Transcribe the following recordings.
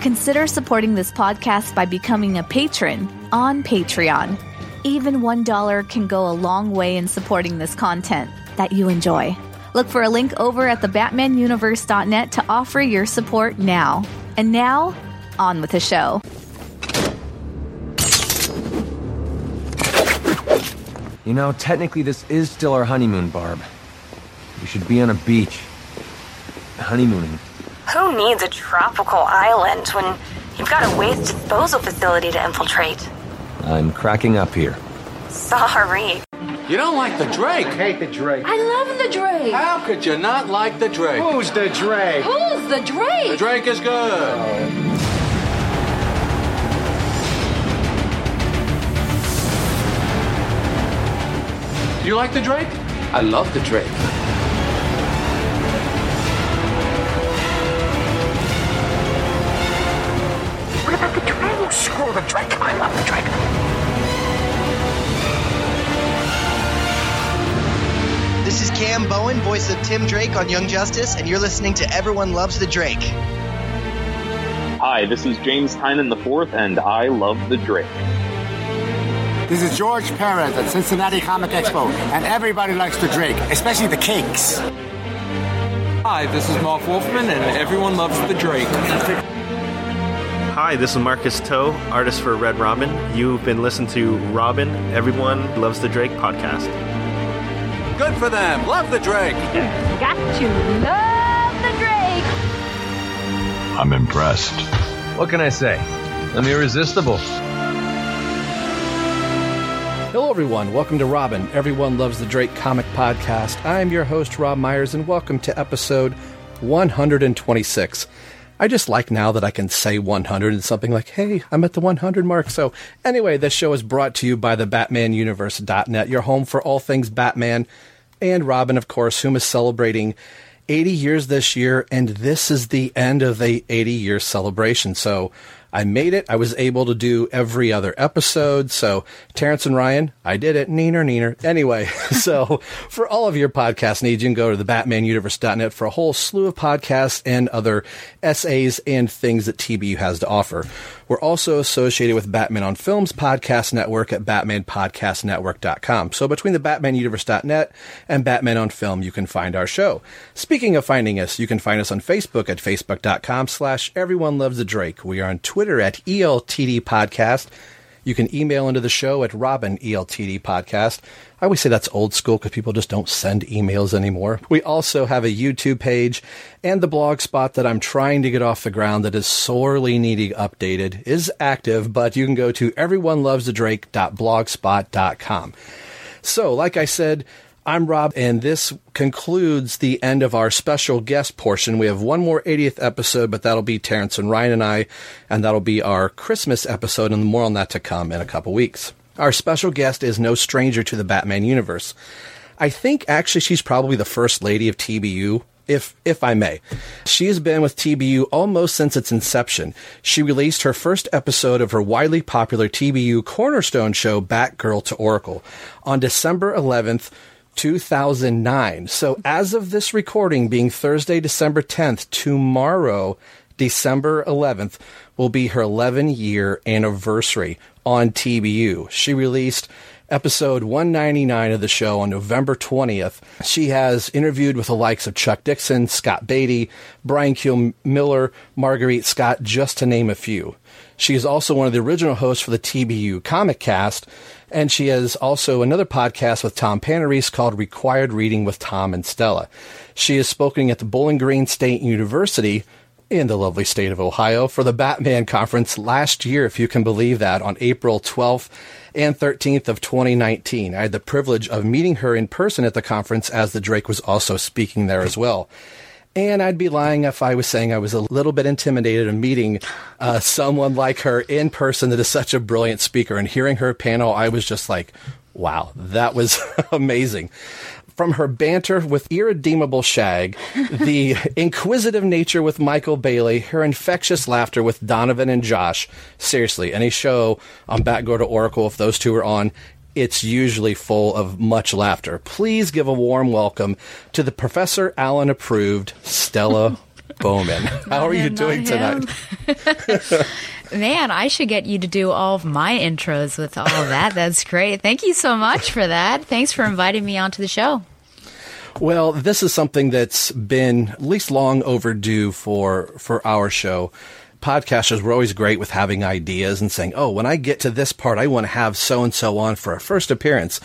Consider supporting this podcast by becoming a patron on Patreon. Even $1 can go a long way in supporting this content that you enjoy. Look for a link over at thebatmanuniverse.net to offer your support now. And now, on with the show. You know, technically this is still our honeymoon, Barb. We should be on a beach. Honeymooning. Who needs a tropical island when you've got a waste disposal facility to infiltrate? I'm cracking up here. Sorry. You don't like the Drake. I hate the Drake. I love the Drake. How could you not like the Drake? Who's the Drake? Who's the Drake? The Drake is good. Do you like the Drake? I love the Drake. What about the Drake? Oh, screw the Drake. I love the Drake. This is Cam Bowen, voice of Tim Drake on Young Justice, and you're listening to Everyone Loves the Drake. Hi, this is James Tynan IV, and I love the Drake. This is George Perez at Cincinnati Comic Expo, and everybody likes the Drake, especially the cakes. Hi, this is Mark Wolfman, and everyone loves the Drake. Hi, this is Marcus Toe, artist for Red Robin. You've been listening to Robin, Everyone Loves the Drake podcast. Good for them. Love the Drake. Got to love the Drake. I'm impressed. What can I say? I'm irresistible. Hello, everyone. Welcome to Robin, Everyone Loves the Drake Comic Podcast. I'm your host, Rob Myers, and welcome to episode 126. I just like now that I can say 100 and something like, hey, I'm at the 100 mark. So anyway, this show is brought to you by the thebatmanuniverse.net, your home for all things Batman. And Robin, of course, whom is celebrating 80 years this year, and this is the end of the 80-year celebration. So I made it. I was able to do every other episode. So Terrence and Ryan, I did it. Neener. Anyway, so for all of your podcast needs, you can go to thebatmanuniverse.net for a whole slew of podcasts and other essays and things that TBU has to offer. We're also associated with Batman on Films Podcast Network at batmanpodcastnetwork.com. So between thebatmanuniverse.net and Batman on Film, you can find our show. Speaking of finding us, you can find us on Facebook at facebook.com/everyonelovesthedrake. We are on Twitter at ELTD Podcast. You can email into the show at robin@eltdpodcast.com. I always say that's old school because people just don't send emails anymore. We also have a YouTube page and the blog spot that I'm trying to get off the ground that is sorely needing updated is active, but you can go to everyonelovesthedrake.blogspot.com. So like I said, I'm Rob, and this concludes the end of our special guest portion. We have one more 80th episode, but that'll be Terrence and Ryan and I, and that'll be our Christmas episode, and more on that to come in a couple weeks. Our special guest is no stranger to the Batman universe. I think, actually, she's probably the first lady of TBU, if I may. She has been with TBU almost since its inception. She released her first episode of her widely popular TBU cornerstone show, Batgirl to Oracle, on December 11th, 2009. So as of this recording being Thursday, December 10th, tomorrow, December 11th, will be her 11-year anniversary on TBU. She released episode 199 of the show on November 20th. She has interviewed with the likes of Chuck Dixon, Scott Beatty, Brian Q. Miller, Marguerite Scott, just to name a few. She is also one of the original hosts for the TBU Comic Cast, and she has also another podcast with Tom Panarese called Required Reading with Tom and Stella. She is speaking at the Bowling Green State University in the lovely state of Ohio for the Batman Conference last year, if you can believe that, on April 12th and 13th of 2019. I had the privilege of meeting her in person at the conference as the Drake was also speaking there as well. And I'd be lying if I was saying I was a little bit intimidated of meeting someone like her in person that is such a brilliant speaker. And hearing her panel, I was just like, wow, that was amazing. From her banter with irredeemable Shag, the inquisitive nature with Michael Bailey, her infectious laughter with Donovan and Josh. Seriously, any show on Batgirl to Oracle, if those two are on, it's usually full of much laughter. Please give a warm welcome to the Professor Allen-approved Stella Bowman. How are you doing tonight? Man, I should get you to do all of my intros with all of that. That's great. Thank you so much for that. Thanks for inviting me onto the show. Well, this is something that's been at least long overdue for our show. Podcasters were always great with having ideas and saying, oh, when I get to this part, I want to have so-and-so on for a first appearance.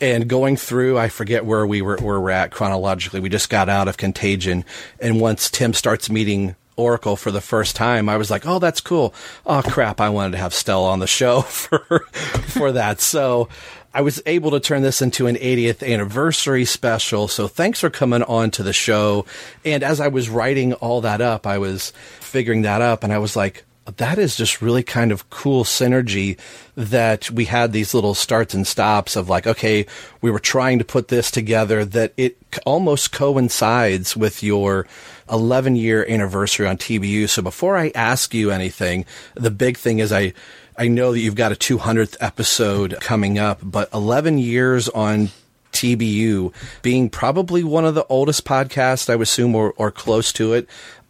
And going through, I forget where we're at chronologically. We just got out of Contagion. And once Tim starts meeting Oracle for the first time, I was like, oh, that's cool. Oh, crap. I wanted to have Stella on the show for that. So I was able to turn this into an 80th anniversary special. So thanks for coming on to the show. And as I was writing all that up, I was figuring that up and I was like, that is just really kind of cool synergy that we had these little starts and stops of like, okay, we were trying to put this together that it almost coincides with your 11-year anniversary on TBU. So before I ask you anything, the big thing is I know that you've got a 200th episode coming up, but 11 years on TBU being probably one of the oldest podcasts, I would assume, or close to it,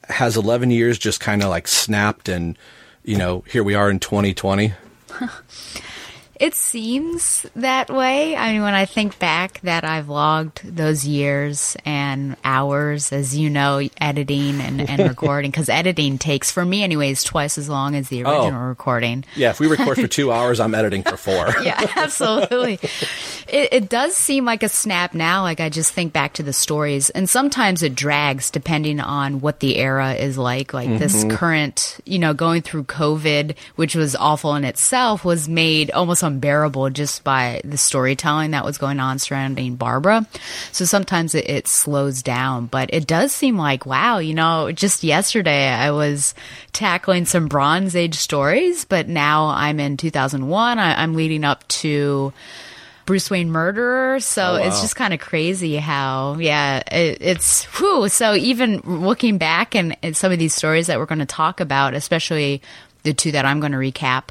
has 11 years just kind of like snapped and, you know, here we are in 2020? It seems that way. I mean, when I think back that I've logged those years and hours, as you know, editing and recording, because editing takes, for me anyways, twice as long as the original recording. Yeah, if we record for 2 hours, I'm editing for 4. Yeah, absolutely. It does seem like a snap now. Like, I just think back to the stories, and sometimes it drags depending on what the era is like. Like, this current, you know, going through COVID, which was awful in itself, was made almost unbearable just by the storytelling that was going on surrounding Barbara. So sometimes it slows down, but it does seem like, wow, you know, just yesterday I was tackling some Bronze Age stories, but now I'm in 2001. I'm leading up to Bruce Wayne Murderer. So it's just kind of crazy how, it's, whew. So even looking back and some of these stories that we're going to talk about, especially the two that I'm going to recap,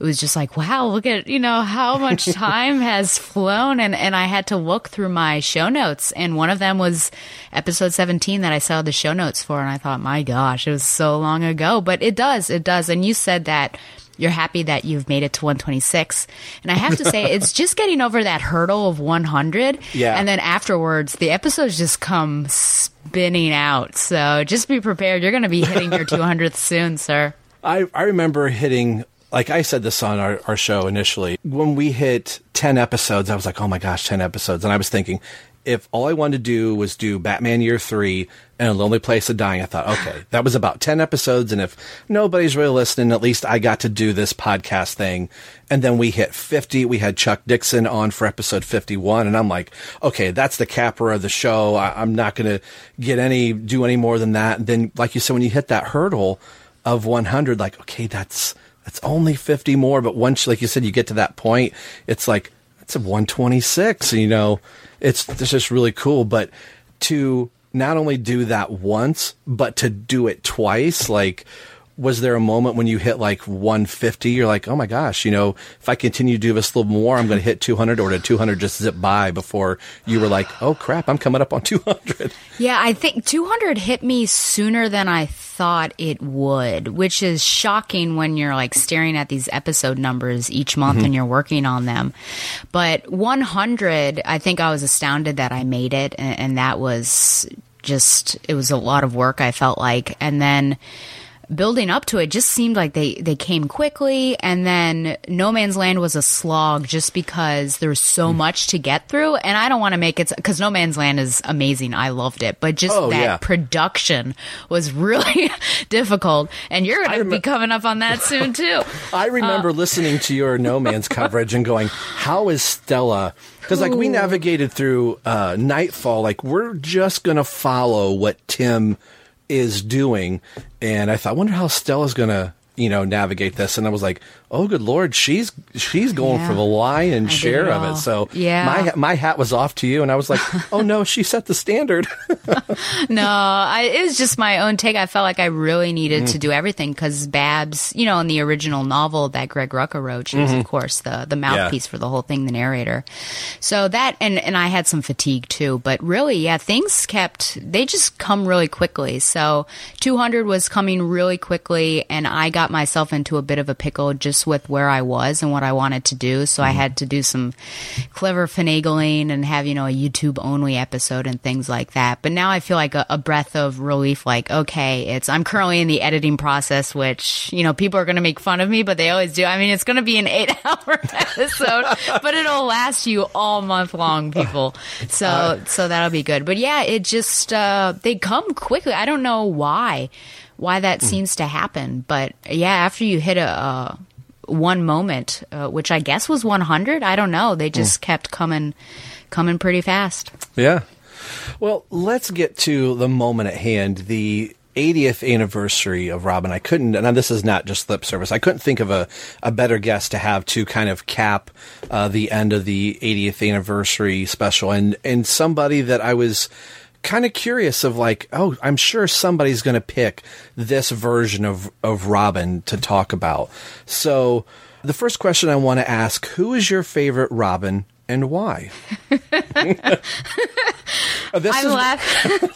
it was just like, wow, look at, you know, how much time has flown. And I had to look through my show notes. And one of them was episode 17 that I saw the show notes for. And I thought, my gosh, it was so long ago. But it does. And you said that you're happy that you've made it to 126. And I have to say, it's just getting over that hurdle of 100. Yeah. And then afterwards, the episodes just come spinning out. So just be prepared. You're going to be hitting your 200th soon, sir. I remember hitting, like I said this on our show initially, when we hit 10 episodes, I was like, oh my gosh, 10 episodes. And I was thinking, if all I wanted to do was do Batman Year 3 and A Lonely Place of Dying, I thought, okay, that was about 10 episodes. And if nobody's really listening, at least I got to do this podcast thing. And then we hit 50. We had Chuck Dixon on for episode 51. And I'm like, okay, that's the capper of the show. I'm not going to do any more than that. And then, like you said, when you hit that hurdle of 100, like, okay, that's only 50 more. But once, like you said, you get to that point, it's like, that's a 126, you know, it's just really cool. But to not only do that once, but to do it twice, like, was there a moment when you hit like 150, you're like, oh my gosh, you know, if I continue to do this a little more, I'm going to hit 200, or did 200 just zip by before you were like, oh crap, I'm coming up on 200? Yeah, I think 200 hit me sooner than I thought it would, which is shocking when you're like staring at these episode numbers each month and you're working on them. But 100, I think I was astounded that I made it. And that was just, it was a lot of work, I felt like. And then building up to it just seemed like they came quickly, and then No Man's Land was a slog just because there was so much to get through. And I don't want to make it, because No Man's Land is amazing. I loved it, but just production was really difficult. And you're going to be coming up on that soon too. I remember listening to your No Man's coverage and going, "How is Stella?" Because like we navigated through Knightfall, like we're just going to follow what Tim is doing, and I thought, I wonder how Stella's gonna, you know, navigate this. And I was like, oh good lord, she's going for the lion's share of it. So my hat was off to you, and I was like, oh no, she set the standard. It was just my own take. I felt like I really needed to do everything, because Babs, you know, in the original novel that Greg Rucka wrote, she was of course the mouthpiece for the whole thing, the narrator. So that, and I had some fatigue too, but really, things they just come really quickly. So 200 was coming really quickly, and I got myself into a bit of a pickle just with where I was and what I wanted to do. So I had to do some clever finagling and have, you know, a YouTube only episode and things like that. But now I feel like a breath of relief, like, okay, I'm currently in the editing process, which, you know, people are going to make fun of me, but they always do. I mean, it's going to be an 8-hour episode, but it'll last you all month long, people. So that'll be good. But yeah, it just, they come quickly. I don't know why that seems to happen. But yeah, after you hit one moment, which I guess was 100, I don't know. They just kept coming pretty fast. Yeah. Well, let's get to the moment at hand, the 80th anniversary of Robin. I couldn't, and this is not just lip service, I couldn't think of a better guest to have to kind of cap the end of the 80th anniversary special. And somebody that I was kind of curious of, like, oh, I'm sure somebody's going to pick this version of Robin to talk about. So the first question I want to ask, who is your favorite Robin and why? I'm laughing.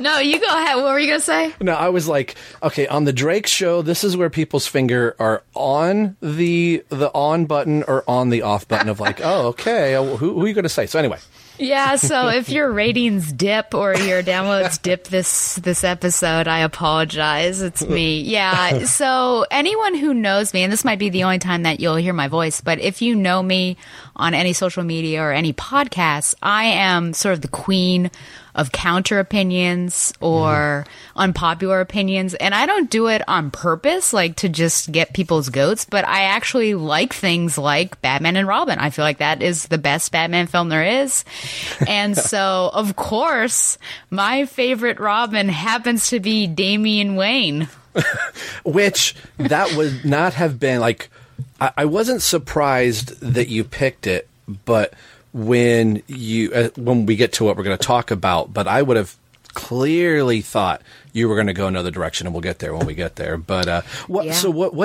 No, you go ahead. What were you going to say? No, I was like, okay, on the Drake show, this is where people's finger are on the on button or on the off button of like, oh, okay, who are you going to say? So anyway. Yeah, so if your ratings dip or your downloads dip this episode, I apologize. It's me. Yeah, so anyone who knows me, and this might be the only time that you'll hear my voice, but if you know me on any social media or any podcasts, I am sort of the queen of counter opinions or unpopular opinions. And I don't do it on purpose, like to just get people's goats, but I actually like things like Batman and Robin. I feel like that is the best Batman film there is. And so, of course, my favorite Robin happens to be Damian Wayne. Which, that would not have been, like, I wasn't surprised that you picked it, but when we get to what we're going to talk about, but I would have clearly thought you were going to go another direction, and we'll get there when we get there. But what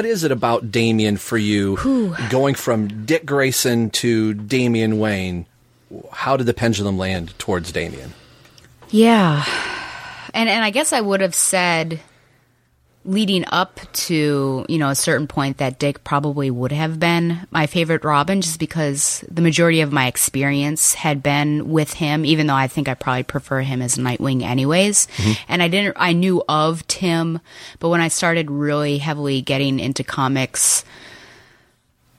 is it about Damian for you, going from Dick Grayson to Damian Wayne? How did the pendulum land towards Damian? Yeah, and I guess I would have said, leading up to, you know, a certain point, that Dick probably would have been my favorite Robin, just because the majority of my experience had been with him, even though I think I probably prefer him as Nightwing anyways. And I knew of Tim, but when I started really heavily getting into comics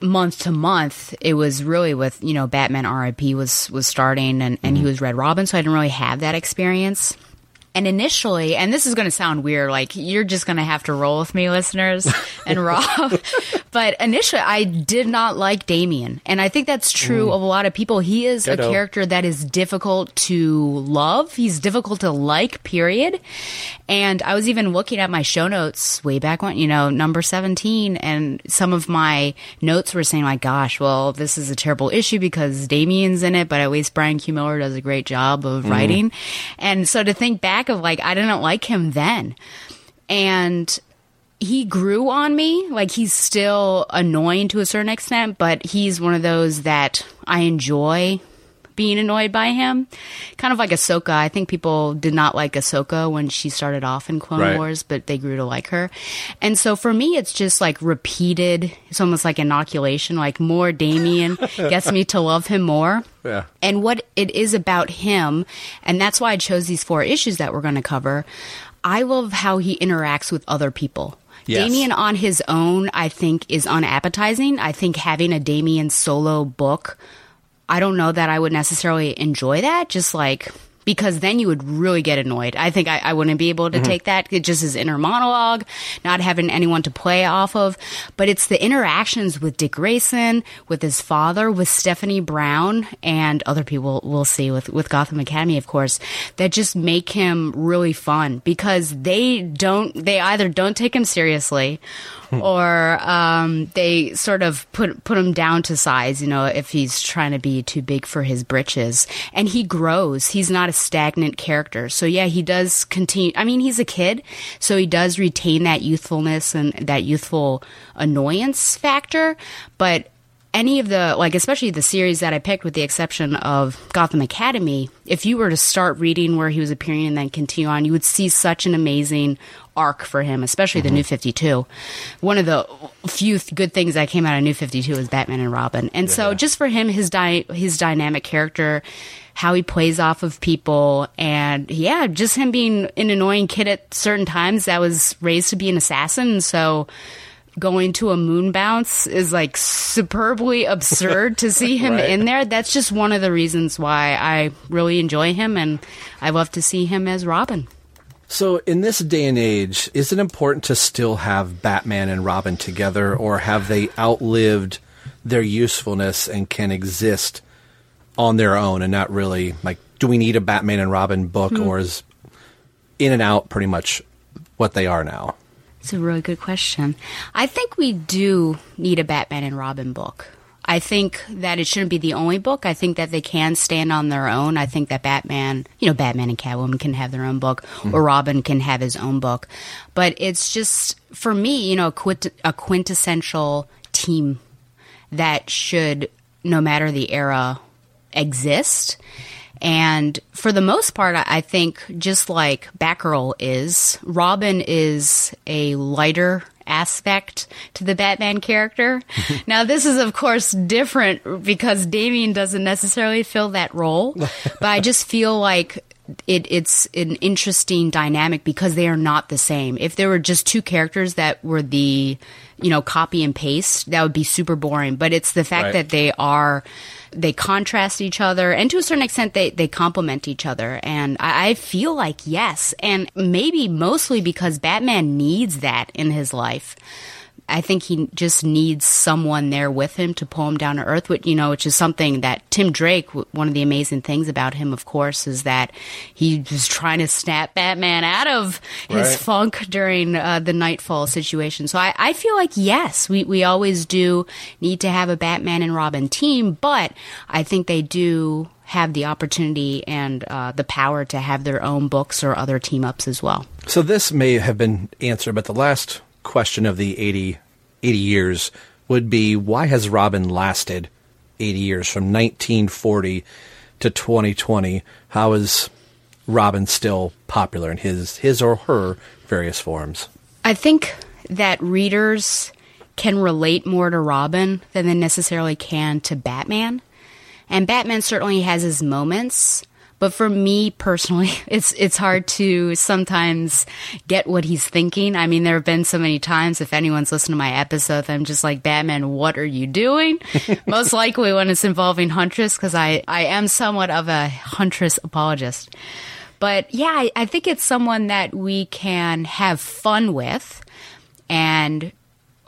month to month, it was really with, you know, Batman R.I.P. was starting, and he was Red Robin, so I didn't really have that experience. And initially, and this is going to sound weird, like you're just going to have to roll with me, listeners, and Rob, but initially I did not like Damian. And I think that's true of a lot of people. He is a character that is difficult to love. He's difficult to like, period. And I was even looking at my show notes way back when, you know, number 17, and some of my notes were saying, like, gosh, well, this is a terrible issue because Damian's in it, but at least Brian Q. Miller does a great job of writing. And so to think back of, like, I didn't like him then, and he grew on me. Like, he's still annoying to a certain extent, but he's one of those that I enjoy being annoyed by him, kind of like Ahsoka. I think people did not like Ahsoka when she started off in Clone Wars, but they grew to like her. And so for me, it's just like repeated, it's almost like inoculation, like more Damian gets me to love him more. Yeah. And what it is about him, and that's why I chose these 4 issues that we're going to cover, I love how he interacts with other people. Yes. Damian on his own, I think, is unappetizing. I think having a Damian solo book, I don't know that I would necessarily enjoy that, just like, because then you would really get annoyed. I think I wouldn't be able to take that. It just is inner monologue, not having anyone to play off of. But it's the interactions with Dick Grayson, with his father, with Stephanie Brown, and other people we'll see with Gotham Academy, of course, that just make him really fun, because they either don't take him seriously or they sort of put him down to size, you know, if he's trying to be too big for his britches. And he grows. He's not a stagnant character. So, yeah, he does continue. I mean, he's a kid, so he does retain that youthfulness and that youthful annoyance factor. But any of the, like, especially the series that I picked, with the exception of Gotham Academy, if you were to start reading where he was appearing and then continue on, you would see such an amazing arc for him, especially the New 52. One of the few good things that came out of New 52 was Batman and Robin. And so just for him, his dynamic character, how he plays off of people, and just him being an annoying kid at certain times that was raised to be an assassin. So going to a moon bounce is like superbly absurd to see him in there. That's just one of the reasons why I really enjoy him, and I love to see him as Robin. So in this day and age, is it important to still have Batman and Robin together, or have they outlived their usefulness and can exist on their own and not really, like, do we need a Batman and Robin book, or is in and out pretty much what they are now? It's a really good question. I think we do need a Batman and Robin book. I think that it shouldn't be the only book. I think that they can stand on their own. I think that Batman and Catwoman can have their own book, or Robin can have his own book. But it's just, for me, you know, a quintessential team that should, no matter the era, exist. And for the most part, I think, just like Batgirl is, Robin is a lighter aspect to the Batman character. Now, this is, of course, different because Damian doesn't necessarily fill that role. But I just feel like it's an interesting dynamic because they are not the same. If there were just two characters that were the, you know, copy and paste, that would be super boring. But it's the fact that they contrast each other, and to a certain extent, they complement each other. And I feel like, yes, and maybe mostly because Batman needs that in his life. I think he just needs someone there with him to pull him down to earth, which is something that Tim Drake, one of the amazing things about him, of course, is that he was trying to snap Batman out of his funk during the Knightfall situation. So I feel like, yes, we always do need to have a Batman and Robin team, but I think they do have the opportunity and the power to have their own books or other team-ups as well. So this may have been answered, but the last question of the 80 years would be, why has Robin lasted 80 years, from 1940 to 2020? How is Robin still popular in his or her various forms? I think that readers can relate more to Robin than they necessarily can to Batman. And Batman certainly has his moments. But for me personally, it's hard to sometimes get what he's thinking. I mean, there have been so many times, if anyone's listened to my episode, I'm just like, Batman, what are you doing? Most likely when it's involving Huntress, because I am somewhat of a Huntress apologist. But yeah, I think it's someone that we can have fun with. And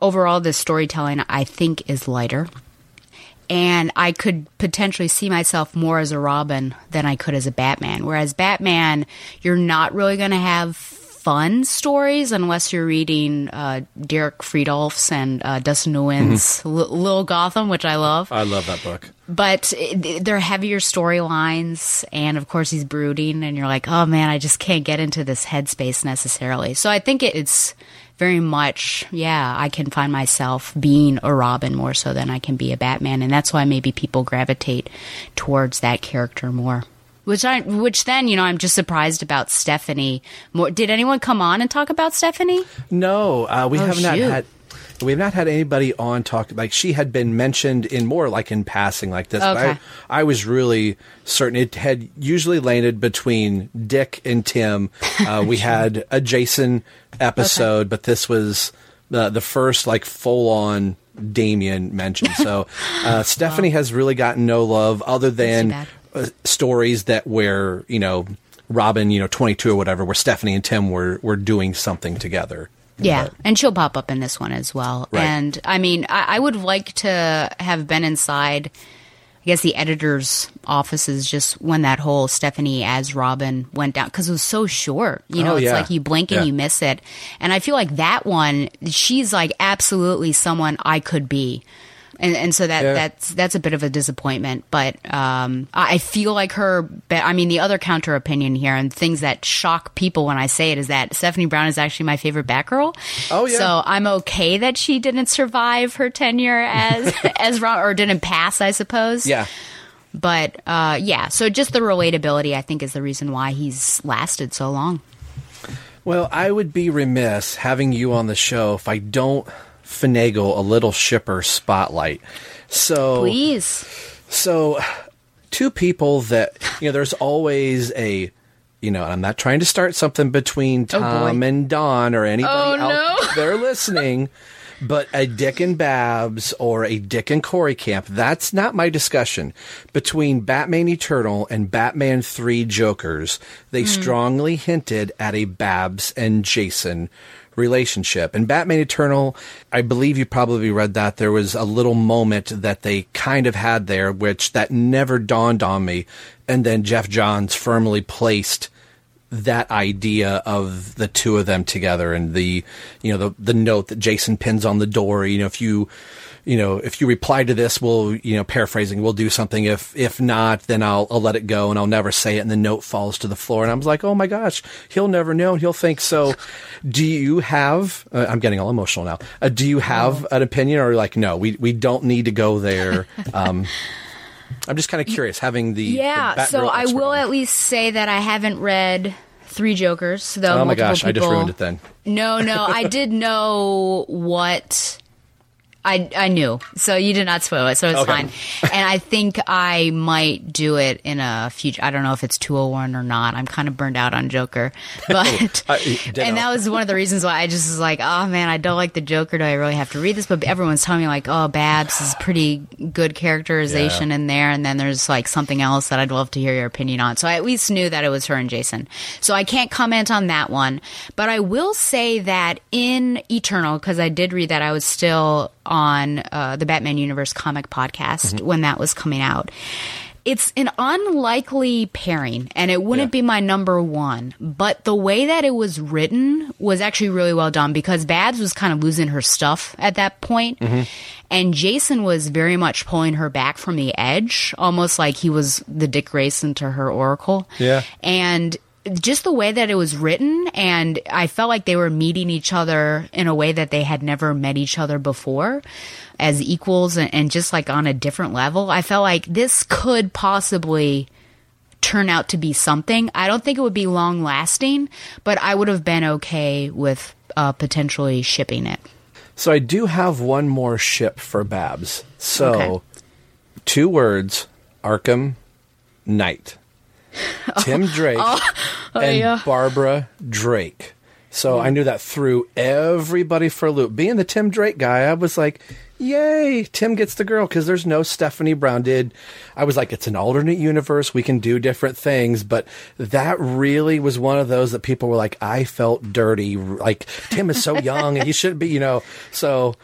overall, the storytelling, I think, is lighter. And I could potentially see myself more as a Robin than I could as a Batman. Whereas Batman, you're not really going to have fun stories unless you're reading Derek Friedolf's and Dustin Nguyen's Little Gotham, which I love. I love that book. But they're heavier storylines, and of course he's brooding, and you're like, oh man, I just can't get into this headspace necessarily. So I think it's very much, I can find myself being a Robin more so than I can be a Batman, and that's why maybe people gravitate towards that character more. Which then, you know, I'm just surprised about Stephanie. Did anyone come on and talk about Stephanie? No, we have not had. we have not had anybody on talk. Like, she had been mentioned in more like in passing like this. Okay. But I was really certain it had usually landed between Dick and Tim. We had a Jason episode, but this was the first like full on Damien mention. So Stephanie has really gotten no love other than stories that were, you know, Robin, you know, 22 or whatever, where Stephanie and Tim were doing something together. Yeah, and she'll pop up in this one as well. Right. And, I mean, I would like to have been inside, I guess, the editor's offices just when that whole Stephanie as Robin went down, because it was so short. You know, it's like you blink and you miss it. And I feel like that one, she's like absolutely someone I could be. And so that's a bit of a disappointment, but I feel like her. I mean, the other counter opinion here and things that shock people when I say it is that Stephanie Brown is actually my favorite Batgirl. Oh yeah. So I'm okay that she didn't survive her tenure as as Ron, or didn't pass, I suppose. Yeah. But yeah, so just the relatability, I think, is the reason why he's lasted so long. Well, I would be remiss having you on the show if I don't finagle a little shipper spotlight. So please. So two people that, you know, there's always a, you know, and I'm not trying to start something between Tom and Don or anybody out there listening, but a Dick and Babs or a Dick and Corey camp, that's not my discussion. Between Batman Eternal and Batman 3 Jokers, they strongly hinted at a Babs and Jason relationship. And Batman Eternal, I believe you probably read that there was a little moment that they kind of had there, which that never dawned on me. And then Jeff Johns firmly placed that idea of the two of them together, and the, you know, the note that Jason pins on the door, you know, if you reply to this, we'll, you know, paraphrasing, we'll do something. If not, then I'll let it go and I'll never say it. And the note falls to the floor. And I was like, oh my gosh, he'll never know. And he'll think, so do you have, I'm getting all emotional now. Do you have an opinion, or like, no, we don't need to go there. I'm just kind of curious having the. Yeah. The so I will at least say that I haven't read 3 Jokers, though. Oh my gosh. People, I just ruined it then. No, I did know what. I knew, so you did not spoil it, so it's fine. And I think I might do it in a future. I don't know if it's 201 or not. I'm kind of burned out on Joker, but and that was one of the reasons why I just was like, oh man, I don't like the Joker. Do I really have to read this? But everyone's telling me like, oh, Babs is pretty good characterization in there, and then there's like something else that I'd love to hear your opinion on. So I at least knew that it was her and Jason. So I can't comment on that one, but I will say that in Eternal, because I did read that, I was still on the Batman Universe comic podcast when that was coming out. It's an unlikely pairing, and it wouldn't be my number one, but the way that it was written was actually really well done, because Babs was kind of losing her stuff at that point, and Jason was very much pulling her back from the edge, almost like he was the Dick Grayson to her Oracle. Yeah. And just the way that it was written, and I felt like they were meeting each other in a way that they had never met each other before, as equals, and just like on a different level. I felt like this could possibly turn out to be something. I don't think it would be long lasting, but I would have been okay with potentially shipping it. So I do have one more ship for Babs. So 2 words, Arkham Knight. Tim Drake and Barbara Drake. So I knew that threw everybody for a loop. Being the Tim Drake guy, I was like, yay, Tim gets the girl, because there's no Stephanie Brown. I was like, it's an alternate universe. We can do different things. But that really was one of those that people were like, I felt dirty. Like, Tim is so young and he shouldn't be, you know. So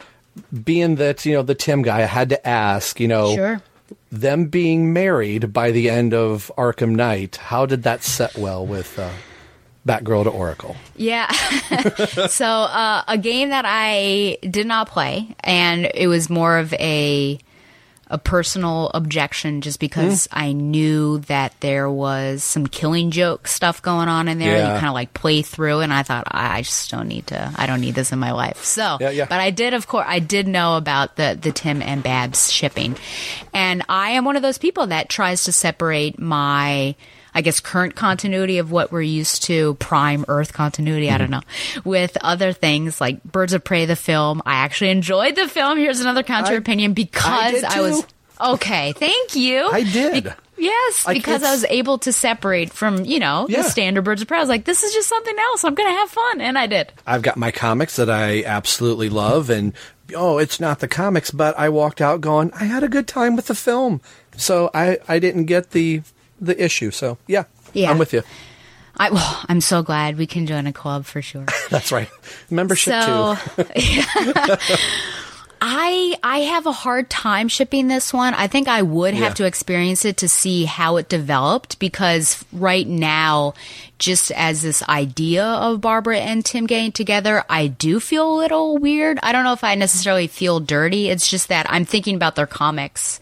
being that, you know, the Tim guy, I had to ask, you know. Sure. Them being married by the end of Arkham Knight, how did that set well with Batgirl to Oracle? Yeah. So a game that I did not play, and it was more of a personal objection, just because I knew that there was some Killing Joke stuff going on in there. Yeah. You kind of like play through, and I thought, I just don't need to. I don't need this in my life. So, but I did, of course, I did know about the Tim and Babs shipping, and I am one of those people that tries to separate my. I guess, current continuity of what we're used to, Prime Earth continuity, I don't know, with other things like Birds of Prey, the film. I actually enjoyed the film. Here's another counter-opinion, because I was... Okay, thank you. I did. Yes, like, because I was able to separate from, you know, the standard Birds of Prey. I was like, this is just something else. I'm going to have fun. And I did. I've got my comics that I absolutely love. And, oh, it's not the comics, but I walked out going, I had a good time with the film. So I didn't get the issue. So, yeah, I'm with you. I'm so glad we can join a club for sure. That's right. Membership, too. I have a hard time shipping this one. I think I would have to experience it to see how it developed, because right now, just as this idea of Barbara and Tim getting together, I do feel a little weird. I don't know if I necessarily feel dirty. It's just that I'm thinking about their comics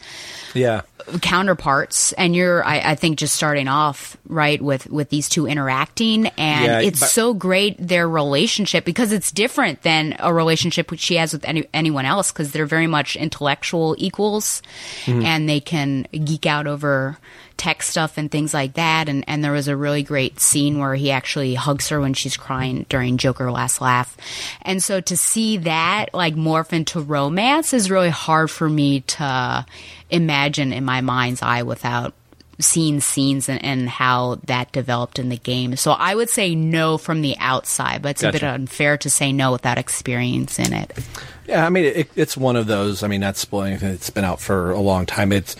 counterparts, and you're, I think, just starting off right with these two interacting, and it's so great, their relationship, because it's different than a relationship which she has with anyone else, because they're very much intellectual equals, and they can geek out over tech stuff and things like that, and there was a really great scene where he actually hugs her when she's crying during Joker Last Laugh, and so to see that like morph into romance is really hard for me to imagine in my mind's eye without seeing scenes and how that developed in the game. So I would say no from the outside, but it's a bit unfair to say no without experience in it. Yeah, I mean, it's one of those. I mean, not spoiling anything. It's been out for a long time. It's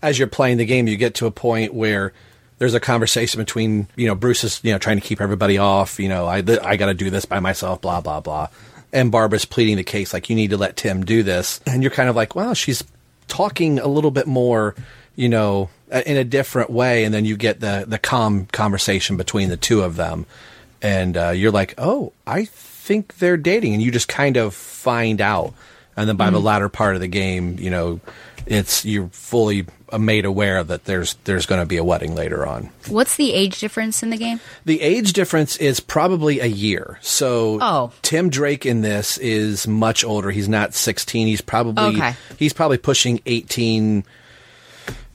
as you're playing the game, you get to a point where there's a conversation between, you know, Bruce is, you know, trying to keep everybody off. You know, I got to do this by myself, blah, blah, blah. And Barbara's pleading the case, like, you need to let Tim do this. And you're kind of like, well, she's talking a little bit more, you know, in a different way. And then you get the calm conversation between the two of them. And you're like, oh, I think they're dating. And you just kind of find out. And then by the latter part of the game, you know, you're fully made aware that there's going to be a wedding later on. What's the age difference in the game? The age difference is probably a year. So Tim Drake in this is much older. He's not 16. He's probably pushing 18,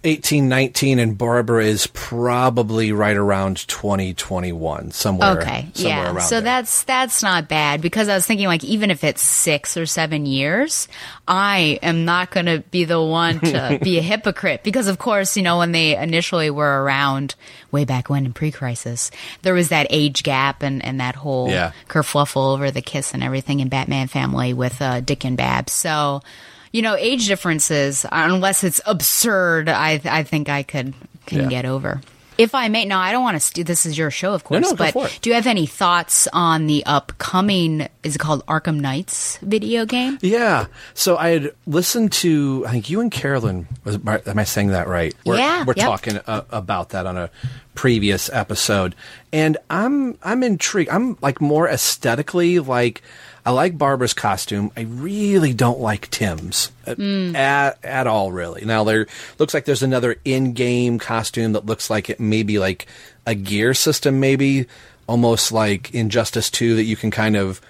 19, and Barbara is probably right around 20, 21, somewhere. Okay, somewhere around so there. That's not bad, because I was thinking, like, even if it's 6 or 7 years, I am not going to be the one to be a hypocrite, because, of course, you know, when they initially were around way back when in pre-crisis, there was that age gap and that whole kerfluffle over the kiss and everything in Batman Family with Dick and Babs. So... You know, age differences, unless it's absurd, I think I can get over. If I may, now I don't want to. This is your show, of course. No, but do you have any thoughts on the upcoming? Is it called Arkham Knights video game? Yeah. So I had listened to. I think you and Carolyn. Am I saying that right? We're talking about that on a previous episode, and I'm intrigued. I'm like more aesthetically like. I like Barbara's costume. I really don't like Tim's at all, really. Now, there looks like there's another in-game costume that looks like it may be like a gear system, maybe almost like Injustice 2, that you can kind of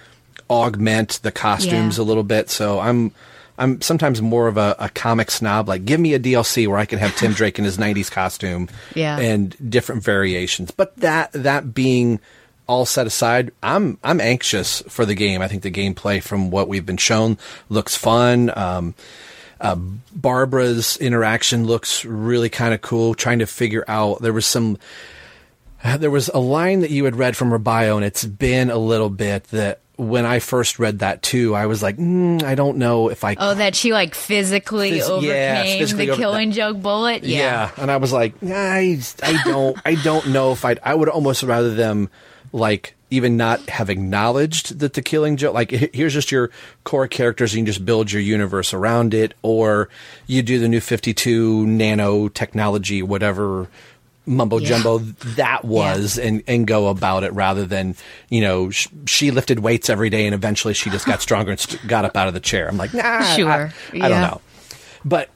augment the costumes a little bit. So I'm sometimes more of a comic snob. Like, give me a DLC where I can have Tim Drake in his 90s costume and different variations. But that being... all set aside, I'm anxious for the game. I think the gameplay, from what we've been shown, looks fun. Barbara's interaction looks really kind of cool. Trying to figure out, there was a line that you had read from her bio, and it's been a little bit that when I first read that too, I was like, I don't know if I. Oh, that she like physically overcame the Killing Joke bullet. Yeah, and I was like, I don't know if I would almost rather them. Like, even not have acknowledged that the Killing Joke, like, here's just your core characters, and you just build your universe around it, or you do the new 52 nanotechnology, whatever mumbo jumbo that was, and go about it, rather than, you know, she lifted weights every day and eventually she just got stronger and got up out of the chair. I'm like, I don't know. But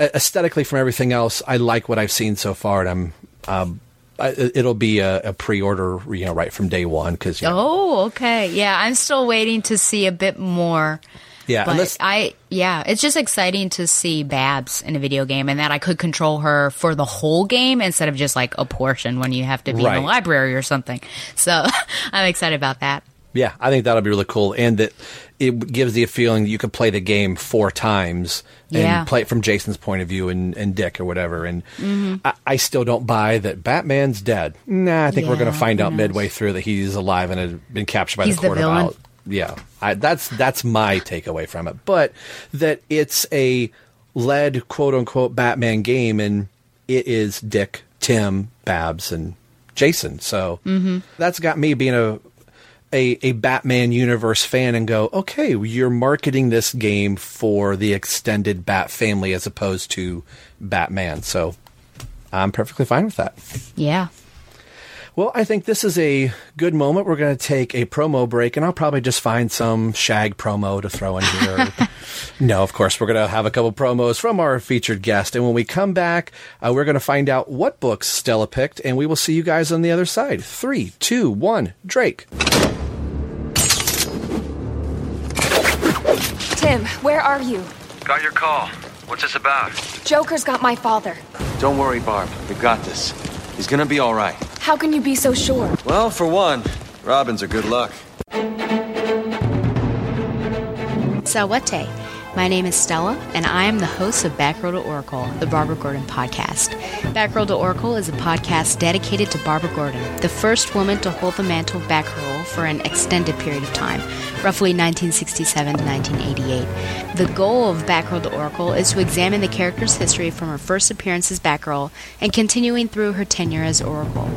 aesthetically, from everything else, I like what I've seen so far, and I'm, it'll be a pre-order, you know, right from day one. Cause, you know. Oh, okay. Yeah, I'm still waiting to see a bit more Yeah, but it's just exciting to see Babs in a video game, and that I could control her for the whole game instead of just like a portion when you have to be in the library or something. So I'm excited about that. Yeah, I think that'll be really cool, and that it gives you a feeling that you could play the game 4 times and play it from Jason's point of view and Dick or whatever. And I still don't buy that Batman's dead. Nah, I think we're going to find out midway through that he's alive and had been captured by the court of owls. Yeah, that's my takeaway from it. But that it's a led, quote-unquote, Batman game, and it is Dick, Tim, Babs, and Jason. So that's got me being a Batman Universe fan and go, okay, you're marketing this game for the extended Bat family as opposed to Batman. So I'm perfectly fine with that. Yeah. Well, I think this is a good moment. We're going to take a promo break, and I'll probably just find some shag promo to throw in here. No, of course, we're going to have a couple promos from our featured guest. And when we come back, we're going to find out what books Stella picked, and we will see you guys on the other side. 3, 2, 1, Drake. Tim, where are you? Got your call. What's this about? Joker's got my father. Don't worry, Barb. We've got this. He's going to be all right. How can you be so sure? Well, for one, Robins are good luck. Sawate. My name is Stella, and I am the host of Batgirl to Oracle, the Barbara Gordon podcast. Batgirl to Oracle is a podcast dedicated to Barbara Gordon, the first woman to hold the mantle of Batgirl for an extended period of time, roughly 1967 to 1988. The goal of Batgirl to Oracle is to examine the character's history from her first appearance as Batgirl and continuing through her tenure as Oracle.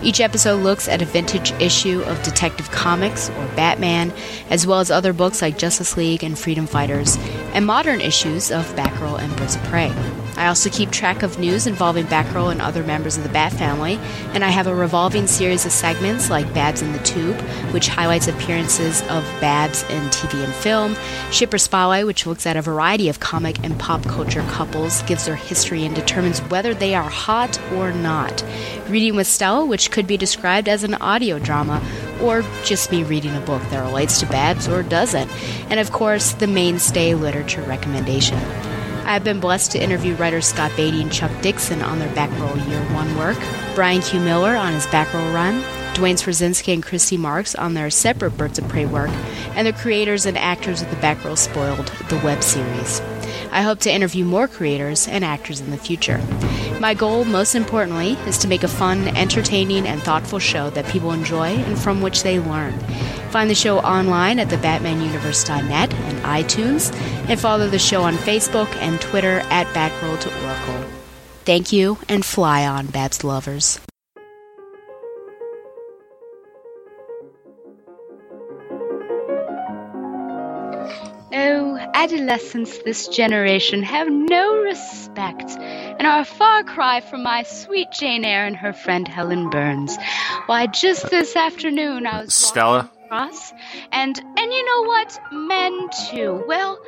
Each episode looks at a vintage issue of Detective Comics or Batman, as well as other books like Justice League and Freedom Fighters, and modern issues of Batgirl and Birds of Prey. I also keep track of news involving Batgirl and other members of the Bat family, and I have a revolving series of segments like Babs in the Tube, which highlights appearances of Babs in TV and film, Shipper Spotlight, which looks at a variety of comic and pop culture couples, gives their history, and determines whether they are hot or not, Reading with Stella, which could be described as an audio drama, or just me reading a book that relates to Babs or doesn't, and of course, the mainstay literature recommendation. I've been blessed to interview writers Scott Beatty and Chuck Dixon on their Batgirl Year One work, Brian Q. Miller on his Batgirl run, Dwayne Swarzynski and Christy Marks on their separate Birds of Prey work, and the creators and actors of the Batgirl Spoiled, the web series. I hope to interview more creators and actors in the future. My goal, most importantly, is to make a fun, entertaining, and thoughtful show that people enjoy and from which they learn. Find the show online at thebatmanuniverse.net and iTunes, and follow the show on Facebook and Twitter at Batgirl to Oracle. Thank you, and fly on, Babs lovers. Oh, adolescents this generation have no respect and are a far cry from my sweet Jane Eyre and her friend Helen Burns. Why, just this afternoon I was Stella? Across, and you know what? Men too. Well,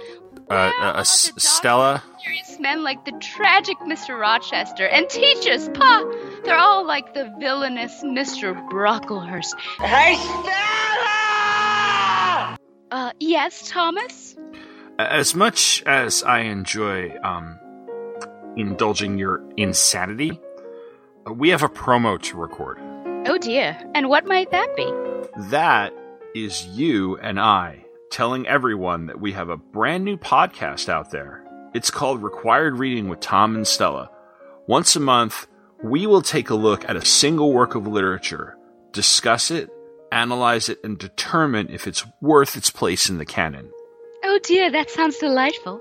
Stella? Serious men like the tragic Mr. Rochester and teachers, pa! They're all like the villainous Mr. Brocklehurst. Hey, Stella! Yes, Thomas? As much as I enjoy, indulging your insanity, we have a promo to record. Oh dear, and what might that be? That is you and I telling everyone that we have a brand new podcast out there. It's called Required Reading with Tom and Stella. Once a month, we will take a look at a single work of literature, discuss it, analyze it, and determine if it's worth its place in the canon. Oh dear, that sounds delightful.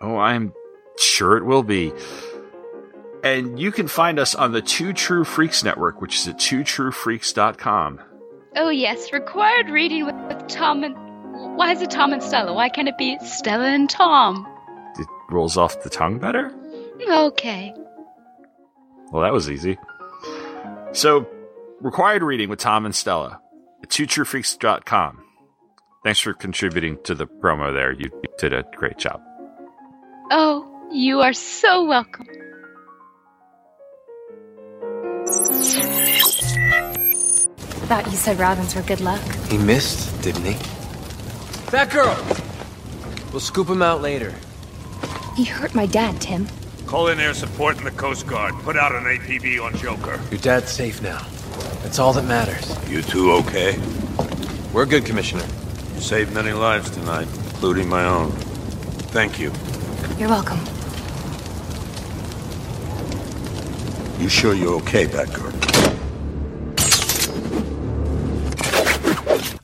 Oh, I'm sure it will be. And you can find us on the Two True Freaks Network, which is at twotruefreaks.com. Oh yes, Required Reading with Tom and... Why is it Tom and Stella? Why can't it be Stella and Tom? It rolls off the tongue better? Okay. Well, that was easy. So, Required Reading with Tom and Stella at twotruefreaks.com. Thanks for contributing to the promo there. You did a great job. Oh, you are so welcome. I thought you said robins were good luck. He missed, didn't he? Batgirl! We'll scoop him out later. He hurt my dad, Tim. Call in air support and the Coast Guard. Put out an APB on Joker. Your dad's safe now. That's all that matters. You two okay? We're good, Commissioner. You saved many lives tonight, including my own. Thank you. You're welcome. You sure you're okay, Batgirl?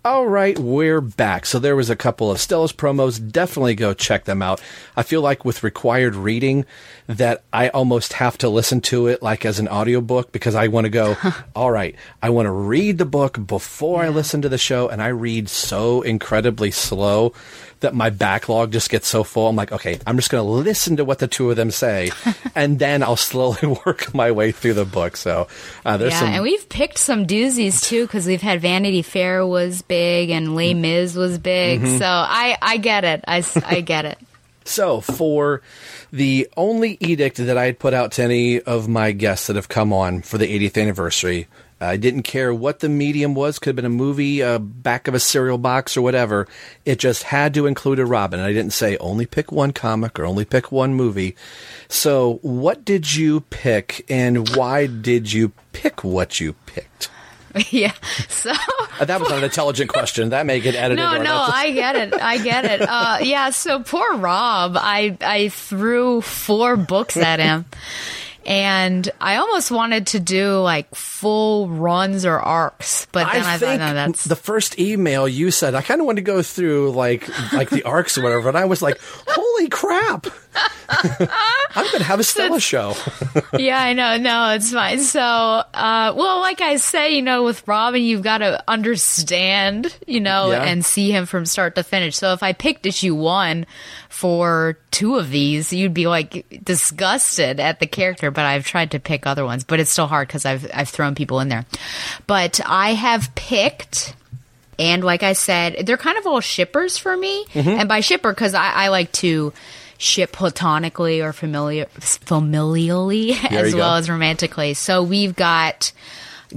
All right, we're back. So there was a couple of Stella's promos. Definitely go check them out. I feel like with required reading that I almost have to listen to it like as an audiobook because I want to go, all right, I want to read the book before I listen to the show. And I read so incredibly slow that my backlog just gets so full. I'm like, okay, I'm just going to listen to what the two of them say, and then I'll slowly work my way through the book. So there's some... Yeah, and we've picked some doozies, too, because we've had Vanity Fair was big, and Les Mis was big. Mm-hmm. So I get it. I get it. So for the only edict that I had put out to any of my guests that have come on for the 80th anniversary, I didn't care what the medium was. Could have been a movie, back of a cereal box or whatever. It just had to include a Robin. I didn't say only pick one comic or only pick one movie. So what did you pick and why did you pick what you picked? Yeah, so... that was an intelligent question. That may get edited. No, I get it. Yeah, so poor Rob. I threw 4 books at him. And I almost wanted to do like full runs or arcs, but then I thought, no, that's the first email you said. I kind of wanted to go through like the arcs or whatever, and I was like, "Holy crap! I'm gonna have a Stella show." Yeah, I know. No, it's fine. So, well, like I say, with Robin, you've got to understand, and see him from start to finish. So, if I picked issue 1 for 2 of these, you'd be like disgusted at the character. But I've tried to pick other ones, but it's still hard because I've thrown people in there. But I have picked, and like I said, they're kind of all shippers for me. Mm-hmm. And by shipper, because I like to ship platonically or familially as well as romantically. So we've got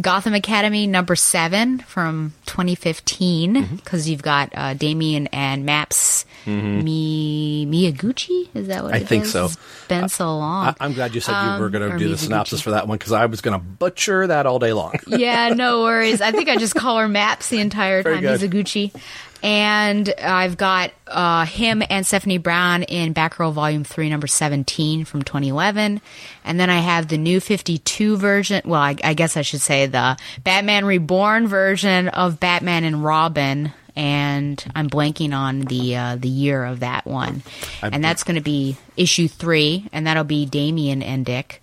Gotham Academy number 7 from 2015, because you've got Damien and Maps Miyaguchi. Is that what it is? I think so. It's been so long. I'm glad you said you were going to do the synopsis for that one, because I was going to butcher that all day long. Yeah, no worries. I think I just call her Maps the entire time. Miyaguchi. And I've got him and Stephanie Brown in Batgirl Volume 3, number 17 from 2011. And then I have the new 52 version. Well, I guess I should say the Batman Reborn version of Batman and Robin. And I'm blanking on the year of that one. And that's going to be issue 3, and that'll be Damien and Dick.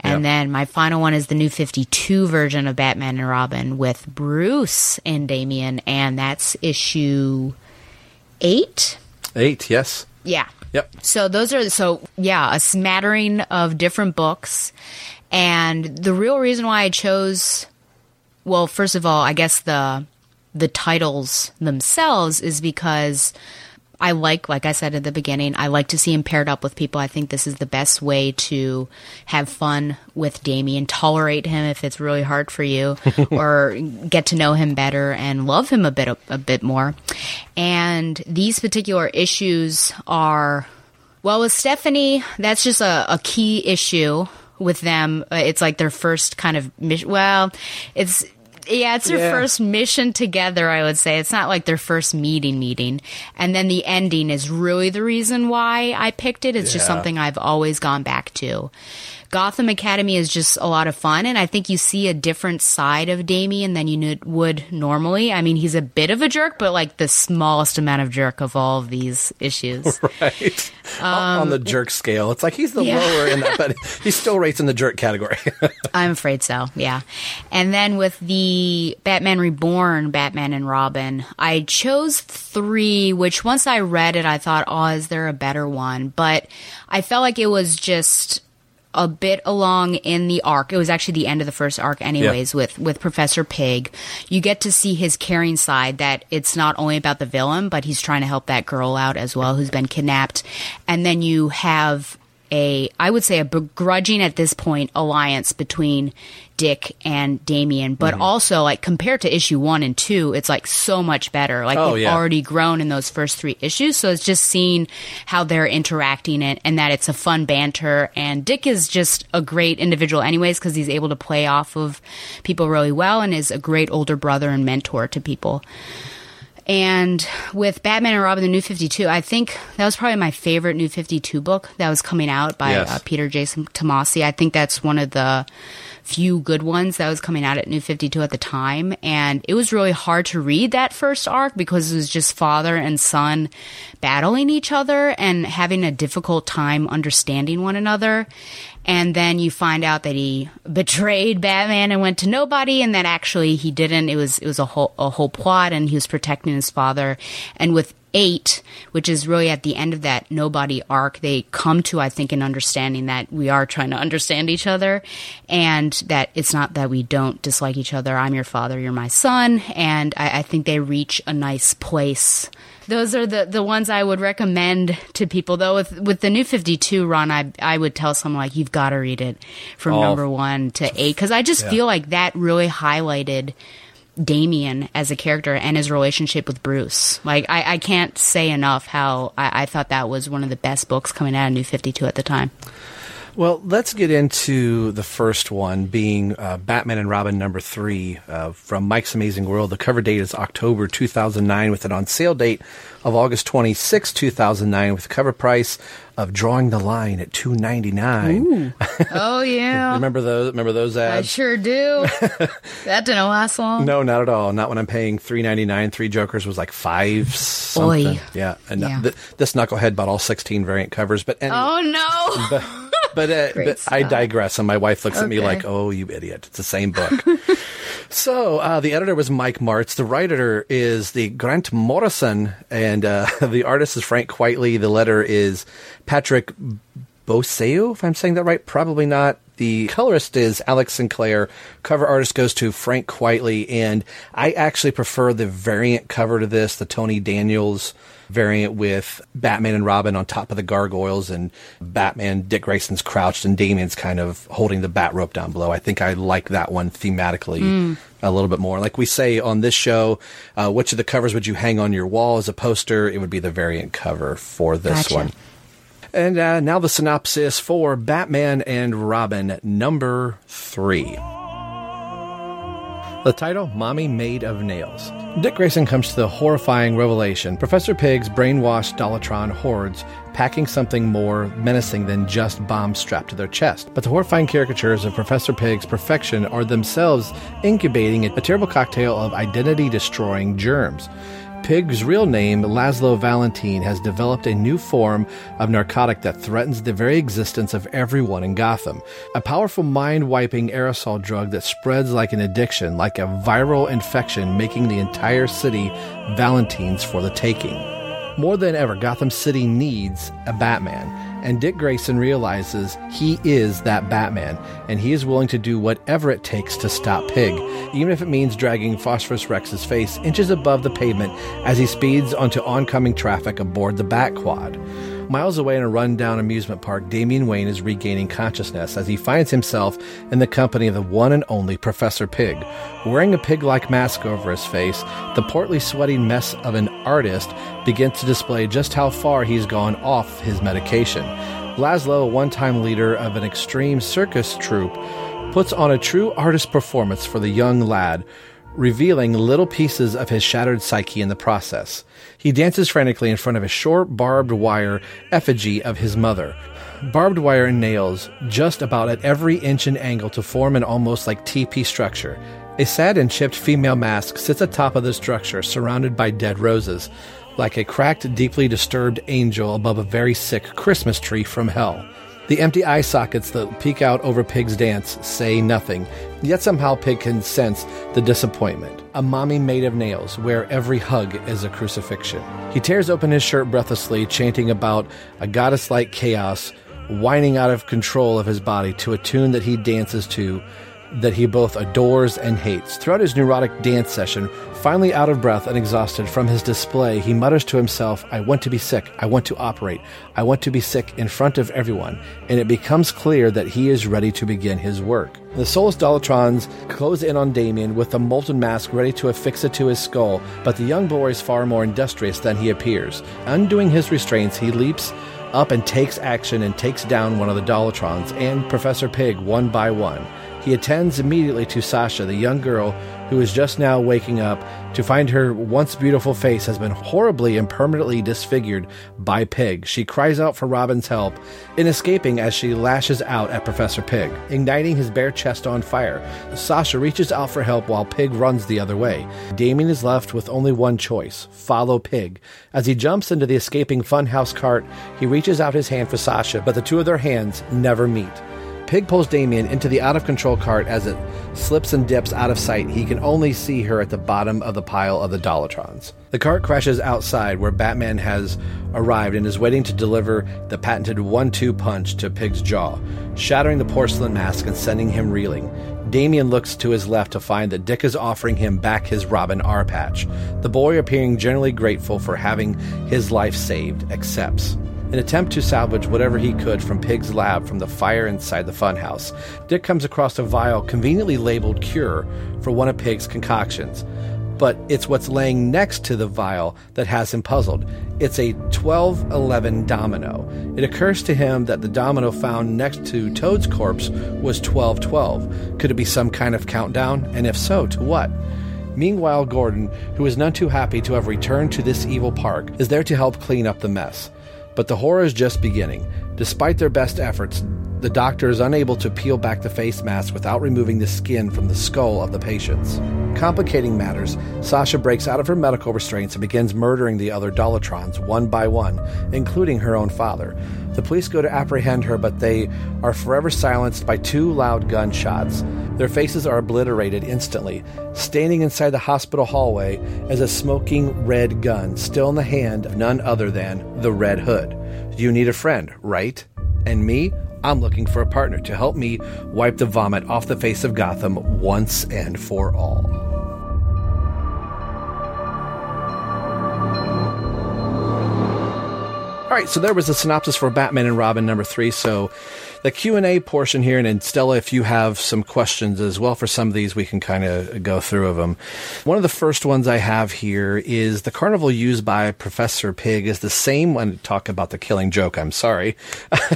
And then my final one is the new 52 version of Batman and Robin with Bruce and Damien, and that's issue 8. 8, yes. Yeah. Yep. So those are a smattering of different books. And the real reason why I chose, well, first of all, I guess the titles themselves is because I like I said at the beginning, I like to see him paired up with people. I think this is the best way to have fun with Damien, tolerate him if it's really hard for you, or get to know him better and love him a bit more. And these particular issues are, well, with Stephanie, that's just a key issue with them. It's like their first kind of mission. Well, it's their first mission together, I would say. It's not like their first meeting. And then the ending is really the reason why I picked it. It's just something I've always gone back to. Gotham Academy is just a lot of fun, and I think you see a different side of Damien than you would normally. I mean, he's a bit of a jerk, but like the smallest amount of jerk of all of these issues. Right. On the jerk scale. It's like he's the lower end, but he still rates in the jerk category. I'm afraid so, yeah. And then with the Batman Reborn, Batman and Robin, I chose 3, which once I read it, I thought, is there a better one? But I felt like it was just a bit along in the arc. It was actually the end of the first arc anyways, with Professor Pig. You get to see his caring side, that it's not only about the villain, but he's trying to help that girl out as well who's been kidnapped. And then you have I would say a begrudging at this point alliance between Dick and Damian, but also like compared to issue 1 and 2, it's like so much better. Like already grown in those first 3 issues. So it's just seeing how they're interacting and that it's a fun banter, and Dick is just a great individual anyways, because he's able to play off of people really well and is a great older brother and mentor to people. And with Batman and Robin, the New 52, I think that was probably my favorite New 52 book that was coming out by Peter Jason Tomasi. I think that's one of the few good ones that was coming out at New 52 at the time. And it was really hard to read that first arc because it was just father and son battling each other and having a difficult time understanding one another. And then you find out that he betrayed Batman and went to nobody, and that actually he didn't. It was a whole plot, and he was protecting his father. And with 8, which is really at the end of that nobody arc, they come to, I think, an understanding that we are trying to understand each other, and that it's not that we don't dislike each other. I'm your father, you're my son. And I think they reach a nice place. Those are the ones I would recommend to people. Though with the New 52 run, I would tell someone, like, you've got to read it from number 1 to 8, because I just feel like that really highlighted Damian as a character and his relationship with Bruce. Like, I can't say enough how I thought that was one of the best books coming out of New 52 at the time. Well, let's get into the first one, being Batman and Robin number 3 from Mike's Amazing World. The cover date is October 2009 with an on-sale date of August 26, 2009, with a cover price of Drawing the Line at $2.99. Oh, yeah. Remember those ads? I sure do. That didn't last long. No, not at all. Not when I'm paying $3.99. 3 Jokers was like 5 something. Oy. Yeah. And this knucklehead bought all 16 variant covers. But anyway, oh, no. But I digress, and my wife looks at me like, oh, you idiot. It's the same book. So the editor was Mike Martz. The writer is the Grant Morrison, and the artist is Frank Quitely. The letter is Patrick Beausoleil, if I'm saying that right. Probably not. The colorist is Alex Sinclair. Cover artist goes to Frank Quitely, and I actually prefer the variant cover to this, the Tony Daniels variant with Batman and Robin on top of the gargoyles, and Batman, Dick Grayson's crouched, and Damian's kind of holding the bat rope down below. I think I like that one thematically a little bit more. Like we say on this show, which of the covers would you hang on your wall as a poster? It would be the variant cover for this one. And now the synopsis for Batman and Robin, number 3. The title, Mommy Made of Nails. Dick Grayson comes to the horrifying revelation. Professor Pig's brainwashed Dolatron hordes, packing something more menacing than just bombs strapped to their chest. But the horrifying caricatures of Professor Pig's perfection are themselves incubating a terrible cocktail of identity-destroying germs. Pig's real name, Laszlo Valentine, has developed a new form of narcotic that threatens the very existence of everyone in Gotham. A powerful mind-wiping aerosol drug that spreads like an addiction, like a viral infection, making the entire city Valentine's for the taking. More than ever, Gotham City needs a Batman, and Dick Grayson realizes he is that Batman, and he is willing to do whatever it takes to stop Pig, even if it means dragging Phosphorus Rex's face inches above the pavement as he speeds onto oncoming traffic aboard the Bat-Quad. Miles away in a run-down amusement park, Damian Wayne is regaining consciousness as he finds himself in the company of the one and only Professor Pig. Wearing a pig-like mask over his face, the portly, sweaty mess of an artist begins to display just how far he's gone off his medication. Laszlo, a one-time leader of an extreme circus troupe, puts on a true artist performance for the young lad, revealing little pieces of his shattered psyche in the process. He dances frantically in front of a short, barbed wire effigy of his mother. Barbed wire and nails just about at every inch and angle to form an almost like teepee structure. A sad and chipped female mask sits atop of the structure, surrounded by dead roses, like a cracked, deeply disturbed angel above a very sick Christmas tree from hell. The empty eye sockets that peek out over Pig's dance say nothing, yet somehow Pig can sense the disappointment. A mommy made of nails, where every hug is a crucifixion. He tears open his shirt breathlessly, chanting about a goddess-like chaos, whining out of control of his body to a tune that he dances to, that he both adores and hates. Throughout his neurotic dance session, finally out of breath and exhausted from his display, he mutters to himself, "I want to be sick. I want to operate. I want to be sick in front of everyone." And it becomes clear that he is ready to begin his work. The soulless Dolatrons close in on Damien with the molten mask ready to affix it to his skull, but the young boy is far more industrious than he appears. Undoing his restraints, he leaps up and takes action and takes down one of the Dolatrons and Professor Pig one by one. He attends immediately to Sasha, the young girl who is just now waking up, to find her once beautiful face has been horribly and permanently disfigured by Pig. She cries out for Robin's help in escaping as she lashes out at Professor Pig, igniting his bare chest on fire. Sasha reaches out for help while Pig runs the other way. Damien is left with only one choice, follow Pig. As he jumps into the escaping funhouse cart, he reaches out his hand for Sasha, but the two of their hands never meet. Pig pulls Damien into the out-of-control cart as it slips and dips out of sight. He can only see her at the bottom of the pile of the Dolatrons. The cart crashes outside where Batman has arrived and is waiting to deliver the patented 1-2 punch to Pig's jaw, shattering the porcelain mask and sending him reeling. Damien looks to his left to find that Dick is offering him back his Robin R-patch. The boy, appearing generally grateful for having his life saved, accepts. An attempt to salvage whatever he could from Pig's lab from the fire inside the funhouse, Dick comes across a vial conveniently labeled cure for one of Pig's concoctions. But it's what's laying next to the vial that has him puzzled. It's a 12-11 domino. It occurs to him that the domino found next to Toad's corpse was 12-12. Could it be some kind of countdown? And if so, to what? Meanwhile, Gordon, who is none too happy to have returned to this evil park, is there to help clean up the mess. But the horror is just beginning. Despite their best efforts, the doctor is unable to peel back the face mask without removing the skin from the skull of the patients. Complicating matters, Sasha breaks out of her medical restraints and begins murdering the other Dolatrons one by one, including her own father. The police go to apprehend her, but they are forever silenced by two loud gunshots. Their faces are obliterated instantly. Standing inside the hospital hallway is a smoking red gun, still in the hand of none other than the Red Hood. You need a friend, right? And me? I'm looking for a partner to help me wipe the vomit off the face of Gotham once and for all. All right, so there was a synopsis for Batman and Robin number 3. So the Q&A portion here, and Stella, if you have some questions as well for some of these, we can kind of go through of them. One of the first ones I have here is the carnival used by Professor Pig is the same one. Talk about the Killing Joke. I'm sorry.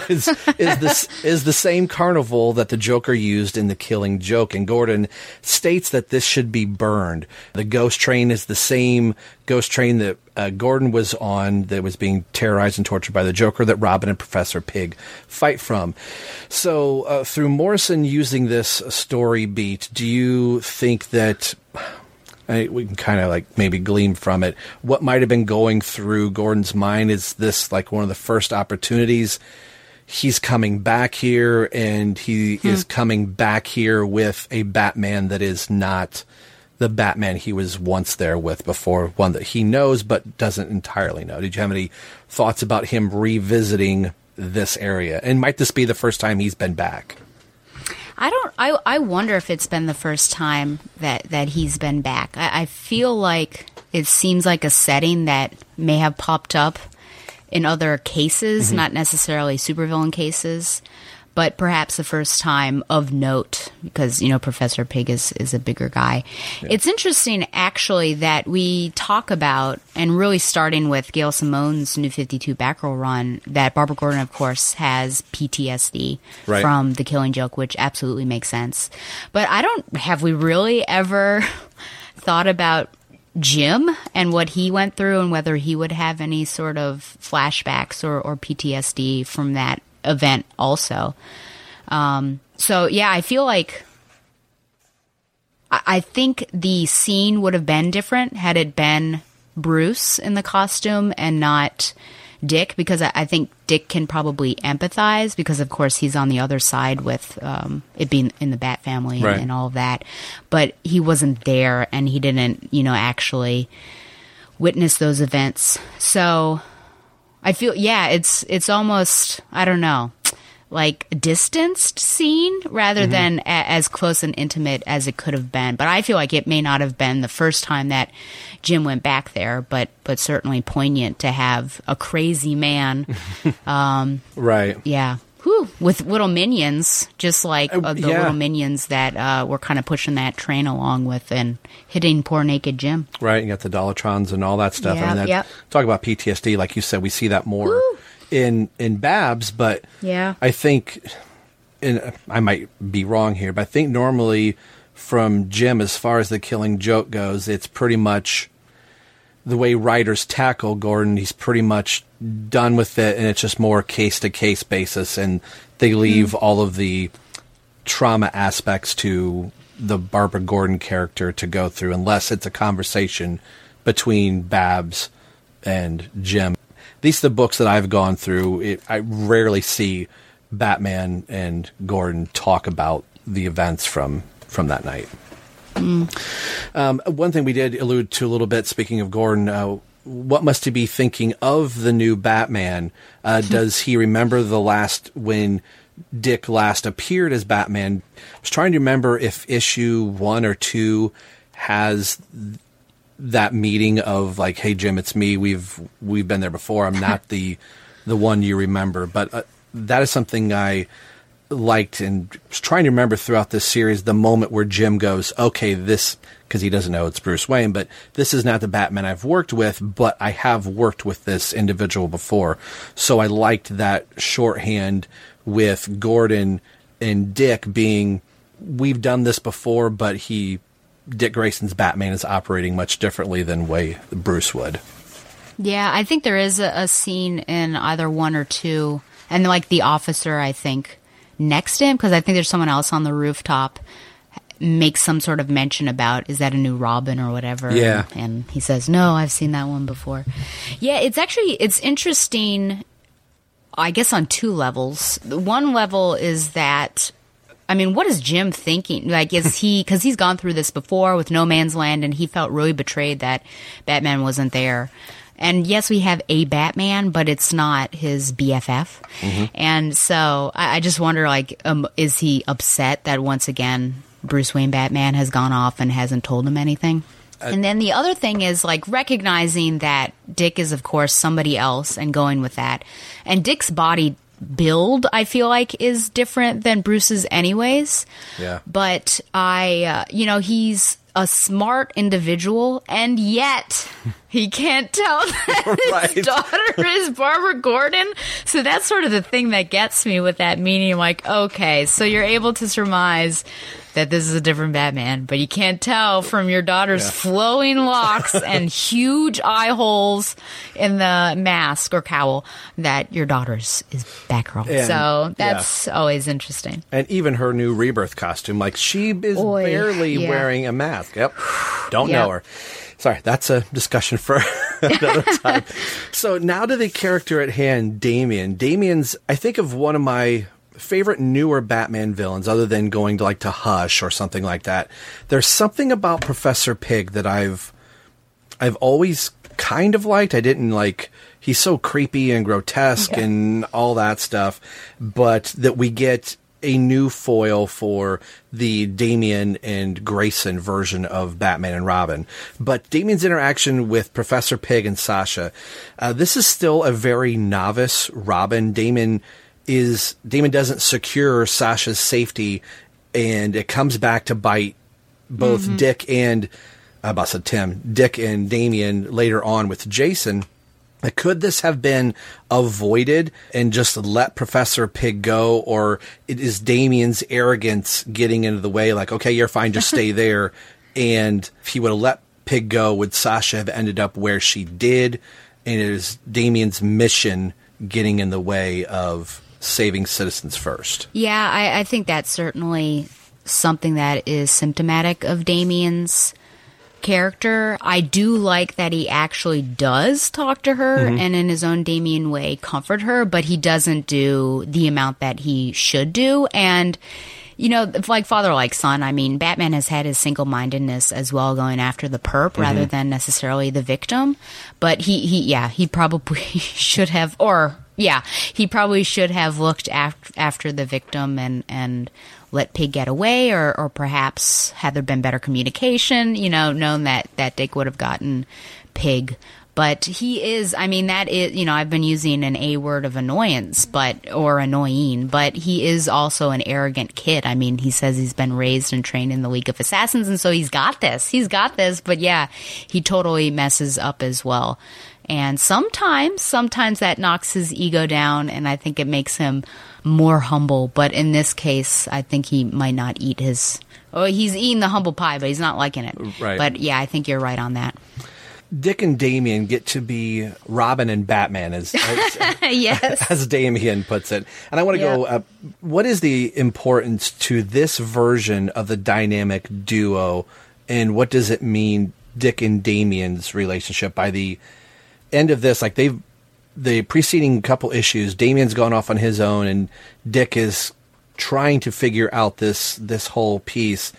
is the same carnival that the Joker used in the Killing Joke. And Gordon states that this should be burned. The ghost train is the same ghost train that Gordon was on, that was being terrorized and tortured by the Joker, that Robin and Professor Pig fight from. So through Morrison using this story beat, do you think that we can kind of like maybe glean from it what might have been going through Gordon's mind? Is this like one of the first opportunities? He's coming back here, and he is coming back here with a Batman that is not the Batman he was once there with before, one that he knows but doesn't entirely know. Did you have any thoughts about him revisiting this area? And might this be the first time he's been back? I wonder if it's been the first time that he's been back. I feel like it seems like a setting that may have popped up in other cases, not necessarily supervillain cases, but perhaps the first time of note, because, you know, Professor Pig is a bigger guy. Yeah. It's interesting, actually, that we talk about, and really starting with Gail Simone's New 52 Batgirl run, that Barbara Gordon, of course, has PTSD from the Killing Joke, which absolutely makes sense. But have we really ever thought about Jim and what he went through and whether he would have any sort of flashbacks or PTSD from that event also. So yeah, I feel like I think the scene would have been different had it been Bruce in the costume and not Dick, because I think Dick can probably empathize because, of course, he's on the other side with it being in the Bat family and all of that. But he wasn't there, and he didn't, you know, actually witness those events. So I feel, it's almost, I don't know. like distanced scene rather than as close and intimate as it could have been. But I feel like it may not have been the first time that Jim went back there, but certainly poignant to have a crazy man. Right. Yeah. Whew, with little minions, just like the little minions that were kind of pushing that train along with and hitting poor naked Jim. Right, you got the Dolatrons and all that stuff. Yeah, I mean, talk about PTSD, like you said, we see that more in Babs, but I think, and I might be wrong here, but I think normally from Jim, as far as the Killing Joke goes, it's pretty much the way writers tackle Gordon, he's pretty much done with it, and it's just more case-to-case basis, and they leave all of the trauma aspects to the Barbara Gordon character to go through, unless it's a conversation between Babs and Jim. These are the books that I've gone through. I rarely see Batman and Gordon talk about the events from that night. One thing we did allude to a little bit, speaking of Gordon, what must he be thinking of the new Batman? Does he remember when Dick last appeared as Batman? I was trying to remember if issue 1 or 2 has that meeting of like, hey Jim, it's me. We've been there before. I'm not the one you remember, but that is something I liked and was trying to remember throughout this series, the moment where Jim goes, okay, this, because he doesn't know it's Bruce Wayne, but this is not the Batman I've worked with, but I have worked with this individual before. So I liked that shorthand with Gordon and Dick being, we've done this before, but Dick Grayson's Batman is operating much differently than way Bruce would. Yeah, I think there is a scene in either 1 or 2, and like the officer, I think, next to him, because I think there's someone else on the rooftop, makes some sort of mention about, is that a new Robin or whatever? Yeah. And he says, no, I've seen that one before. Yeah, it's interesting, I guess, on 2 levels. One level is that, I mean, what is Jim thinking? Like, because he's gone through this before with No Man's Land, and he felt really betrayed that Batman wasn't there. And yes, we have a Batman, but it's not his BFF. Mm-hmm. And so I just wonder, like, is he upset that once again Bruce Wayne Batman has gone off and hasn't told him anything? And then the other thing is, like, recognizing that Dick is, of course, somebody else and going with that. And Dick's body build, I feel like, is different than Bruce's anyways. Yeah. But he's a smart individual, and yet he can't tell that his daughter is Barbara Gordon. So that's sort of the thing that gets me with that meaning. Like, okay, so you're able to surmise that this is a different Batman, but you can't tell from your daughter's flowing locks and huge eye holes in the mask or cowl that your daughter's is Batgirl. And so that's always interesting. And even her new Rebirth costume, like, she is barely wearing a mask. Yep. Don't know her. Sorry, that's a discussion for another time. So now to the character at hand, Damian. Damian's, I think, of one of my favorite newer Batman villains, other than going to Hush or something like that. There's something about Professor Pig that I've always kind of liked. I didn't like, he's so creepy and grotesque and all that stuff, but that we get a new foil for the Damian and Grayson version of Batman and Robin. But Damian's interaction with Professor Pig and Sasha, this is still a very novice Robin. Damian doesn't secure Sasha's safety, and it comes back to bite both Dick and Damian later on with Jason. Could this have been avoided and just let Professor Pig go, or is Damian's arrogance getting into the way? Like, okay, you're fine, just stay there. And if he would have let Pig go, would Sasha have ended up where she did? And is Damian's mission getting in the way of saving citizens first? Yeah, I think that's certainly something that is symptomatic of Damian's character. I do like that he actually does talk to her and in his own Damian way comfort her, but he doesn't do the amount that he should do. And You know, like father, like son, I mean, Batman has had his single-mindedness as well, going after the perp rather than necessarily the victim. But he probably should have, looked after the victim and let Pig get away, or perhaps had there been better communication, you know, known that Dick would have gotten Pig. But he is, I mean, that is, you know, I've been using an A word of annoyance, or annoying, but he is also an arrogant kid. I mean, he says he's been raised and trained in the League of Assassins, and so he's got this, but yeah, he totally messes up as well. And sometimes that knocks his ego down, and I think it makes him more humble, but in this case, I think he might not eat his, he's eating the humble pie, but he's not liking it. Right. But yeah, I think you're right on that. Dick and Damian get to be Robin and Batman, as Damian puts it. And I want to go, what is the importance to this version of the dynamic duo, and what does it mean, Dick and Damian's relationship? By the end of this, like the preceding couple issues, Damian's gone off on his own, and Dick is trying to figure out this whole piece,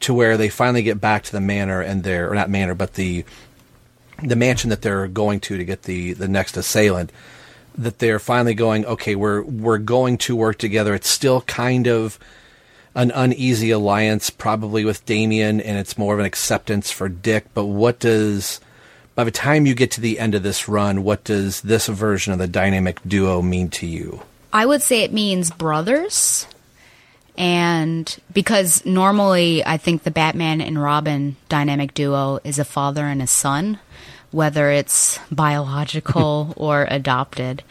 to where they finally get back to the manor and their, or not manor, but the mansion that they're going to get the next assailant, that they're finally going, okay, we're going to work together. It's still kind of an uneasy alliance, probably with Damian, and it's more of an acceptance for Dick. But what does, by the time you get to the end of this run, what does this version of the dynamic duo mean to you? I would say it means brothers. And because normally I think the Batman and Robin dynamic duo is a father and a son, whether it's biological or adopted.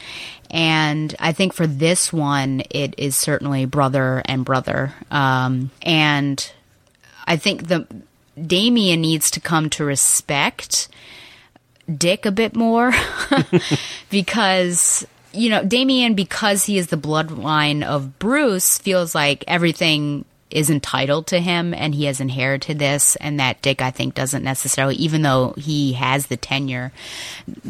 And I think for this one, it is certainly brother and brother. And I think Damian needs to come to respect Dick a bit more because... You know, Damian, because he is the bloodline of Bruce, feels like everything is entitled to him and he has inherited this, and that Dick, I think, doesn't necessarily, even though he has the tenure,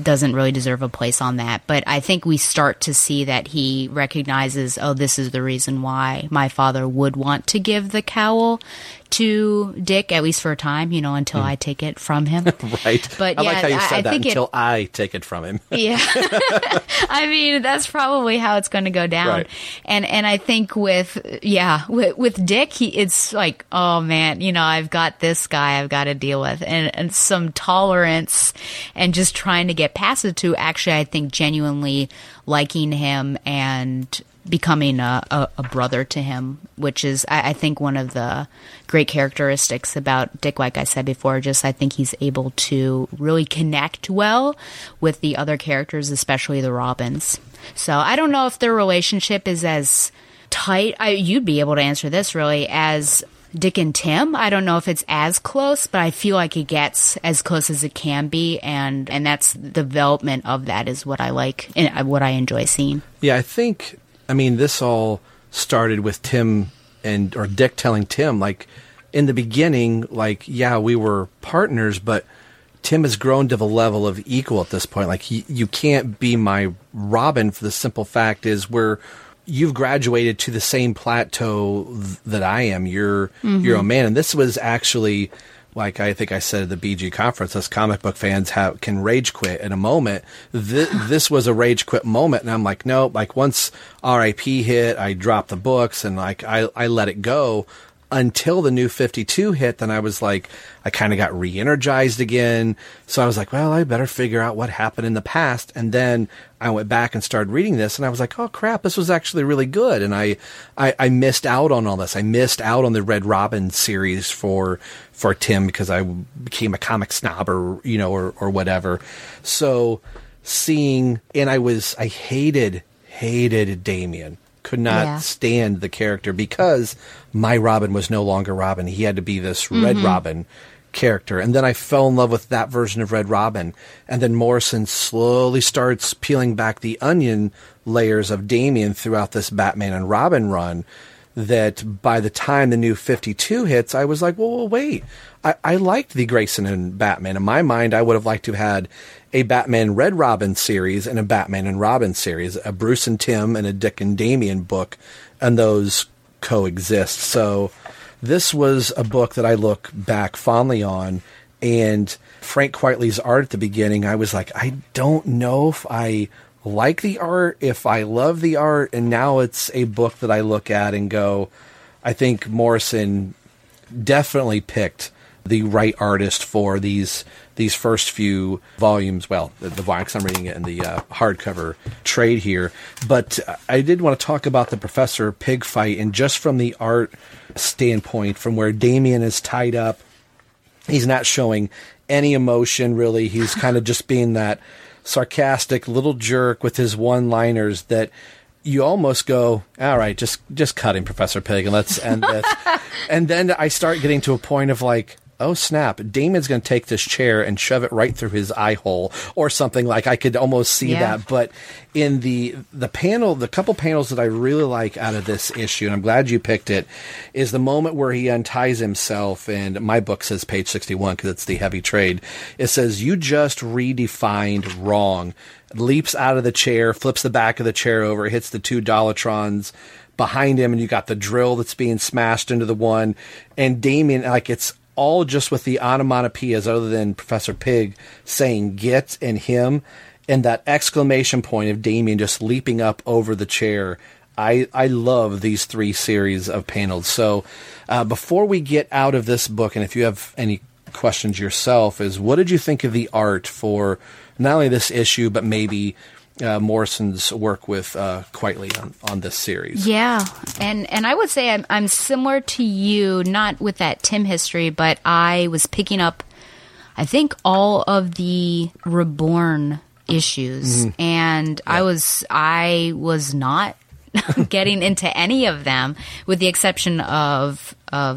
doesn't really deserve a place on that. But I think we start to see that he recognizes, this is the reason why my father would want to give the cowl to Dick, at least for a time, you know, until I take it from him. Right. But I like how you said that, until I take it from him. Yeah. I mean, that's probably how it's going to go down. Right. And I think with Dick, it's like, oh man, you know, I've got this guy I've got to deal with, and some tolerance and just trying to get past it to actually, I think, genuinely liking him and becoming a brother to him, which is, I think, one of the great characteristics about Dick, like I said before, just I think he's able to really connect well with the other characters, especially the Robins. So I don't know if their relationship is as tight. You'd be able to answer this, really, as Dick and Tim. I don't know if it's as close, but I feel like it gets as close as it can be, and that's the development of that is what I like and what I enjoy seeing. Yeah, I think... I mean, this all started with Tim or Dick telling Tim, like, in the beginning, like, yeah, we were partners, but Tim has grown to the level of equal at this point. Like, you can't be my Robin, for the simple fact is you've graduated to the same plateau that I am. You're a man. And this was actually, like I think I said at the BG conference, us comic book fans can rage quit in a moment. This was a rage quit moment, and I'm like, no, like once RIP hit, I dropped the books, and like I let it go until the New 52 hit. Then I was like, I kind of got re-energized again. So I was like, well, I better figure out what happened in the past. And then I went back and started reading this, and I was like, oh crap, this was actually really good. And I missed out on all this. I missed out on the Red Robin series for Tim because I became a comic snob or, you know, or whatever. So I hated Damian. Could not stand the character because my Robin was no longer Robin. He had to be this Red Robin character. And then I fell in love with that version of Red Robin. And then Morrison slowly starts peeling back the onion layers of Damian throughout this Batman and Robin run, that by the time the New 52 hits, I was like, well, wait, I liked the Grayson and Batman. In my mind, I would have liked to have had a Batman Red Robin series and a Batman and Robin series, a Bruce and Tim and a Dick and Damian book, and those coexist. So this was a book that I look back fondly on, and Frank Quitely's art at the beginning, I was like, I don't know if I like the art, if I love the art, and now it's a book that I look at and go, I think Morrison definitely picked the right artist for these first few volumes. Well, the volumes, I'm reading it in the hardcover trade here. But I did want to talk about the Professor Pig fight, and just from the art standpoint, from where Damien is tied up, he's not showing any emotion, really. He's kind of just being that sarcastic little jerk with his one-liners that you almost go, all right, just cut him, Professor Pig, and let's end this. And then I start getting to a point of like, oh, snap, Damon's going to take this chair and shove it right through his eye hole or something. Like, I could almost see that. But in the panel, the couple panels that I really like out of this issue, and I'm glad you picked it, is the moment where he unties himself. And my book says page 61 because it's the heavy trade. It says, "You just redefined wrong." Leaps out of the chair, flips the back of the chair over, hits the two Dolatrons behind him, and you got the drill that's being smashed into the one. And Damien, like, it's all just with the onomatopoeias other than Professor Pig saying "get" and "him," and that exclamation point of Damien just leaping up over the chair. I love these three series of panels. So before we get out of this book, and if you have any questions yourself, is what did you think of the art for not only this issue, but maybe Morrison's work with Quietly on this series? Yeah, and I would say I'm similar to you, not with that Tim history, but I was picking up, I think, all of the Reborn issues, and I was not getting into any of them, with the exception of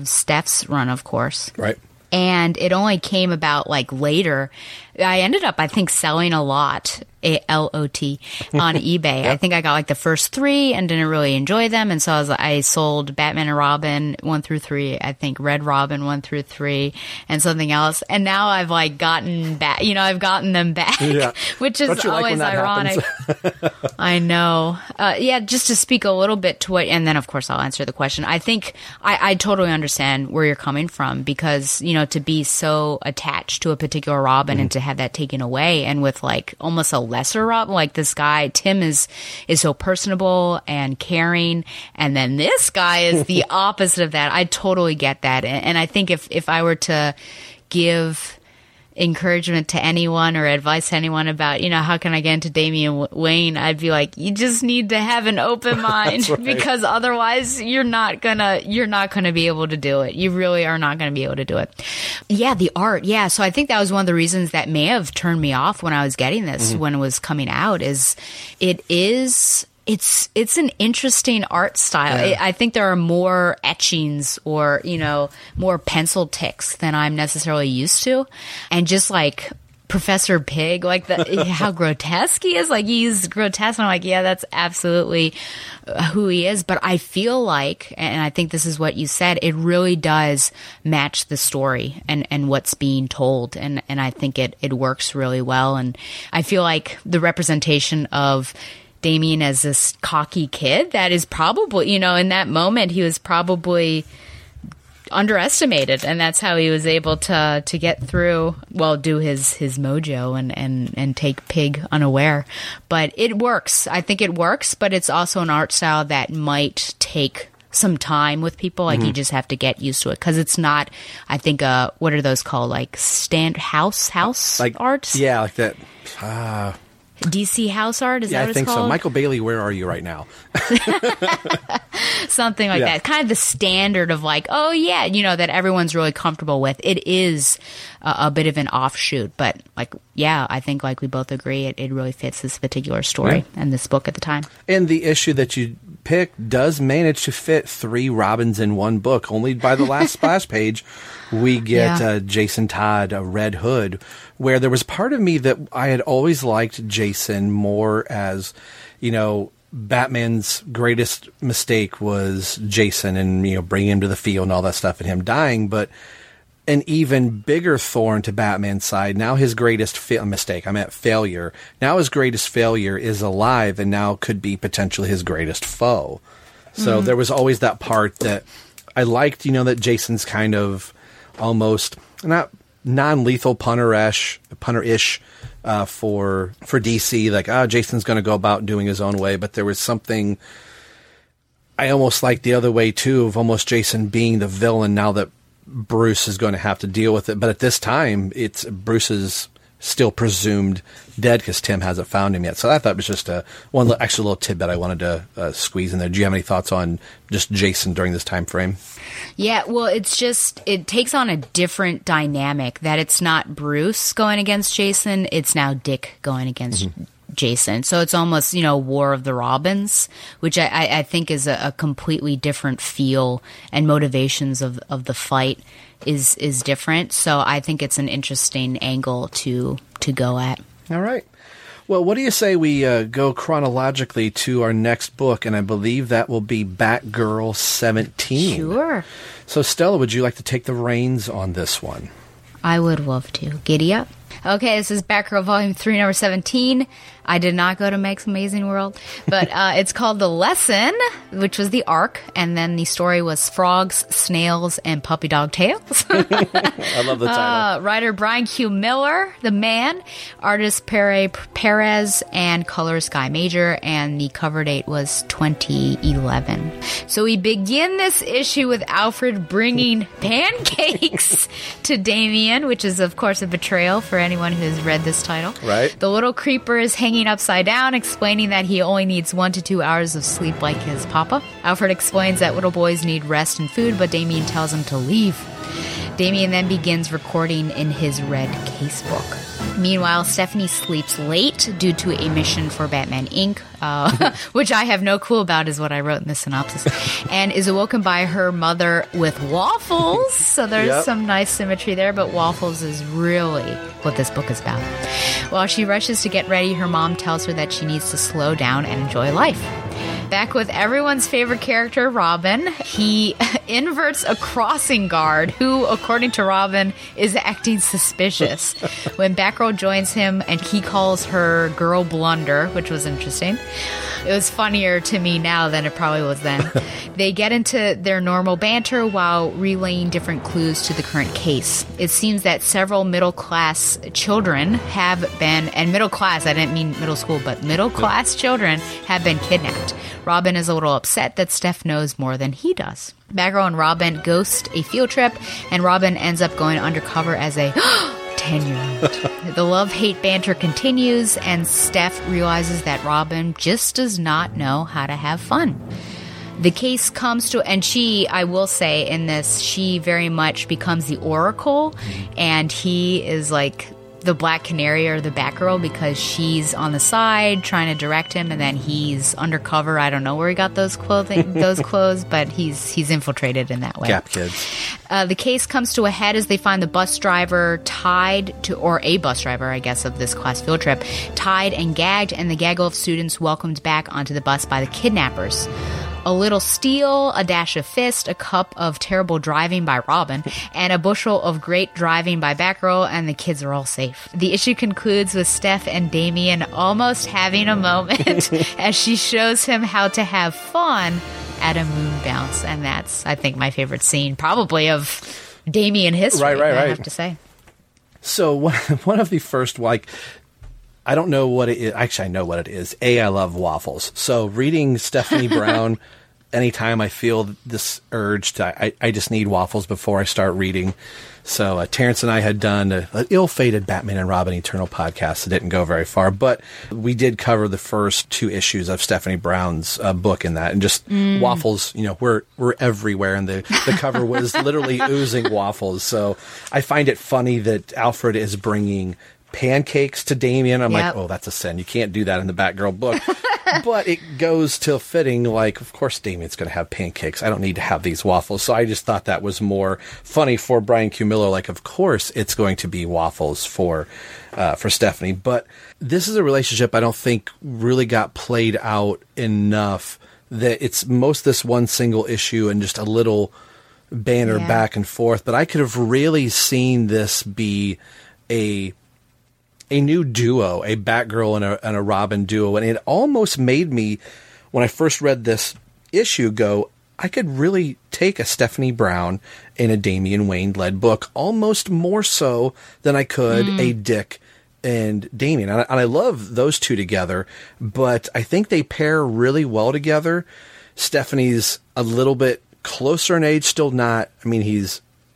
Steph's run, of course. Right. And it only came about like later. I ended up, I think, selling a lot, A-L-O-T, on eBay. I think I got like the first three and didn't really enjoy them. And so I sold Batman and Robin 1 through 3, I think Red Robin 1 through 3, and something else. And now I've like gotten back, you know, I've gotten them back, which is always like ironic. I know. Just to speak a little bit to what, and then of course I'll answer the question. I think I totally understand where you're coming from, because, you know, to be so attached to a particular Robin and to have that taken away, and with like almost a lesser Robin, like this guy Tim is so personable and caring, and then this guy is the opposite of that. I totally get that, and I think if I were to give encouragement to anyone or advice to anyone about, you know, how can I get into Damian Wayne, I'd be like, you just need to have an open mind. Right. Because otherwise you're not gonna be able to do it. You really are not gonna be able to do it. Yeah, the art. Yeah, so I think that was one of the reasons that may have turned me off when I was getting this, when it was coming out, is it's an interesting art style. Yeah. I think there are more etchings or, you know, more pencil ticks than I'm necessarily used to. And just like Professor Pig, like the how grotesque he is. Like, he's grotesque. And I'm like, yeah, that's absolutely who he is. But I feel like, and I think this is what you said, it really does match the story and what's being told. And I think it works really well. And I feel like the representation of Damien as this cocky kid that is probably, you know, in that moment he was probably underestimated, and that's how he was able to get through, well, do his mojo and take Pig unaware. But it works. I think it works, but it's also an art style that might take some time with people. Like, you just have to get used to it, because it's not, I think, what are those called? Like stand house like, arts? Yeah, like that. DC house art, is that what it's called? Yeah, I think so. Michael Bailey, where are you right now? Something like that. Kind of the standard of like, oh yeah, you know, that everyone's really comfortable with. It is a bit of an offshoot, but like, yeah, I think like we both agree, it really fits this particular story and this book at the time. And the issue that you picked does manage to fit three Robins in one book. Only by the last splash page, we get Jason Todd, Red Hood, where there was part of me that I had always liked Jason more as, you know, Batman's greatest mistake was Jason, and, you know, bringing him to the field and all that stuff and him dying. But an even bigger thorn to Batman's side. Now his greatest failure. Now his greatest failure is alive, and now could be potentially his greatest foe. So there was always that part that I liked, you know, that Jason's kind of almost not non-lethal punter-ish for DC. Like, Jason's going to go about doing his own way. But there was something I almost liked the other way, too, of almost Jason being the villain now that Bruce is going to have to deal with it. But at this time, it's Bruce's still presumed dead because Tim hasn't found him yet. So I thought it was just one extra little tidbit I wanted to squeeze in there. Do you have any thoughts on just Jason during this time frame? Yeah, well, it's just, it takes on a different dynamic that it's not Bruce going against Jason. It's now Dick going against Jason. So it's almost, you know, War of the Robins, which I think is a completely different feel, and motivations of the fight is different. So I think it's an interesting angle to go at. All right. Well, what do you say we go chronologically to our next book? And I believe that will be Batgirl 17. Sure. So Stella, would you like to take the reins on this one? I would love to. Giddy up. Okay, this is Batgirl Volume 3, Number 17. I did not go to Meg's Amazing World, but it's called The Lesson, which was the arc, and then the story was Frogs, Snails, and Puppy Dog Tails. I love the title. Writer Brian Q. Miller, the man, artist Perez, and colorist Guy Major, and the cover date was 2011. So we begin this issue with Alfred bringing pancakes to Damien, which is, of course, a betrayal for anyone who's read this title. Right. The little creeper is hanging upside down, explaining that he only needs 1 to 2 hours of sleep like his papa. Alfred explains that little boys need rest and food, but Damien tells him to leave. Damien then begins recording in his red casebook. Meanwhile, Stephanie sleeps late due to a mission for Batman Inc., which I have no clue about is what I wrote in the synopsis, and is awoken by her mother with waffles. So there's some nice symmetry there, but waffles is really what this book is about. While she rushes to get ready, her mom tells her that she needs to slow down and enjoy life. Back with everyone's favorite character, Robin. He inverts a crossing guard who, according to Robin, is acting suspicious. When Batgirl joins him, and he calls her Girl Blunder, which was interesting. It was funnier to me now than it probably was then. They get into their normal banter while relaying different clues to the current case. It seems that several middle-class children have been, and middle-class, I didn't mean middle school, but middle-class children have been kidnapped. Robin is a little upset that Steph knows more than he does. Batgirl and Robin ghost a field trip, and Robin ends up going undercover as a 10-year-old. The love-hate banter continues, and Steph realizes that Robin just does not know how to have fun. The case comes to, and she, I will say in this, she very much becomes the Oracle, and he is like the Black Canary or the Batgirl, because she's on the side trying to direct him, and then he's undercover. I don't know where he got those clothes, but he's infiltrated in that way. Gap kids. The case comes to a head as they find the bus driver of this class field trip, tied and gagged, and the gaggle of students welcomed back onto the bus by the kidnappers. A little steal, a dash of fist, a cup of terrible driving by Robin, and a bushel of great driving by Batgirl, and the kids are all safe. The issue concludes with Steph and Damien almost having a moment as she shows him how to have fun at a moon bounce. And that's, I think, my favorite scene probably of Damien history, right. I have to say. So one of the first, like, I don't know what it is. Actually, I know what it is. I love waffles. So reading Stephanie Brown, anytime I feel this urge to, I just need waffles before I start reading. So Terrence and I had done an ill-fated Batman and Robin Eternal podcast that didn't go very far, but we did cover the first 2 issues of Stephanie Brown's book in that, and just waffles, you know, we're everywhere, and the cover was literally oozing waffles. So I find it funny that Alfred is bringing pancakes to Damien. I'm like, oh, that's a sin. You can't do that in the Batgirl book. But it goes to fitting, like, of course Damien's going to have pancakes. I don't need to have these waffles. So I just thought that was more funny for Brian Q. Miller. Like, of course it's going to be waffles for Stephanie. But this is a relationship I don't think really got played out enough, that it's most this one single issue and just a little banner back and forth. But I could have really seen this be a new duo, a Batgirl and a Robin duo. And it almost made me, when I first read this, issue go, I could really take a Stephanie Brown in a Damian Wayne-led book, almost more so than I could a Dick and Damian. And I love those two together, but I think they pair really well together. Stephanie's a little bit closer in age, still not. I mean,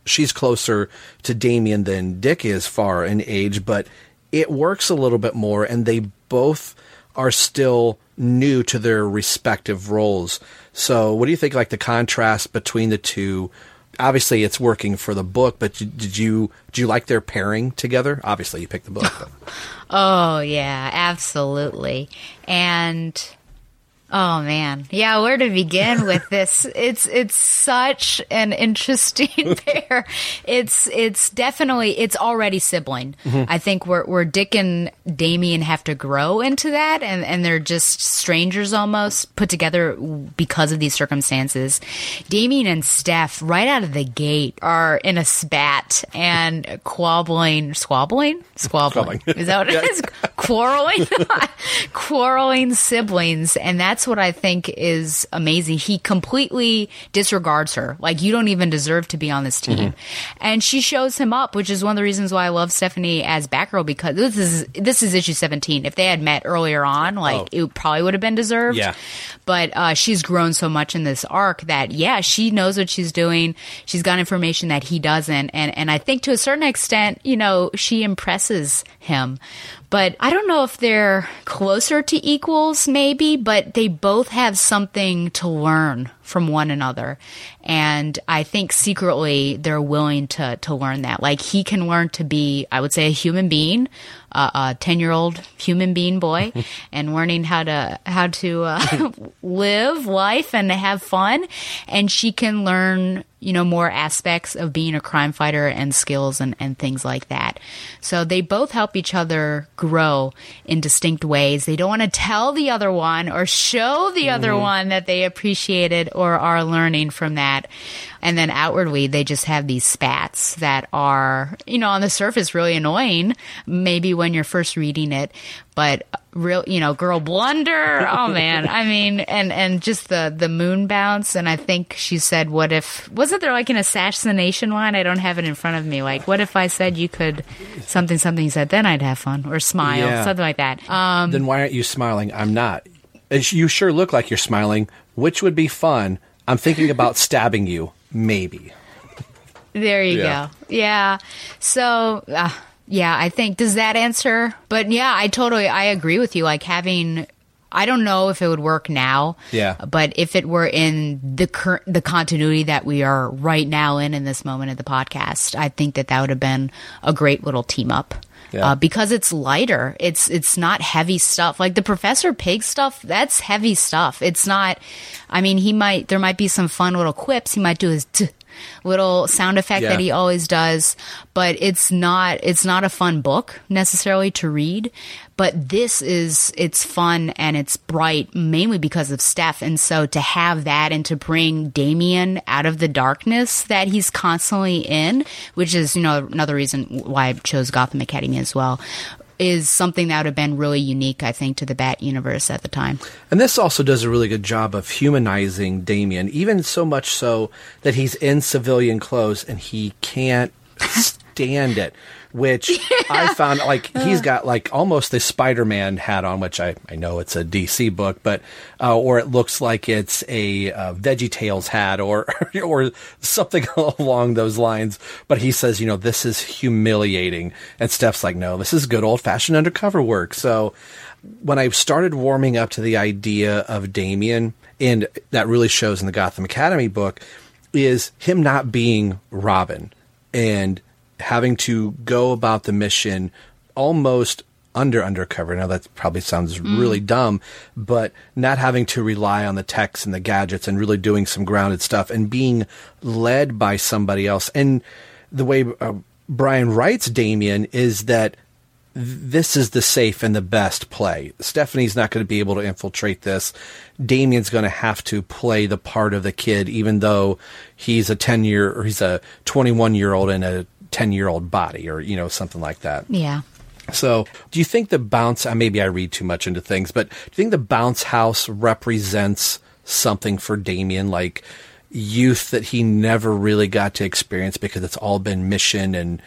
she's closer to Damian than Dick is far in age, but it works a little bit more, and they both are still new to their respective roles. So what do you think, like, the contrast between the two? Obviously, it's working for the book, but did you like their pairing together? Obviously, you picked the book. Oh, yeah, absolutely. And... oh, man. Yeah, where to begin with this? It's such an interesting pair. It's already sibling. Mm-hmm. I think where Dick and Damian have to grow into that, and they're just strangers almost put together because of these circumstances. Damian and Steph, right out of the gate, are in a spat and squabbling. Is that what it is? Quarreling siblings, and that's what I think is amazing. He completely disregards her. Like, you don't even deserve to be on this team. Mm-hmm. And she shows him up, which is one of the reasons why I love Stephanie as Batgirl, because this is issue 17. If they had met earlier on, it probably would have been deserved. Yeah. But she's grown so much in this arc that, yeah, she knows what she's doing. She's got information that he doesn't. And I think to a certain extent, you know, she impresses him. But I don't know if they're closer to equals, maybe, but they both have something to learn from one another. And I think secretly they're willing to learn that. Like, he can learn to be, I would say, a human being, a 10-year-old human being boy, and learning how to live life and to have fun. And she can learn, you know, more aspects of being a crime fighter and skills and things like that. So they both help each other grow in distinct ways. They don't want to tell the other one or show the other one that they appreciated or are learning from that. And then outwardly, they just have these spats that are, you know, on the surface really annoying, maybe when you're first reading it, but real, you know, girl blunder. Oh, man. I mean, and just the moon bounce. And I think she said, what if, wasn't there like an assassination line? I don't have it in front of me. Like, what if I said you could something said, then I'd have fun or smile, something like that. Then why aren't you smiling? I'm not. You sure look like you're smiling, which would be fun. I'm thinking about stabbing you. Maybe. There you go. Yeah. So... yeah, I think, does that answer? But yeah, I agree with you. Like, having, I don't know if it would work now. Yeah. But if it were in the continuity that we are right now in this moment of the podcast, I think that would have been a great little team up. Yeah. Because it's lighter. It's not heavy stuff. Like the Professor Pig stuff, that's heavy stuff. It's not, I mean, there might be some fun little quips. He might do his little sound effect that he always does, but it's not a fun book necessarily to read. But it's fun and it's bright, mainly because of Steph. And so to have that and to bring Damian out of the darkness that he's constantly in, which is, you know, another reason why I chose Gotham Academy as well, is something that would have been really unique, I think, to the Bat universe at the time. And this also does a really good job of humanizing Damian, even so much so that he's in civilian clothes and he can't stand it, which I found, like, he's got, like, almost a Spider-Man hat on, which I know it's a DC book, but or it looks like it's a VeggieTales hat or something along those lines. But he says, you know, this is humiliating. And Steph's like, no, this is good old-fashioned undercover work. So when I started warming up to the idea of Damian, and that really shows in the Gotham Academy book, is him not being Robin and having to go about the mission almost undercover. Now that probably sounds really dumb, but not having to rely on the techs and the gadgets and really doing some grounded stuff and being led by somebody else. And the way Brian writes Damian is that this is the safe and the best play. Stephanie's not going to be able to infiltrate this. Damian's going to have to play the part of the kid, even though he's a 21-year-old in a 10-year-old body, or, you know, something like that. Yeah. So do you think the bounce, maybe I read too much into things, but do you think the bounce house represents something for Damian, like youth that he never really got to experience because it's all been mission and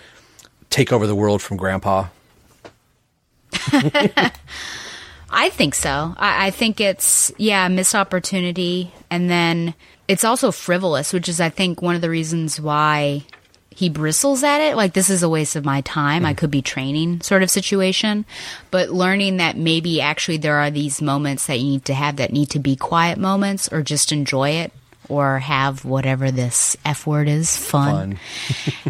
take over the world from Grandpa? I think so. I think it's, missed opportunity. And then it's also frivolous, which is, I think, one of the reasons why he bristles at it. Like, this is a waste of my time. I could be training sort of situation. But learning that maybe actually there are these moments that you need to have that need to be quiet moments, or just enjoy it, or have whatever this F word is, fun.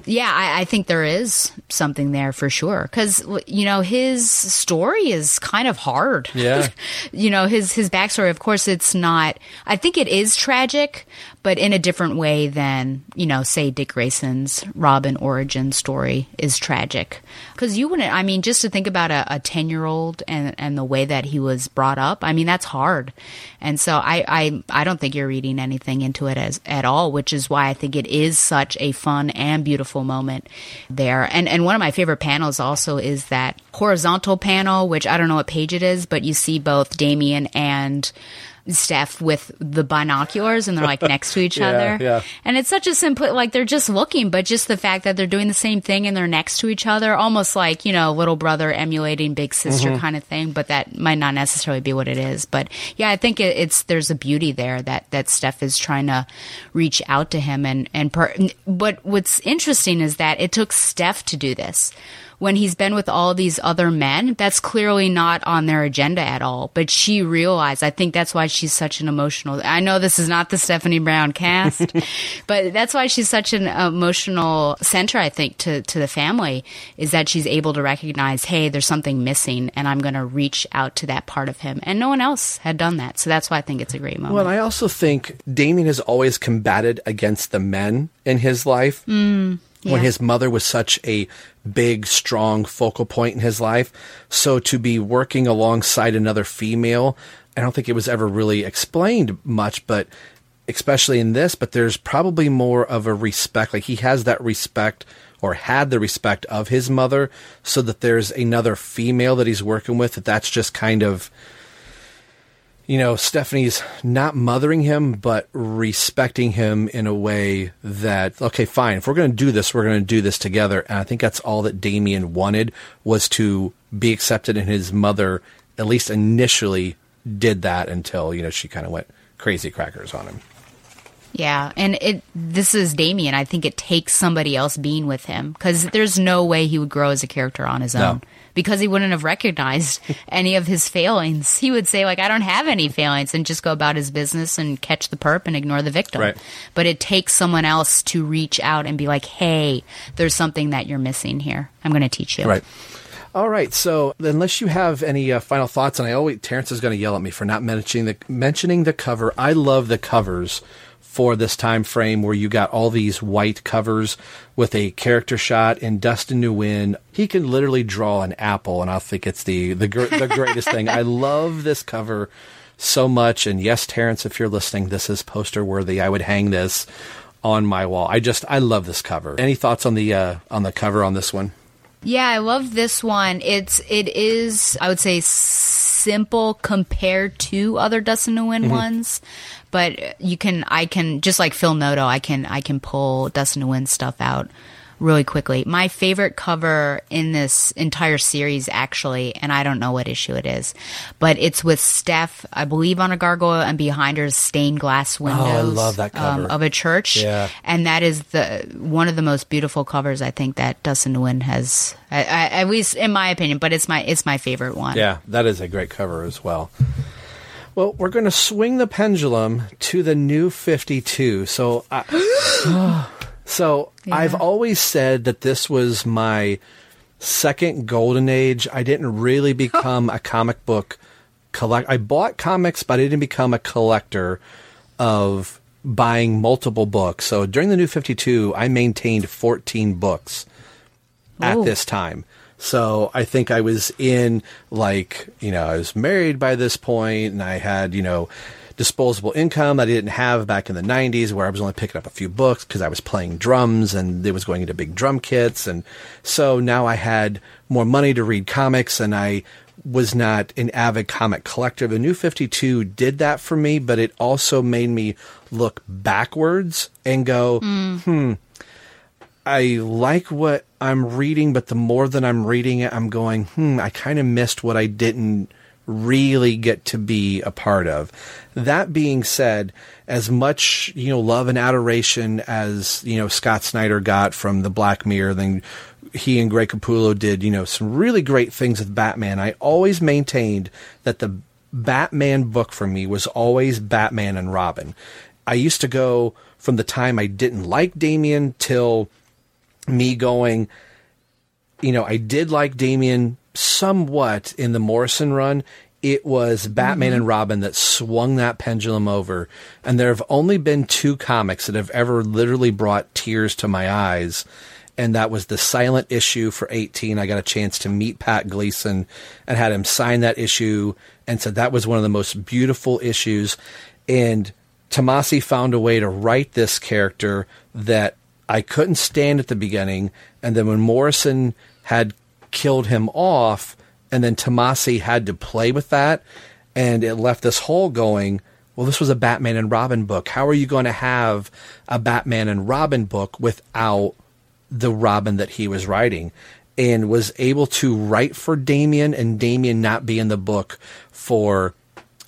I think there is something there for sure. Because, his story is kind of hard. Yeah. His backstory, of course, it's not... I think it is tragic, but in a different way than, say Dick Grayson's Robin origin story is tragic. Because you wouldn't... I mean, just to think about a 10-year-old and the way that he was brought up, I mean, that's hard. And so I don't think you're reading anything into it at all, which is why I think it is such a fun and beautiful moment there. And one of my favorite panels also is that horizontal panel, which I don't know what page it is, but you see both Damian and Steph with the binoculars, and they're like next to each other. Yeah. And it's such a simple, like they're just looking, but just the fact that they're doing the same thing and they're next to each other, almost like, little brother emulating big sister kind of thing, but that might not necessarily be what it is. But I think there's a beauty there that Steph is trying to reach out to him. But what's interesting is that it took Steph to do this. When he's been with all these other men, that's clearly not on their agenda at all. But she realized, I think that's why she's such an emotional... I know this is not the Stephanie Brown cast, but that's why she's such an emotional center, I think, to the family, is that she's able to recognize, hey, there's something missing, and I'm going to reach out to that part of him. And no one else had done that. So that's why I think it's a great moment. Well, I also think Damien has always combated against the men in his life. When his mother was such a big, strong focal point in his life. So to be working alongside another female, I don't think it was ever really explained much, but especially in this, but there's probably more of a respect. Like he has that respect, or had the respect of his mother, so that there's another female that he's working with. That's just kind of, Stephanie's not mothering him, but respecting him in a way that, okay, fine, if we're going to do this, we're going to do this together. And I think that's all that Damian wanted, was to be accepted. And his mother, at least initially, did that until, she kind of went crazy crackers on him. Yeah, and this is Damian. I think it takes somebody else being with him, because there's no way he would grow as a character on his own, because he wouldn't have recognized any of his failings. He would say, like, I don't have any failings, and just go about his business and catch the perp and ignore the victim. Right. But it takes someone else to reach out and be like, hey, there's something that you're missing here. I'm going to teach you. Right. All right, so unless you have any final thoughts, and Terrence is going to yell at me for not mentioning the cover. I love the covers for this time frame, where you got all these white covers with a character shot, and Dustin Nguyen, he can literally draw an apple, and I think it's the greatest thing. I love this cover so much. And yes, Terrence, if you're listening, this is poster worthy. I would hang this on my wall. I love this cover. Any thoughts on the cover on this one? Yeah, I love this one. It is, I would say, simple compared to other Dustin Nguyen ones. But I can just like Phil Noto, I can pull Dustin Nguyen stuff out really quickly. My favorite cover in this entire series, actually, and I don't know what issue it is, but it's with Steph, I believe, on a gargoyle, and behind her is stained glass windows. Oh, I love that cover. Of a church. Yeah. And that is one of the most beautiful covers, I think, that Dustin Nguyen has, at least in my opinion, but it's my favorite one. Yeah, that is a great cover as well. Well, we're going to swing the pendulum to the New 52. So I've always said that this was my second golden age. I didn't really become a comic book collector. I bought comics, but I didn't become a collector of buying multiple books. So during the New 52, I maintained 14 books at this time. So I think I was in, I was married by this point, and I had, disposable income I didn't have back in the 90s, where I was only picking up a few books because I was playing drums and it was going into big drum kits. And so now I had more money to read comics, and I was not an avid comic collector. The New 52 did that for me, but it also made me look backwards and go, I like what I'm reading, but the more that I'm reading it, I'm going, I kind of missed what I didn't really get to be a part of. That being said, as much, love and adoration as, Scott Snyder got from the Black Mirror, then he and Greg Capullo did, some really great things with Batman. I always maintained that the Batman book for me was always Batman and Robin. I used to go from the time I didn't like Damian till me going, I did like Damian somewhat in the Morrison run. It was Batman and Robin that swung that pendulum over. And there have only been two comics that have ever literally brought tears to my eyes. And that was the silent issue for 18. I got a chance to meet Pat Gleason and had him sign that issue and said that was one of the most beautiful issues. And Tomasi found a way to write this character that I couldn't stand at the beginning. And then when Morrison had killed him off, and then Tomasi had to play with that, and it left this hole going, well, this was a Batman and Robin book. How are you going to have a Batman and Robin book without the Robin that he was writing? And was able to write for Damian, and Damian not be in the book for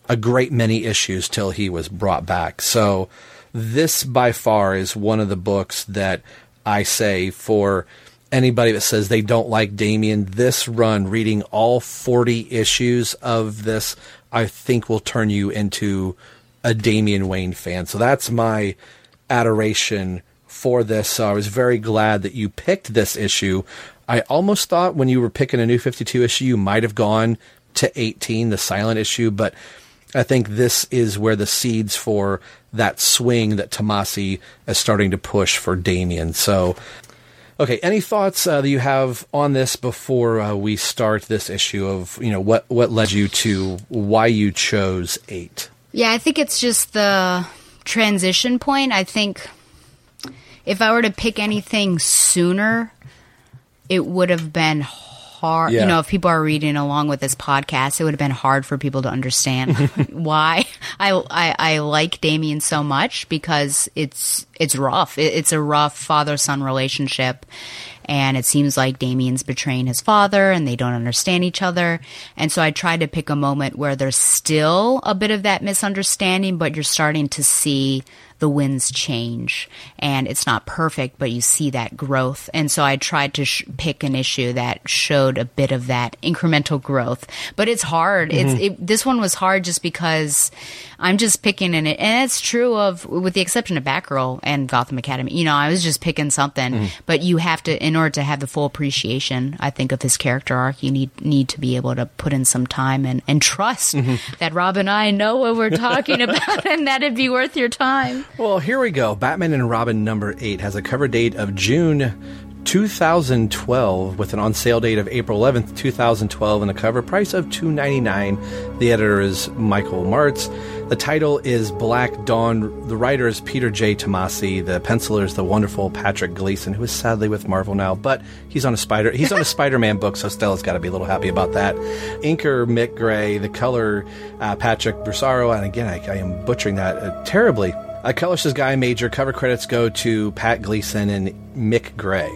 a great many issues till he was brought back. So this by far is one of the books that I say for anybody that says they don't like Damian, this run, reading all 40 issues of this, I think will turn you into a Damian Wayne fan. So that's my adoration for this. So I was very glad that you picked this issue. I almost thought when you were picking a New 52 issue, you might have gone to 18, the silent issue, but I think this is where the seeds for that swing that Tomasi is starting to push for Damian. So, okay, any thoughts that you have on this before we start this issue of, what led you to why you chose 8? Yeah, I think it's just the transition point. I think if I were to pick anything sooner, it would have been hard. Yeah. If people are reading along with this podcast, it would have been hard for people to understand why I like Damian so much, because it's rough. It's a rough father-son relationship. And it seems like Damian's betraying his father and they don't understand each other. And so I tried to pick a moment where there's still a bit of that misunderstanding, but you're starting to see the winds change, and it's not perfect, but you see that growth. And so I tried to pick an issue that showed a bit of that incremental growth, but it's hard. Mm-hmm. This one was hard just because I'm just picking in it. And it's true of, with the exception of Batgirl and Gotham Academy, I was just picking something, but you have to, in order to have the full appreciation, I think, of his character arc, you need to be able to put in some time and trust that Rob and I know what we're talking about and that it'd be worth your time. Well, here we go. Batman and Robin number 8 has a cover date of June 2012 with an on-sale date of April 11th, 2012, and a cover price of $2.99. The editor is Michael Martz. The title is Black Dawn. The writer is Peter J. Tomasi. The penciler is the wonderful Patrick Gleason, who is sadly with Marvel now, but he's on a Spider-Man book, so Stella's got to be a little happy about that. Inker Mick Gray. The color Patrick Brusaro. And again, I am butchering that terribly. Colors is Guy Major. Cover credits go to Pat Gleason and Mick Gray.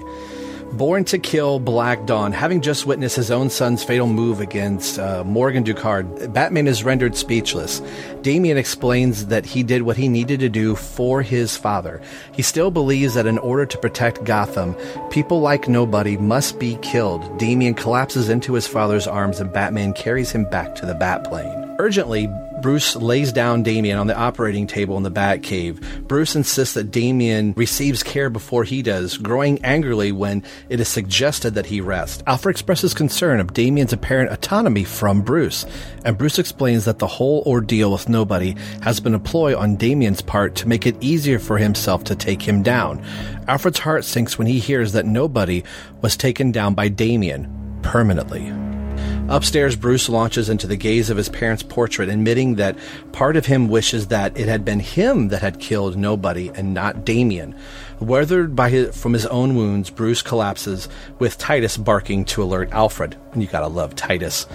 Born to kill Black Dawn, having just witnessed his own son's fatal move against Morgan Ducard, Batman is rendered speechless. Damian explains that he did what he needed to do for his father. He still believes that in order to protect Gotham, people like Nobody must be killed. Damian collapses into his father's arms, and Batman carries him back to the Batplane. Urgently, Bruce lays down Damian on the operating table in the Batcave. Bruce insists that Damian receives care before he does, growing angrily when it is suggested that he rest. Alfred expresses concern of Damian's apparent autonomy from Bruce, and Bruce explains that the whole ordeal with Nobody has been a ploy on Damian's part to make it easier for himself to take him down. Alfred's heart sinks when he hears that Nobody was taken down by Damian permanently. Upstairs, Bruce launches into the gaze of his parents' portrait, admitting that part of him wishes that it had been him that had killed Nobody and not Damian. Weathered from his own wounds, Bruce collapses, with Titus barking to alert Alfred. And you gotta love Titus.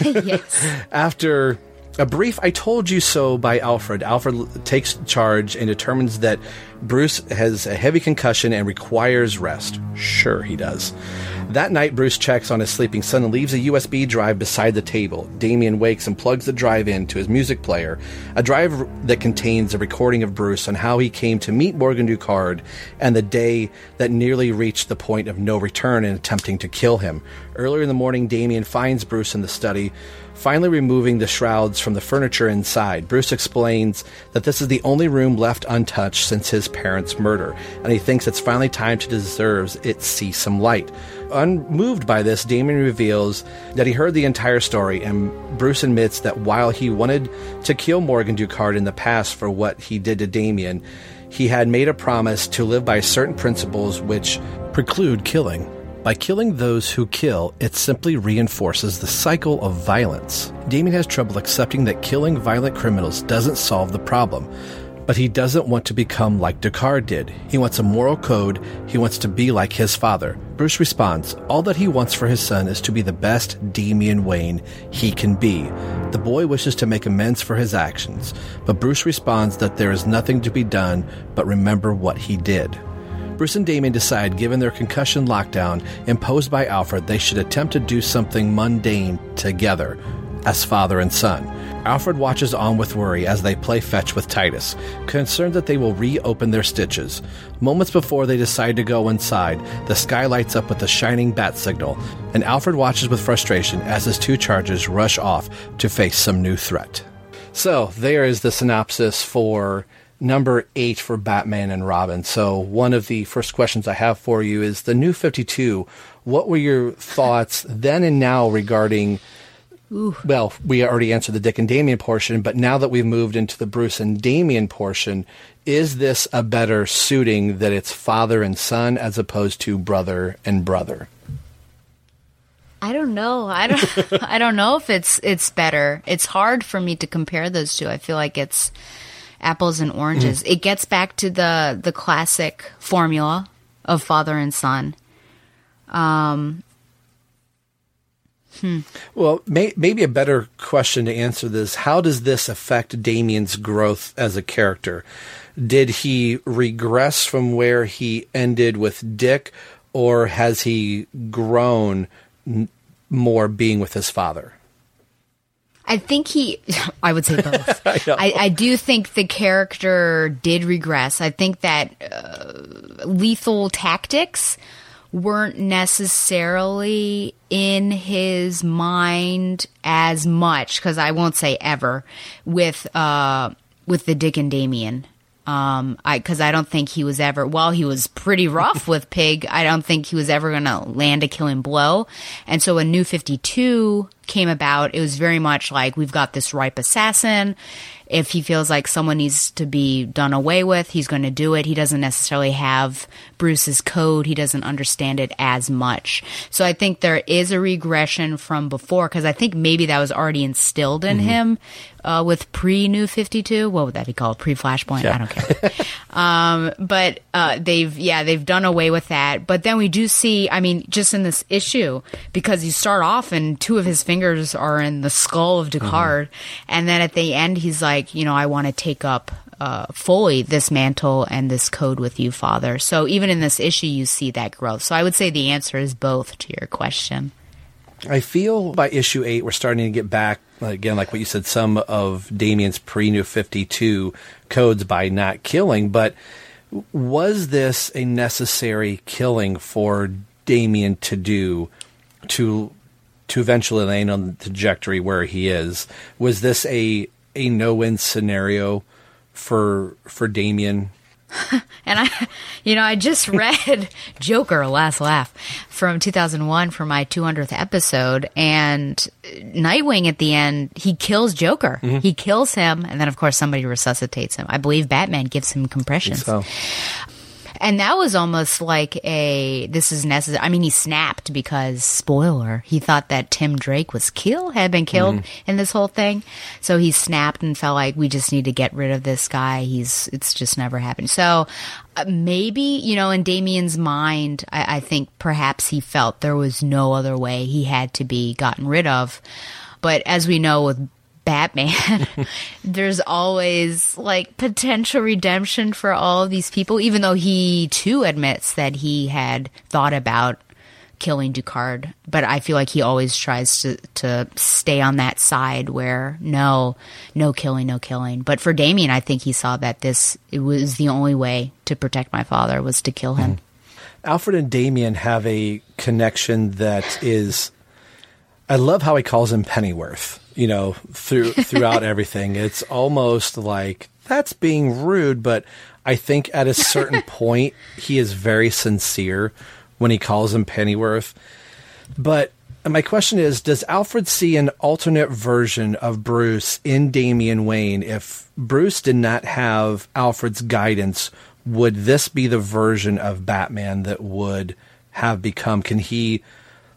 Yes. After a brief "I told you so" by Alfred, Alfred takes charge and determines that Bruce has a heavy concussion and requires rest. Sure, he does. That night, Bruce checks on his sleeping son and leaves a USB drive beside the table. Damien wakes and plugs the drive into his music player, a drive that contains a recording of Bruce on how he came to meet Morgan Ducard and the day that nearly reached the point of no return in attempting to kill him. Earlier in the morning, Damien finds Bruce in the study, finally removing the shrouds from the furniture inside. Bruce explains that this is the only room left untouched since his parents' murder, and he thinks it's finally time to deserves it see some light. Unmoved by this, Damien reveals that he heard the entire story, and Bruce admits that while he wanted to kill Morgan Ducard in the past for what he did to Damien, he had made a promise to live by certain principles which preclude killing. By killing those who kill, it simply reinforces the cycle of violence. Damien has trouble accepting that killing violent criminals doesn't solve the problem, but he doesn't want to become like Ducard did. He wants a moral code. He wants to be like his father. Bruce responds, all that he wants for his son is to be the best Damien Wayne he can be. The boy wishes to make amends for his actions, but Bruce responds that there is nothing to be done but remember what he did. Bruce and Damien decide, given their concussion lockdown imposed by Alfred, they should attempt to do something mundane together as father and son. Alfred watches on with worry as they play fetch with Titus, concerned that they will reopen their stitches. Moments before they decide to go inside, the sky lights up with a shining bat signal, and Alfred watches with frustration as his two charges rush off to face some new threat. So there is the synopsis for number 8 for Batman and Robin. So one of the first questions I have for you is the New 52. What were your thoughts then and now regarding, well, we already answered the Dick and Damien portion, but now that we've moved into the Bruce and Damien portion, is this a better suiting that it's father and son as opposed to brother and brother? I don't know. I don't know if it's better. It's hard for me to compare those two. I feel like it's apples and oranges. It gets back to the classic formula of father and son. Well, maybe a better question to answer this. How does this affect Damien's growth as a character? Did he regress from where he ended with Dick, or has he grown more being with his father? I think I would say both. I do think the character did regress. I think that lethal tactics weren't necessarily in his mind as much, because I won't say ever, with the Dick and Damien. Because I don't think he was ever, while he was pretty rough with Pig, I don't think he was ever going to land a killing blow. And so when New 52 came about, it was very much like, we've got this ripe assassin. If he feels like someone needs to be done away with, he's going to do it. He doesn't necessarily have Bruce's code. He doesn't understand it as much. So I think there is a regression from before, because I think maybe that was already instilled in him with pre-New 52. What would that be called? Pre-Flashpoint? Yeah. I don't care. They've done away with that. But then we do see, I mean, just in this issue, because you start off and two of his fingers are in the skull of Ducard. And then at the end, he's like, you know, I want to take up fully this mantle and this code with you, Father. So even in this issue, you see that growth. So I would say the answer is both to your question. I feel by issue 8, we're starting to get back, again, like what you said, some of Damien's pre-New 52 codes by not killing. But was this a necessary killing for Damien to do to eventually land on the trajectory where he is? Was this a no-win scenario for Damien? And I just read Joker, Last Laugh from 2001 for my 200th episode, and Nightwing at the end, he kills Joker. He kills him, and then of course somebody resuscitates him. I believe Batman gives him compressions. So. And that was almost like this is necessary. I mean, he snapped because, spoiler, he thought that Tim Drake was had been killed in this whole thing. So he snapped and felt like, we just need to get rid of this guy. It's just never happened. So maybe, in Damien's mind, I think perhaps he felt there was no other way. He had to be gotten rid of. But as we know with Batman, there's always potential redemption for all of these people, even though he too admits that he had thought about killing Ducard. But I feel like he always tries to stay on that side where no killing. But for Damien, I think he saw that it was the only way to protect my father was to kill him. Alfred and Damien have a connection that is, I love how he calls him Pennyworth. Throughout everything, it's almost like that's being rude, but I think at a certain point he is very sincere when he calls him Pennyworth. But my question is, does Alfred see an alternate version of Bruce in Damian Wayne? If Bruce did not have Alfred's guidance, would this be the version of Batman that would have become? Can he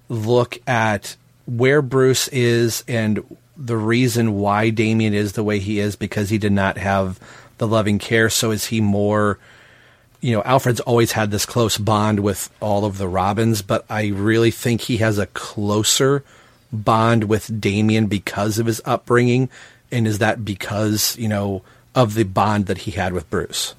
look at where Bruce is and the reason why Damien is the way he is because he did not have the loving care? So is he more, Alfred's always had this close bond with all of the Robins, but I really think he has a closer bond with Damien because of his upbringing. And is that because, of the bond that he had with Bruce?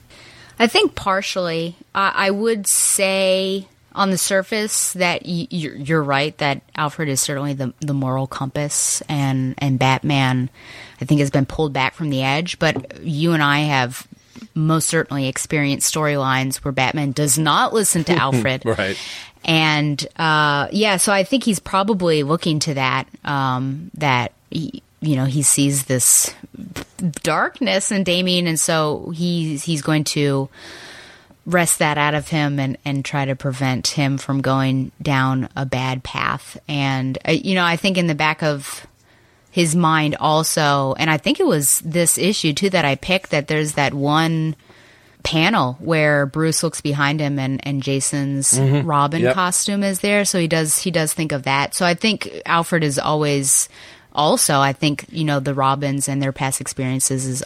I think partially. I would say on the surface that you're right that Alfred is certainly the moral compass, and Batman, I think, has been pulled back from the edge. But you and I have most certainly experienced storylines where Batman does not listen to Alfred. Right. And, so I think he's probably looking to that, that he sees this darkness in Damien, and so he's going to wrest that out of him and try to prevent him from going down a bad path. And, I think in the back of his mind also, and I think it was this issue too that I picked, that there's that one panel where Bruce looks behind him and Jason's Robin costume is there. So he does think of that. So I think Alfred is always also, the Robins and their past experiences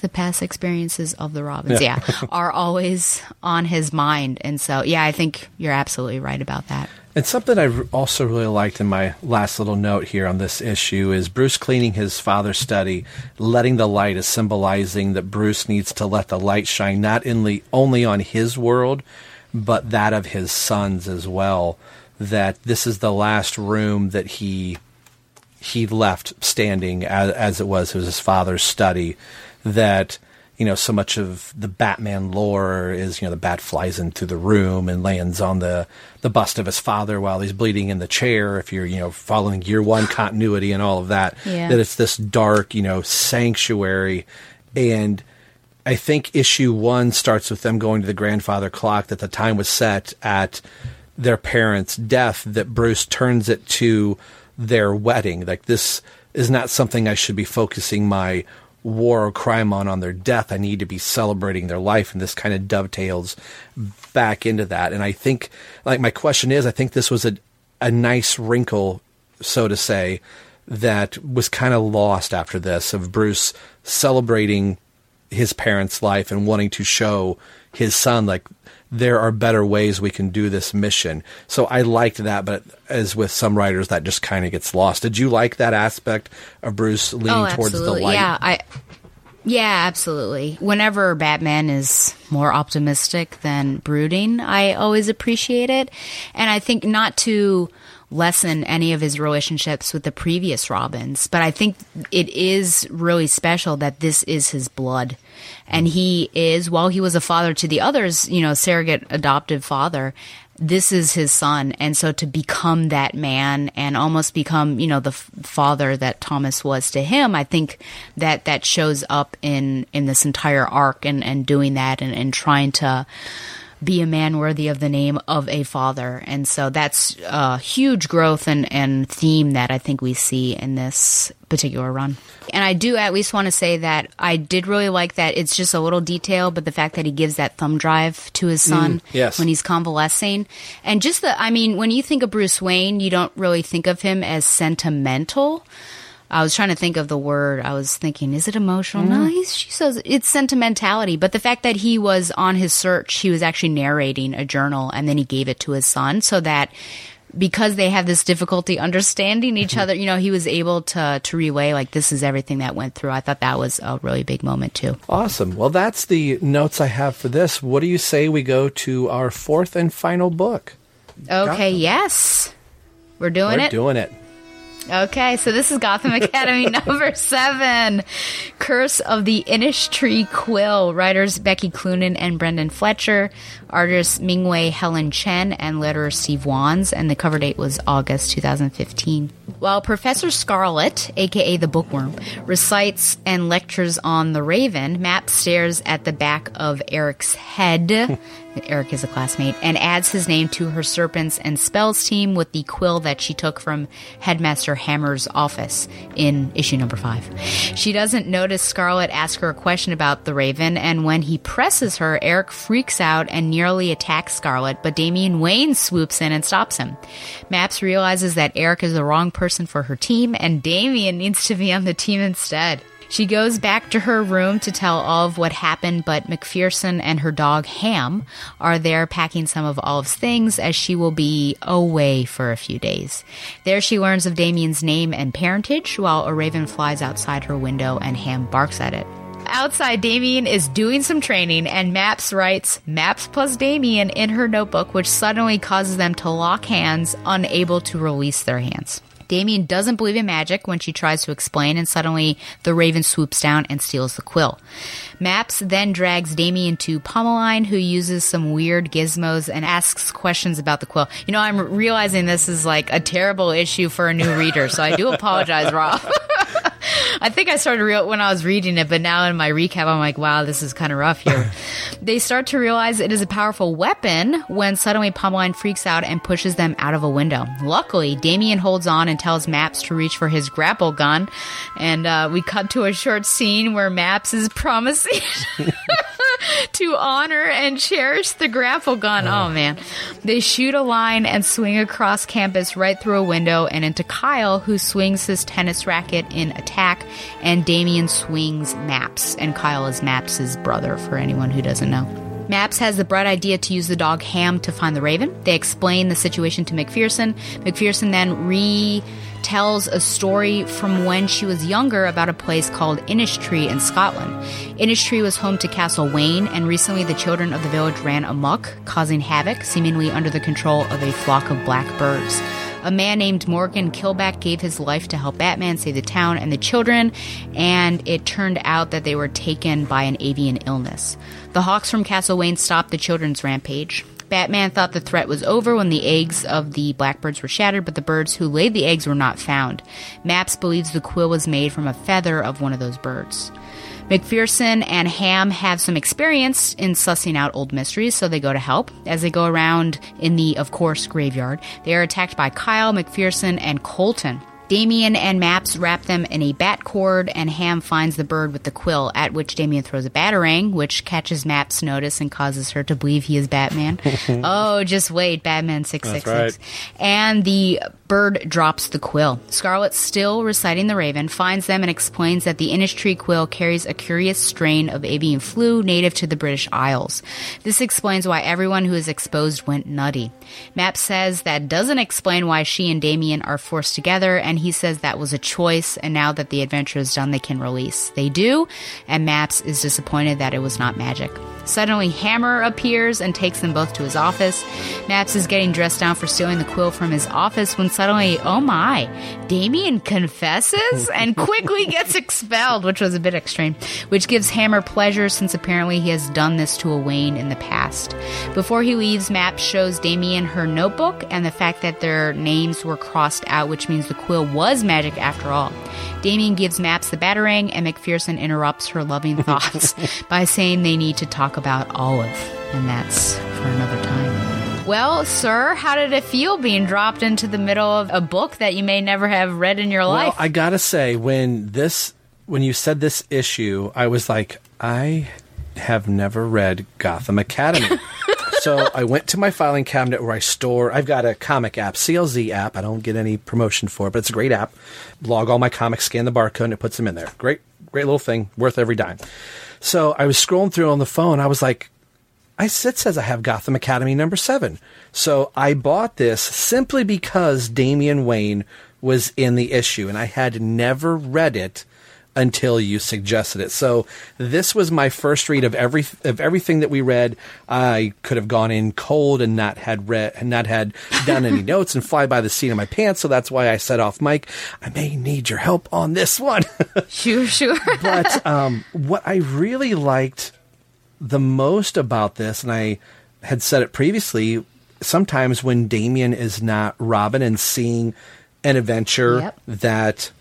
the past experiences of the Robins, are always on his mind. And so, I think you're absolutely right about that. And something I also really liked in my last little note here on this issue is Bruce cleaning his father's study, letting the light is symbolizing that Bruce needs to let the light shine, not only on his world, but that of his sons as well, that this is the last room that he left standing as it was his father's study, that, so much of the Batman lore is, the bat flies in through the room and lands on the bust of his father while he's bleeding in the chair. If you're, following year one continuity and all of that, that it's this dark, sanctuary. And I think issue one starts with them going to the grandfather clock, that the time was set at their parents' death, that Bruce turns it to their wedding. Like, this is not something I should be focusing my war or crime on their death. I need to be celebrating their life. And this kind of dovetails back into that. And I think, my question is, I think this was a nice wrinkle, so to say, that was kind of lost after this, of Bruce celebrating his parents' life and wanting to show his son, there are better ways we can do this mission. So I liked that, but as with some writers, that just kind of gets lost. Did you like that aspect of Bruce leaning towards the light? Yeah, absolutely. Whenever Batman is more optimistic than brooding, I always appreciate it. And I think not to lessen any of his relationships with the previous Robins, but I think it is really special that this is his blood. And he is, while he was a father to the others, surrogate adoptive father, this is his son. And so to become that man and almost become, the father that Thomas was to him, I think that shows up in this entire arc and doing that and trying to be a man worthy of the name of a father. And so that's a huge growth and theme that I think we see in this particular run. And I do at least want to say that I did really like that. It's just a little detail, but the fact that he gives that thumb drive to his son when he's convalescing. And just the, I mean, when you think of Bruce Wayne, you don't really think of him as sentimental. I was trying to think of the word. I was thinking, is it emotional? No, she says it's sentimentality. But the fact that he was on his search, he was actually narrating a journal, and then he gave it to his son so that because they have this difficulty understanding each other, you know, he was able to relay, like, this is everything that went through. I thought that was a really big moment, too. Awesome. Well, that's the notes I have for this. What do you say we go to our fourth and final book? Okay, yes. We're doing it. Okay, so this is Gotham Academy number 7, Curse of the Innistree Quill. Writers Becky Cloonan and Brendan Fletcher, artists Ming-Wei Helen Chen, and letterer Steve Wands, and the cover date was August 2015. While Professor Scarlet, a.k.a. the Bookworm, recites and lectures on the Raven, Map stares at the back of Eric's head. Eric is a classmate, and adds his name to her serpents and spells team with the quill that she took from Headmaster Hammer's office in issue number 5. She doesn't notice Scarlet ask her a question about the Raven, and when he presses her, Eric freaks out and nearly attacks Scarlet, but Damian Wayne swoops in and stops him. Maps realizes that Eric is the wrong person for her team, and Damian needs to be on the team instead. She goes back to her room to tell all of what happened, but McPherson and her dog, Ham, are there packing some of Olive's things as she will be away for a few days. There she learns of Damien's name and parentage, while a raven flies outside her window and Ham barks at it. Outside, Damien is doing some training, and Maps writes Maps plus Damien in her notebook, which suddenly causes them to lock hands, unable to release their hands. Damien doesn't believe in magic when she tries to explain, and suddenly the raven swoops down and steals the quill. Maps then drags Damien to Pommeline, who uses some weird gizmos and asks questions about the quill. You know, I'm realizing this is like a terrible issue for a new reader, so I do apologize, Rob. I think I started when I was reading it, but now in my recap, I'm like, wow, this is kind of rough here. They start to realize it is a powerful weapon when suddenly Pommeline freaks out and pushes them out of a window. Luckily, Damien holds on and tells Maps to reach for his grapple gun, and we cut to a short scene where Maps is promising to honor and cherish the grapple gun. Oh, man. They shoot a line and swing across campus right through a window and into Kyle, who swings his tennis racket in attack, and Damien swings Maps, and Kyle is Maps' brother, for anyone who doesn't know. Maps has the bright idea to use the dog Ham to find the Raven. They explain the situation to McPherson. McPherson then tells a story from when she was younger about a place called Innistree in Scotland. Innistree was home to Castle Wayne, and recently the children of the village ran amok, causing havoc, seemingly under the control of a flock of black birds. A man named Morgan Killback gave his life to help Batman save the town and the children, and it turned out that they were taken by an avian illness. The hawks from Castle Wayne stopped the children's rampage. Batman thought the threat was over when the eggs of the blackbirds were shattered, but the birds who laid the eggs were not found. Maps believes the quill was made from a feather of one of those birds. McPherson and Ham have some experience in sussing out old mysteries, so they go to help. As they go around in the, of course, graveyard, they are attacked by Kyle, McPherson, and Colton. Damien and Maps wrap them in a bat cord, and Ham finds the bird with the quill, at which Damien throws a batarang, which catches Maps' notice and causes her to believe he is Batman. Oh, just wait, Batman 666. That's right. And the bird drops the quill. Scarlet, still reciting the Raven, finds them and explains that the Innistree quill carries a curious strain of avian flu native to the British Isles. This explains why everyone who is exposed went nutty. Maps says that doesn't explain why she and Damien are forced together, and he says that was a choice, and now that the adventure is done, they can release. They do, and Maps is disappointed that it was not magic. Suddenly, Hammer appears and takes them both to his office. Maps is getting dressed down for stealing the quill from his office when suddenly, oh my, Damien confesses and quickly gets expelled, which was a bit extreme, which gives Hammer pleasure since apparently he has done this to a Wayne in the past. Before he leaves, Maps shows Damien her notebook and the fact that their names were crossed out, which means the quill was magic after all. Damien gives Maps the batarang, and McPherson interrupts her loving thoughts by saying they need to talk about Olive. and that's for another time. Well, sir, how did it feel being dropped into the middle of a book that you may never have read in your life? Well, I gotta say, when you said this issue, I was like, I have never read Gotham Academy. So I went to my filing cabinet where I store, I've got a comic app, CLZ app. I don't get any promotion for it, but it's a great app. Log all my comics, scan the barcode, and it puts them in there. Great little thing, worth every dime. So I was scrolling through on the phone. I was like, it says I have Gotham Academy number 7. So I bought this simply because Damian Wayne was in the issue, and I had never read it until you suggested it. So this was my first read of everything that we read. I could have gone in cold and not had done any notes and fly by the seat of my pants. So that's why I set off, Mike, I may need your help on this one. Sure. But what I really liked the most about this, and I had said it previously, sometimes when Damian is not Robin and seeing an adventure that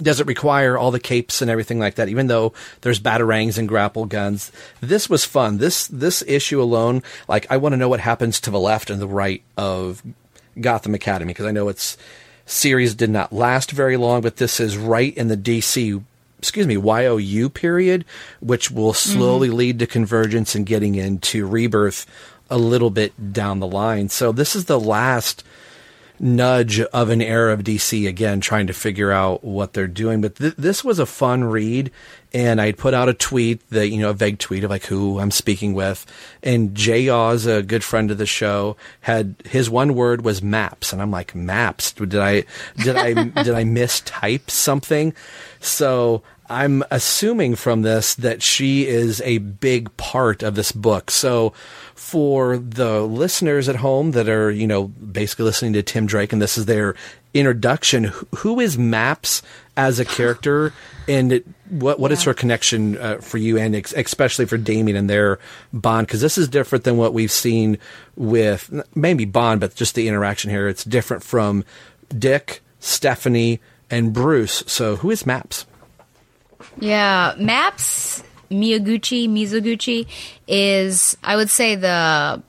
doesn't require all the capes and everything like that, even though there's batarangs and grapple guns. This was fun. This issue alone, like, I want to know what happens to the left and the right of Gotham Academy, because I know its series did not last very long, but this is right in the YOU period, which will slowly lead to Convergence and getting into Rebirth a little bit down the line. So this is the last nudge of an era of DC, again, trying to figure out what they're doing. But this was a fun read, and I put out a tweet that, a vague tweet of like who I'm speaking with, and Jay Oz, a good friend of the show, had his one word was maps, and I'm like, maps? Did I mistype something? So I'm assuming from this that she is a big part of this book. So for the listeners at home that are, basically listening to Tim Drake and this is their introduction, who is Maps as a character, and what is her connection for you, and especially for Damien and their bond? Because this is different than what we've seen with maybe Bond, but just the interaction here. It's different from Dick, Stephanie, and Bruce. So who is Maps? Yeah, Maps Mizoguchi is, I would say, the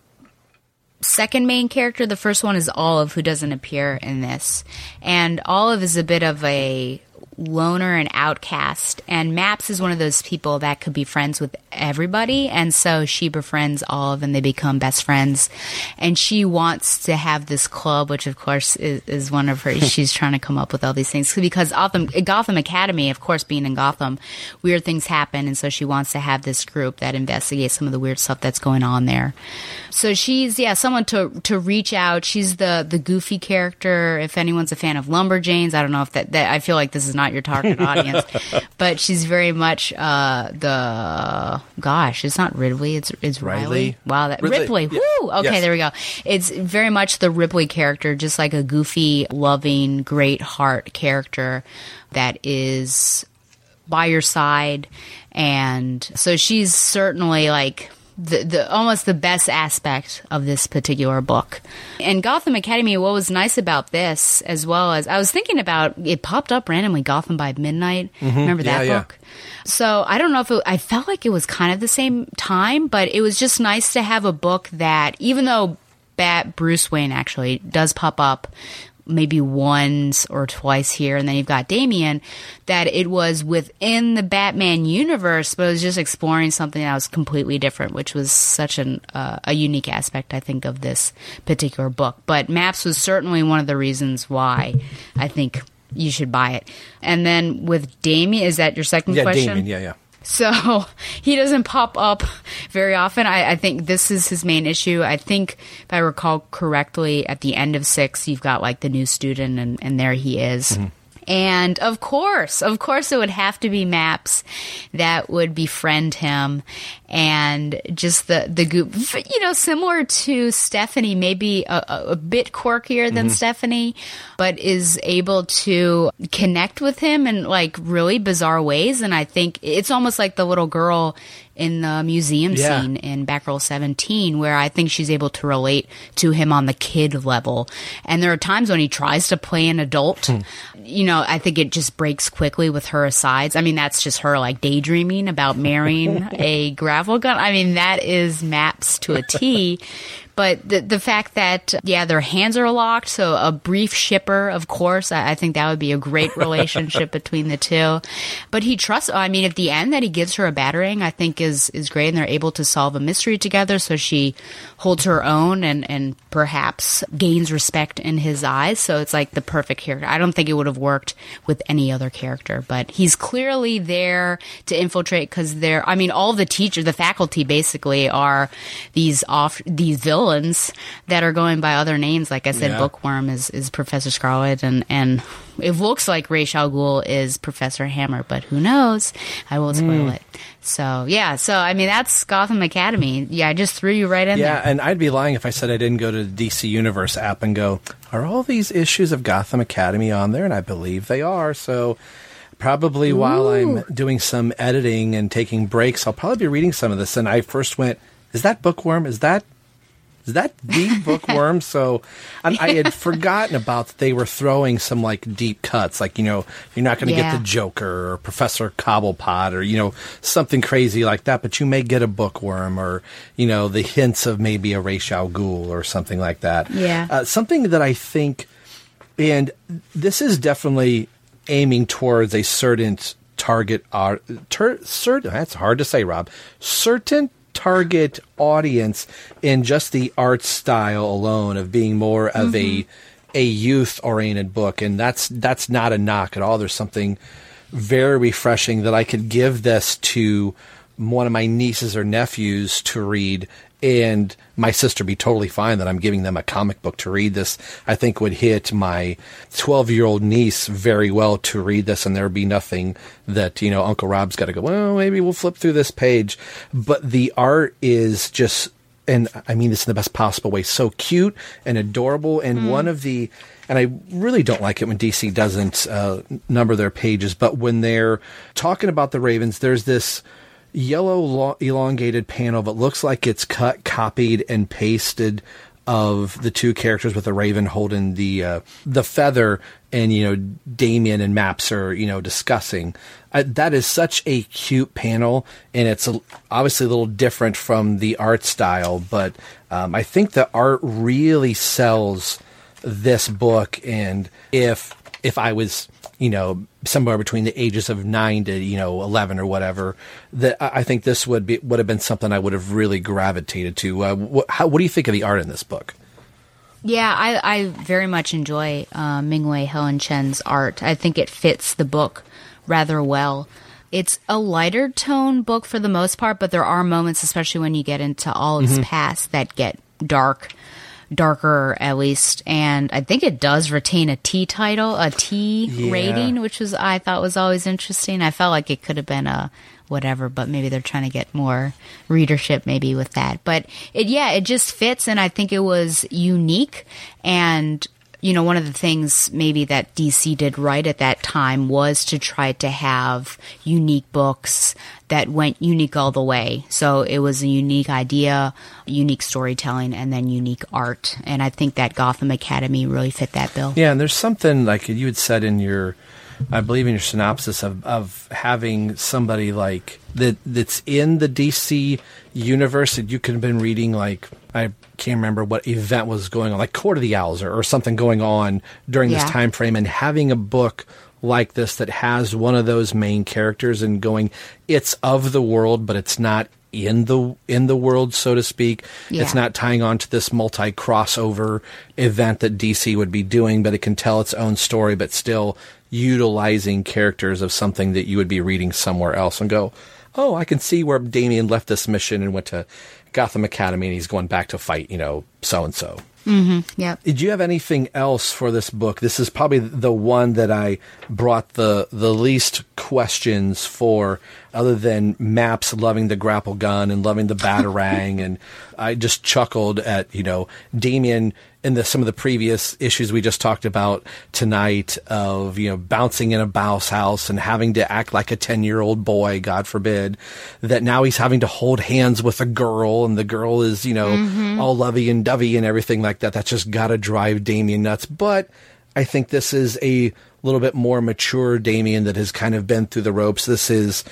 second main character. The first one is Olive, who doesn't appear in this. And Olive is a bit of a loner and outcast. And Maps is one of those people that could be friends with everybody. And so she befriends Olive and they become best friends. And she wants to have this club, which of course is one of her, she's trying to come up with all these things. Because Gotham Academy, of course, being in Gotham, weird things happen. And so she wants to have this group that investigates some of the weird stuff that's going on there. So she's, someone to reach out. She's the goofy character. If anyone's a fan of Lumberjanes, I don't know if that I feel like this is not your target audience, but she's very much it's not Ridley, it's Riley. Wow, that Ripley. Yeah. Woo! Okay, yes. There we go. It's very much the Ripley character, just like a goofy, loving, great heart character that is by your side, and so she's certainly like the almost the best aspect of this particular book. And Gotham Academy, what was nice about this, as well as I was thinking about, it popped up randomly, Gotham by Midnight. Mm-hmm. Remember that book? Yeah. So I don't know if I felt like it was kind of the same time, but it was just nice to have a book that, even though Bruce Wayne actually does pop up maybe once or twice here, and then you've got Damian, that it was within the Batman universe, but it was just exploring something that was completely different, which was such a unique aspect, I think, of this particular book. But Maps was certainly one of the reasons why I think you should buy it. And then with Damian, is that your second question? Damian, yeah. So he doesn't pop up very often. I think this is his main issue. I think, if I recall correctly, at the end of 6, you've got like the new student, and there he is. Mm-hmm. And of course, it would have to be Maps that would befriend him. And just the goop, similar to Stephanie, maybe a bit quirkier than Stephanie, but is able to connect with him in like really bizarre ways. And I think it's almost like the little girl in the museum scene in Batgirl 17, where I think she's able to relate to him on the kid level. And there are times when he tries to play an adult. You know, I think it just breaks quickly with her asides. I mean, that's just her, like, daydreaming about marrying a gravel gun. I mean, that is maps to a T. But the fact that, yeah, their hands are locked, so a brief shipper, of course. I think that would be a great relationship between the two. But he trusts, I mean, at the end that he gives her a battering, I think is great, and they're able to solve a mystery together, so she holds her own and perhaps gains respect in his eyes. So it's like the perfect character. I don't think it would have worked with any other character, but he's clearly there to infiltrate because they're, I mean, all the teachers, the faculty basically are these villains that are going by other names. Like I said, Bookworm is Professor Scarlet, and it looks like Ra's al Ghul is Professor Hammer, but who knows? I won't spoil it. So, yeah. So, I mean, that's Gotham Academy. Yeah, I just threw you right in there. Yeah, and I'd be lying if I said I didn't go to the DC Universe app and go, are all these issues of Gotham Academy on there? And I believe they are, so... Probably while I'm doing some editing and taking breaks, I'll probably be reading some of this. And I first went, is that Bookworm? Is that the Bookworm? So I had forgotten about that they were throwing some, like, deep cuts. Like, you know, you're not going to get the Joker or Professor Cobblepot or, you know, something crazy like that. But you may get a Bookworm or, you know, the hints of maybe a Ra's al Ghul or something like that. Yeah. Something that I think, and this is definitely aiming towards a certain target. That's hard to say, Rob. Certain target audience in just the art style alone of being more of a youth-oriented book. And that's not a knock at all. There's something very refreshing that I could give this to one of my nieces or nephews to read, and my sister be totally fine that I'm giving them a comic book to read. This, I think, would hit my 12-year-old niece very well to read this, and there would be nothing that, you know, Uncle Rob's got to go, well, maybe we'll flip through this page. But the art is just, and I mean this in the best possible way, so cute and adorable. And one of the, and I really don't like it when DC doesn't number their pages, but when they're talking about the Ravens, there's this yellow elongated panel that looks like it's cut, copied, and pasted of the two characters with a raven holding the feather, and, you know, Damien and Maps are, you know, discussing. That is such a cute panel, and it's obviously a little different from the art style, but I think the art really sells this book. And if I was, you know, somewhere between the ages of 9 to, you know, 11 or whatever, that I think this would have been something I would have really gravitated to. What do you think of the art in this book? Yeah, I very much enjoy Ming-Wei Helen Chen's art. I think it fits the book rather well. It's a lighter tone book for the most part, but there are moments, especially when you get into Olive's past, that get darker at least, and I think it does retain a T title, a T rating, which was, I thought, was always interesting. I felt like it could have been a whatever, but maybe they're trying to get more readership maybe with that. But it just fits, and I think it was unique. And, you know, one of the things maybe that DC did right at that time was to try to have unique books that went unique all the way. So it was a unique idea, unique storytelling, and then unique art. And I think that Gotham Academy really fit that bill. Yeah, and there's something, like you had said in your, I believe in your synopsis, of having somebody like that's in the DC universe that you could have been reading, like, I can't remember what event was going on, like Court of the Owls or something going on during this time frame, and having a book like this that has one of those main characters and going, it's of the world, but it's not in the world, so to speak. Yeah. It's not tying on to this multi-crossover event that DC would be doing, but it can tell its own story, but still utilizing characters of something that you would be reading somewhere else and go, oh, I can see where Damien left this mission and went to Gotham Academy, and he's going back to fight, you know, so-and-so. Mm-hmm. Yep. Did you have anything else for this book? This is probably the one that I brought the least questions for. other than Maps loving the grapple gun and loving the Batarang. And I just chuckled at, you know, Damien in the, some of the previous issues we just talked about tonight of, you know, bouncing in a bouse house and having to act like a 10-year-old boy, God forbid, that now he's having to hold hands with a girl and the girl is, you know, all lovey and dovey and everything like that. That's just got to drive Damien nuts. But I think this is a little bit more mature Damien that has kind of been through the ropes. This is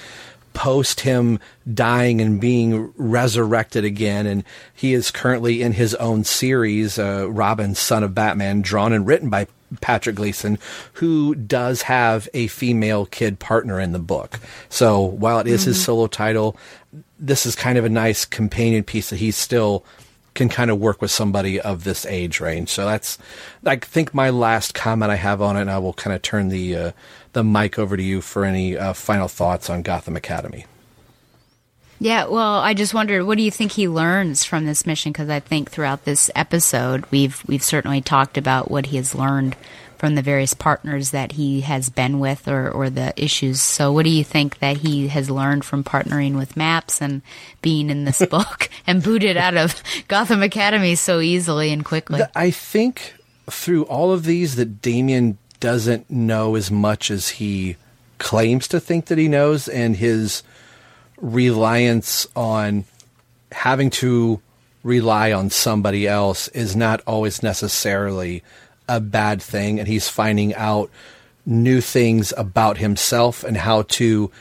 post him dying and being resurrected again. And he is currently in his own series, Robin, Son of Batman, drawn and written by Patrick Gleason, who does have a female kid partner in the book. So while it is his solo title, this is kind of a nice companion piece that he's still can kind of work with somebody of this age range. So that's, I think, my last comment I have on it, and I will kind of turn the mic over to you for any final thoughts on Gotham Academy. Yeah, well, I just wondered, what do you think he learns from this mission? Because I think throughout this episode, we've certainly talked about what he has learned from the various partners that he has been with or the issues. So what do you think that he has learned from partnering with Maps and being in this book and booted out of Gotham Academy so easily and quickly? I think through all of these that Damien doesn't know as much as he claims to think that he knows, and his reliance on having to rely on somebody else is not always necessarily a bad thing, and he's finding out new things about himself and how to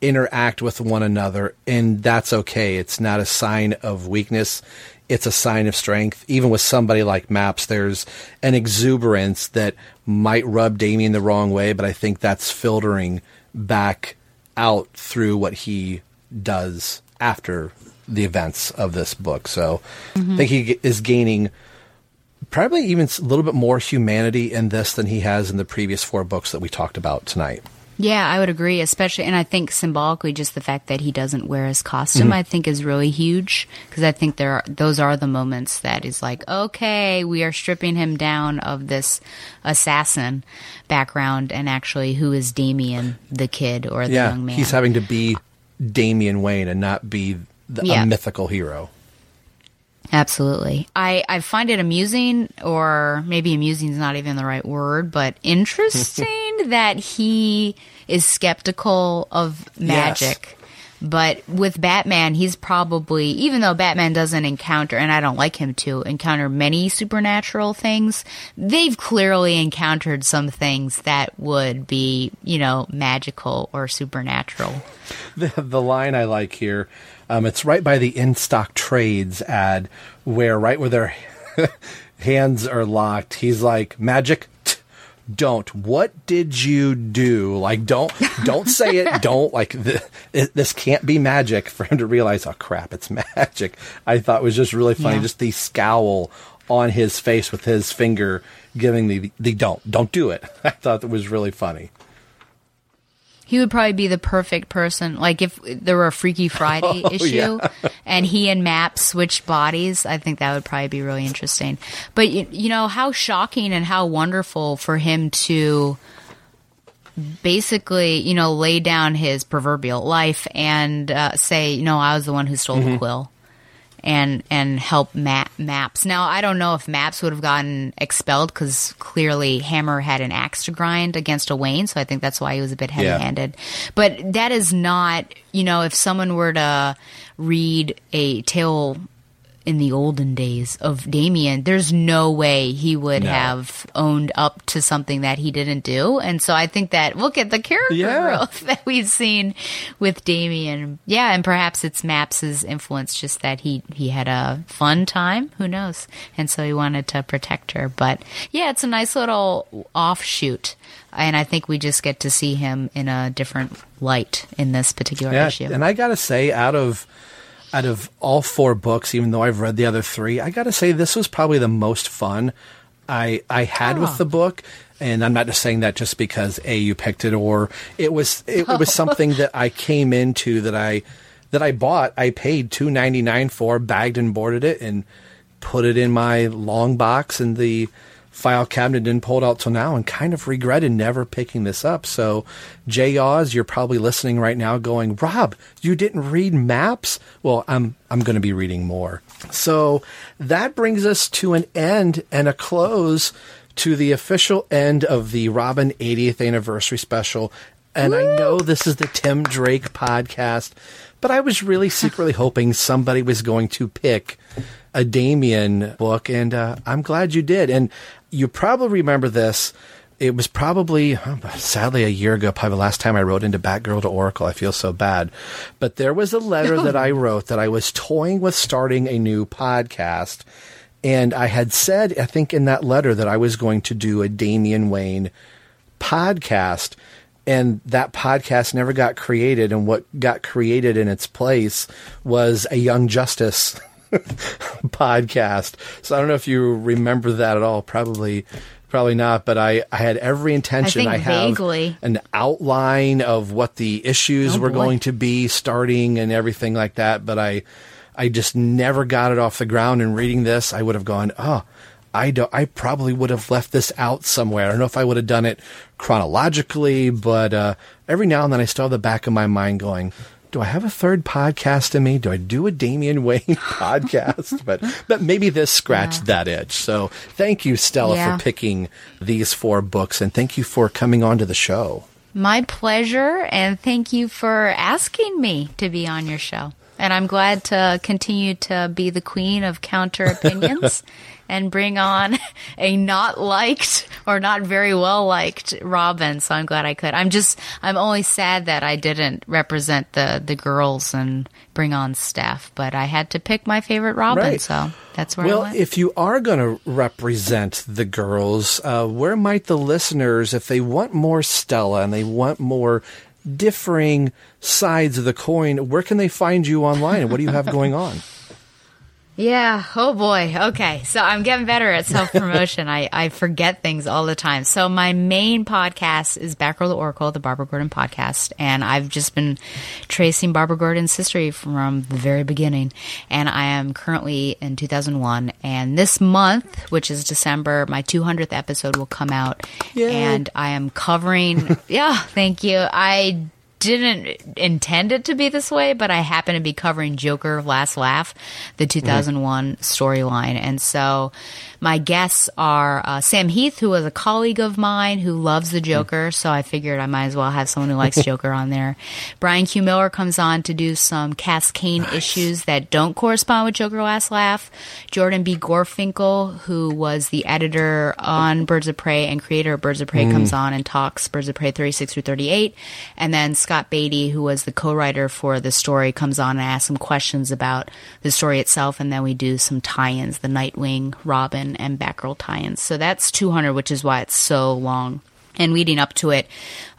interact with one another, and that's okay. It's not a sign of weakness. It's a sign of strength. Even with somebody like Maps, there's an exuberance that might rub Damien the wrong way, but I think that's filtering back out through what he does after the events of this book. So I think he is gaining probably even a little bit more humanity in this than he has in the previous four books that we talked about tonight. Yeah, I would agree, especially, and I think symbolically just the fact that he doesn't wear his costume, I think is really huge, because I think those are the moments that is like, okay, we are stripping him down of this assassin background, and actually who is Damien, the kid or the young man. He's having to be Damian Wayne and not be a mythical hero. Absolutely. I find it amusing, or maybe amusing is not even the right word, but interesting that he is skeptical of magic. Yes. But with Batman, he's probably, even though Batman doesn't encounter, and I don't like him to encounter many supernatural things, they've clearly encountered some things that would be, you know, magical or supernatural. The line I like here, it's right by the in-stock trades ad, right where their hands are locked, he's like, magic? Don't. What did you do? Like, don't say it. Don't, like, this can't be magic, for him to realize, oh crap, it's magic. I thought it was just really funny. Yeah. Just the scowl on his face with his finger giving the don't do it. I thought that was really funny. He would probably be the perfect person. Like, if there were a Freaky Friday issue and he and Maps switched bodies, I think that would probably be really interesting. But, you know, how shocking and how wonderful for him to basically, you know, lay down his proverbial life and say, you know, I was the one who stole the quill. And help Maps. Now, I don't know if Maps would have gotten expelled, because clearly Hammer had an axe to grind against Wayne, so I think that's why he was a bit heavy-handed. Yeah. But that is not, you know, if someone were to read a tale in the olden days of Damien, there's no way he would have owned up to something that he didn't do. And so I think that, look at the character growth that we've seen with Damien. Yeah, and perhaps it's Maps's influence, just that he had a fun time, who knows, and so he wanted to protect her. But yeah, it's a nice little offshoot, and I think we just get to see him in a different light in this particular issue. And I gotta say, out of all four books, even though I've read the other three, I got to say this was probably the most fun I had with the book. And I'm not just saying that just because you picked it, or it was something that I came into, that I bought. I paid $2.99 for, bagged and boarded it, and put it in my long box in the file cabinet didn't pull it out till now and kind of regretted never picking this up. So J. Oz, you're probably listening right now going, Rob, you didn't read maps? Well, I'm going to be reading more. So that brings us to an end and a close to the official end of the Robin 80th Anniversary Special. And I know this is the Tim Drake podcast, but I was really secretly hoping somebody was going to pick a Damien book, and I'm glad you did. And you probably remember this. It was probably, sadly, a year ago, probably the last time I wrote into Batgirl to Oracle. I feel so bad. But there was a letter that I wrote that I was toying with starting a new podcast. And I had said, I think in that letter, that I was going to do a Damian Wayne podcast. And that podcast never got created. And what got created in its place was a Young Justice podcast. So I don't know if you remember that at all. Probably not, but I had every intention. I have vaguely an outline of what the issues were going to be starting and everything like that, but I just never got it off the ground. And reading this, I would have gone, I probably would have left this out somewhere. I don't know if I would have done it chronologically, but every now and then I still have the back of my mind going, do I have a third podcast in me? Do I do a Damian Wayne podcast? But maybe this scratched that itch. So thank you, Stella, for picking these four books. And thank you for coming on to the show. My pleasure. And thank you for asking me to be on your show. And I'm glad to continue to be the queen of counter opinions and bring on a not liked or not very well liked Robin. So I'm glad I could. I'm only sad that I didn't represent the girls and bring on Steph, but I had to pick my favorite Robin. Right. So that's where I went. Well, if you are going to represent the girls, where might the listeners, if they want more Stella and they want more differing sides of the coin, where can they find you online and what do you have going on? Yeah. Oh, boy. Okay. So I'm getting better at self-promotion. I forget things all the time. So my main podcast is Batgirl to Oracle, the Barbara Gordon podcast. And I've just been tracing Barbara Gordon's history from the very beginning. And I am currently in 2001. And this month, which is December, my 200th episode will come out. Yay. And I am covering... thank you. I didn't intend it to be this way, but I happen to be covering Joker of Last Laugh, the 2001 storyline. And so my guests are Sam Heath, who was a colleague of mine who loves the Joker. So I figured I might as well have someone who likes Joker on there. Brian Q. Miller comes on to do some Cass Kane issues that don't correspond with Joker Last Laugh. Jordan B. Gorfinkel, who was the editor on Birds of Prey and creator of Birds of Prey, comes on and talks Birds of Prey 36 through 38. And then Scott Beatty, who was the co-writer for the story, comes on and asks some questions about the story itself. And then we do some tie-ins, the Nightwing, Robin, and Batgirl tie-ins. So that's 200, which is why it's so long. And leading up to it,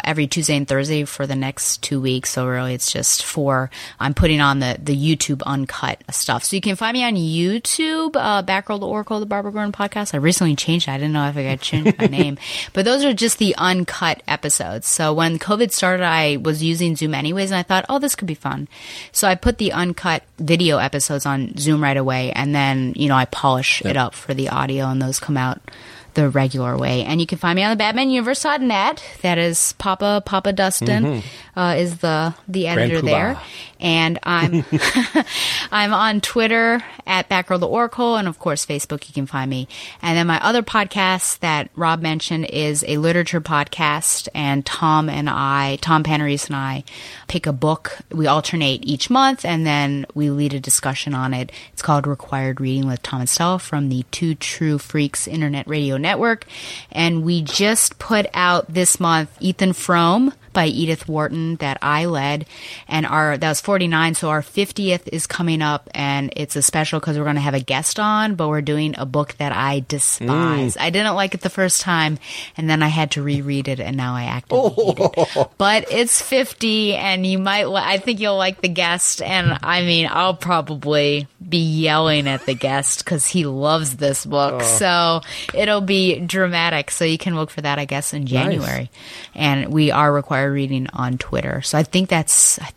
every Tuesday and Thursday for the next 2 weeks, so really it's just four, I'm putting on the YouTube uncut stuff. So you can find me on YouTube, Batgirl to Oracle, the Barbara Gordon podcast. I recently changed it. I didn't know if I had changed my name. But those are just the uncut episodes. So when COVID started, I was using Zoom anyways, and I thought, this could be fun. So I put the uncut video episodes on Zoom right away, and then, I polish it up for the audio, and those come out the regular way. And you can find me on the thebatmanuniverse.net. That is Papa Dustin is the editor there. And I'm I'm on Twitter at Batgirl to Oracle, and of course Facebook you can find me. And then my other podcast that Rob mentioned is a literature podcast, and Tom Panarese and I pick a book. We alternate each month and then we lead a discussion on it. It's called Required Reading with Tom and Stella from the Two True Freaks Internet Radio Network. And we just put out this month Ethan Frome by Edith Wharton that I led, and that was 49, so our 50th is coming up, and it's a special because we're going to have a guest on, but we're doing a book that I despise. I didn't like it the first time, and then I had to reread it, and now I actively hate it. But it's 50, and you might I think you'll like the guest, and I mean, I'll probably be yelling at the guest because he loves this book, so it'll be dramatic, so you can look for that, I guess, in January. Nice. And we are required reading on Twitter. So I think that's it.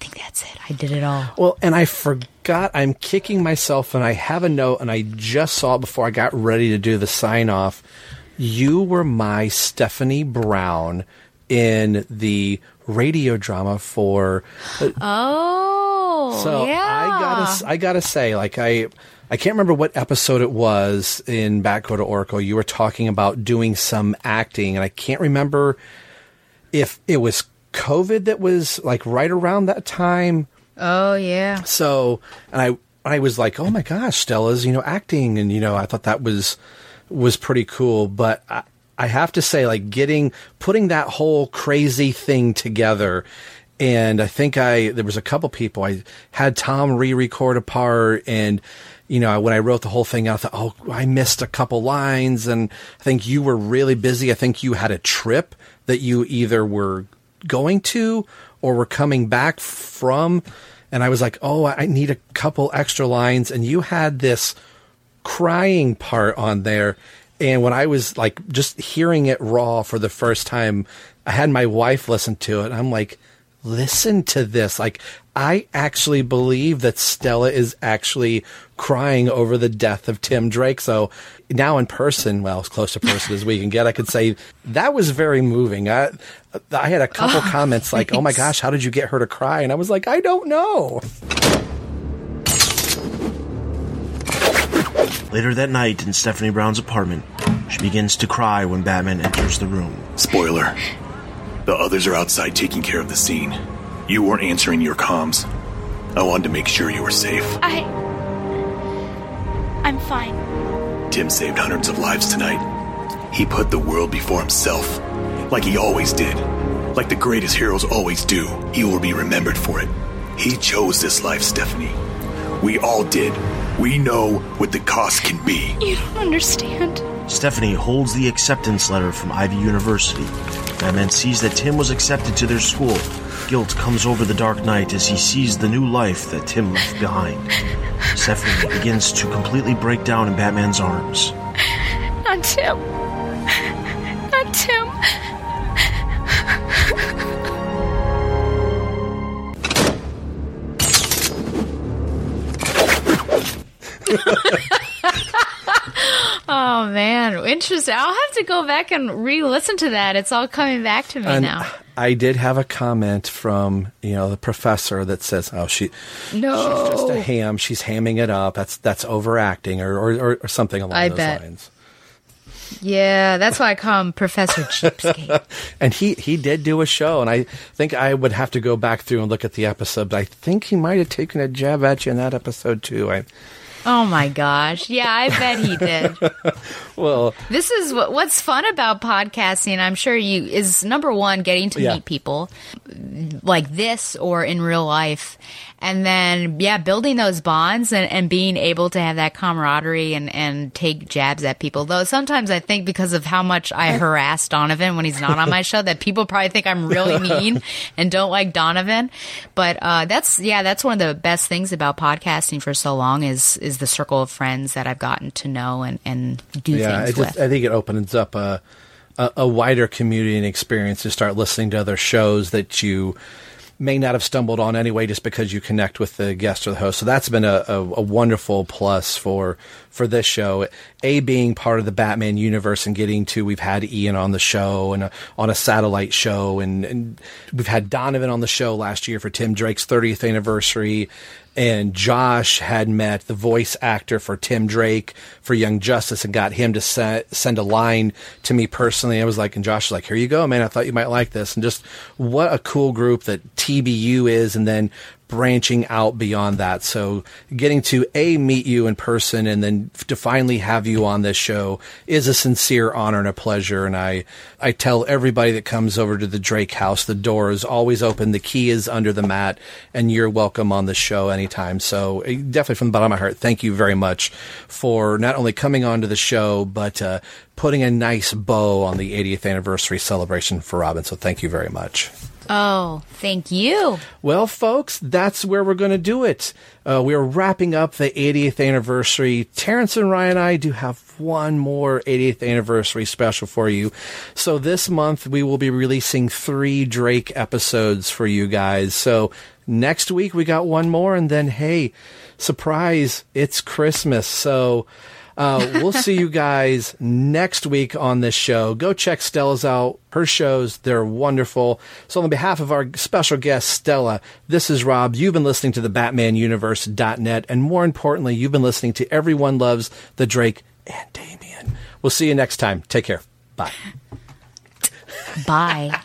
I did it all. Well, and I forgot, I'm kicking myself, and I have a note, and I just saw it before I got ready to do the sign off. You were my Stephanie Brown in the radio drama for. So yeah. I gotta say, like, I can't remember what episode it was in Batgirl to Oracle. You were talking about doing some acting, and I can't remember if it was COVID that was like right around that time. Oh yeah. So, and I was like, oh my gosh, Stella's, you know, acting, and you know, I thought that was pretty cool. But I have to say, like, putting that whole crazy thing together. And I think there was a couple people. I had Tom re-record a part, and you know, when I wrote the whole thing out, I thought, oh, I missed a couple lines. And I think you were really busy. I think you had a trip that you either were going to or were coming back from. And I was like, oh, I need a couple extra lines. And you had this crying part on there. And when I was like just hearing it raw for the first time, I had my wife listen to it. And I'm like, listen to this. Like, I actually believe that Stella is actually crying over the death of Tim Drake. So now in person, well, as close to person as we can get, I could say that was very moving. I had a couple comments like, thanks. Oh my gosh, how did you get her to cry? And I was like, I don't know. Later that night in Stephanie Brown's apartment, she begins to cry when Batman enters the room. Spoiler. The others are outside taking care of the scene. You weren't answering your comms. I wanted to make sure you were safe. I'm fine. Tim saved hundreds of lives tonight. He put the world before himself, like he always did. Like the greatest heroes always do, he will be remembered for it. He chose this life, Stephanie. We all did. We know what the cost can be. You don't understand. Stephanie holds the acceptance letter from Ivy University. Batman sees that Tim was accepted to their school. Guilt comes over the Dark Knight as he sees the new life that Tim left behind. Stephanie begins to completely break down in Batman's arms. Not Tim. Not Tim. Oh, man. Interesting. I'll have to go back and re-listen to that. It's all coming back to me now. I did have a comment from, you know, the professor that says, oh, she's just a ham. She's hamming it up. That's overacting or something along those lines. Yeah, that's why I call him Professor Cheapskate. And he did do a show, and I think I would have to go back through and look at the episode, but I think he might have taken a jab at you in that episode, too. Oh my gosh. Yeah, I bet he did. Well, this is what's fun about podcasting, I'm sure, is number one, getting to meet people like this or in real life. And then, yeah, building those bonds and being able to have that camaraderie and take jabs at people. Though sometimes I think because of how much I harass Donovan when he's not on my show, that people probably think I'm really mean and don't like Donovan. But that's one of the best things about podcasting for so long is the circle of friends that I've gotten to know and do things with. I think it opens up a wider community and experience to start listening to other shows that you may not have stumbled on anyway, just because you connect with the guest or the host. So that's been a wonderful plus for this show. Being part of the Batman universe and getting to, we've had Ian on the show and on a satellite show. And we've had Donovan on the show last year for Tim Drake's 30th anniversary. And Josh had met the voice actor for Tim Drake for Young Justice and got him to send a line to me personally. I was like, and Josh was like, here you go, man. I thought you might like this. And just what a cool group that TBU is, and then branching out beyond that. So getting to meet you in person and then to finally have you on this show is a sincere honor and a pleasure. And I tell everybody that comes over to the Drake house, the door is always open. The key is under the mat, and you're welcome on the show anytime. So definitely from the bottom of my heart, thank you very much for not only coming onto the show, but putting a nice bow on the 80th anniversary celebration for Robin. So thank you very much. Oh, thank you. Well, folks, that's where we're going to do it. We're wrapping up the 80th anniversary. Terrence and Ryan and I do have one more 80th anniversary special for you. So this month we will be releasing 3 Drake episodes for you guys. So next week we got one more, and then, hey, surprise, it's Christmas. So We'll see you guys next week on this show. Go check Stella's out. Her shows, they're wonderful. So on behalf of our special guest, Stella, this is Rob. You've been listening to the thebatmanuniverse.net. And more importantly, you've been listening to Everyone Loves the Drake and Damien. We'll see you next time. Take care. Bye. Bye.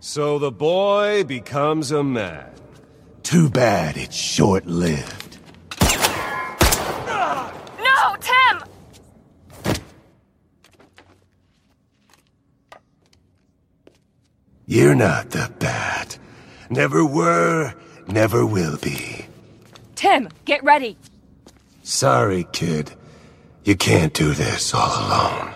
So the boy becomes a man. Too bad it's short-lived. No, Tim! You're not the Bat. Never were, never will be. Tim, get ready. Sorry, kid. You can't do this all alone.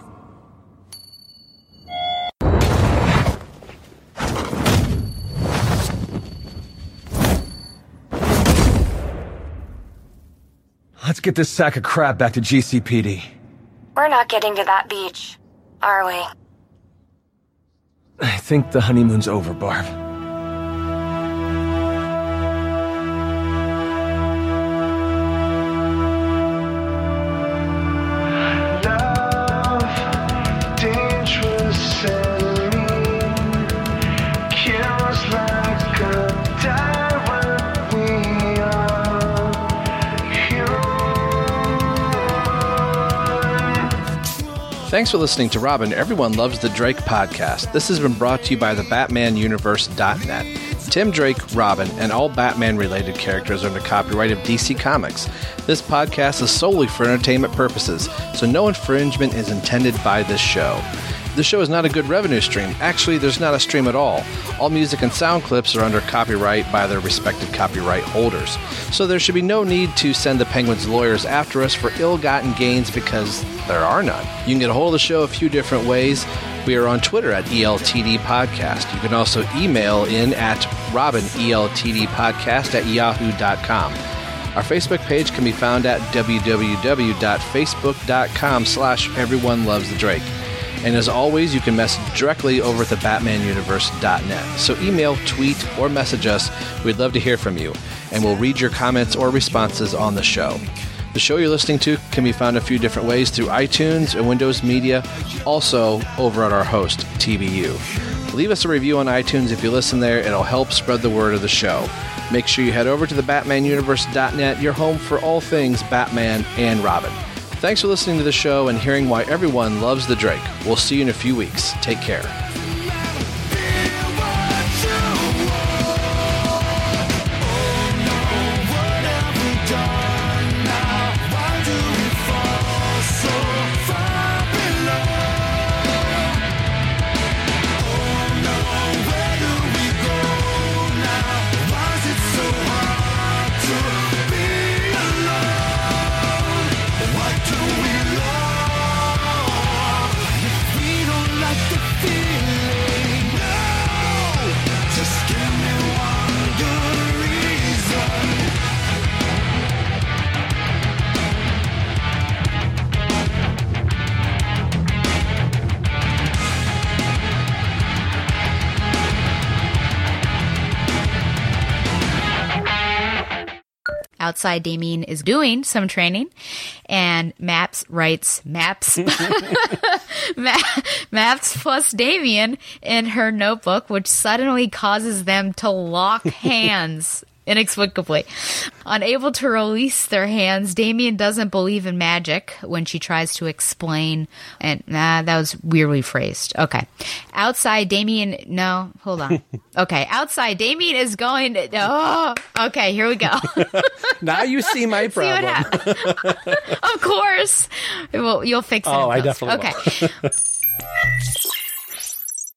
Let's get this sack of crap back to GCPD. We're not getting to that beach, are we? I think the honeymoon's over, Barb. Thanks for listening to Robin, Everyone Loves the Drake podcast. This has been brought to you by thebatmanuniverse.net. Tim Drake, Robin, and all Batman-related characters are under copyright of DC Comics. This podcast is solely for entertainment purposes, so no infringement is intended by this show. This show is not a good revenue stream. Actually, there's not a stream at all. All music and sound clips are under copyright by their respected copyright holders. So there should be no need to send the Penguins lawyers after us for ill-gotten gains because there are none. You can get a hold of the show a few different ways. We are on Twitter at ELTD Podcast. You can also email in at robineltdpodcast@yahoo.com. Our Facebook page can be found at www.facebook.com/everyonelovesthedrake. And as always, you can message directly over at thebatmanuniverse.net. So email, tweet, or message us. We'd love to hear from you, and we'll read your comments or responses on the show. The show you're listening to can be found a few different ways through iTunes and Windows Media, also over at our host, TBU. Leave us a review on iTunes if you listen there. It'll help spread the word of the show. Make sure you head over to thebatmanuniverse.net, your home for all things Batman and Robin. Thanks for listening to the show and hearing why everyone loves the Drake. We'll see you in a few weeks. Take care. Outside, Damien is doing some training, and Maps plus Damien in her notebook, which suddenly causes them to lock hands inexplicably. Unable to release their hands, Damien doesn't believe in magic when she tries to explain. And that was weirdly phrased. Okay. Outside, Damien. No, hold on. Okay. Outside, Damien is going. Oh, okay. Here we go. Now you see my problem. See Of course. Well, you'll fix it. Oh, I definitely will. Okay.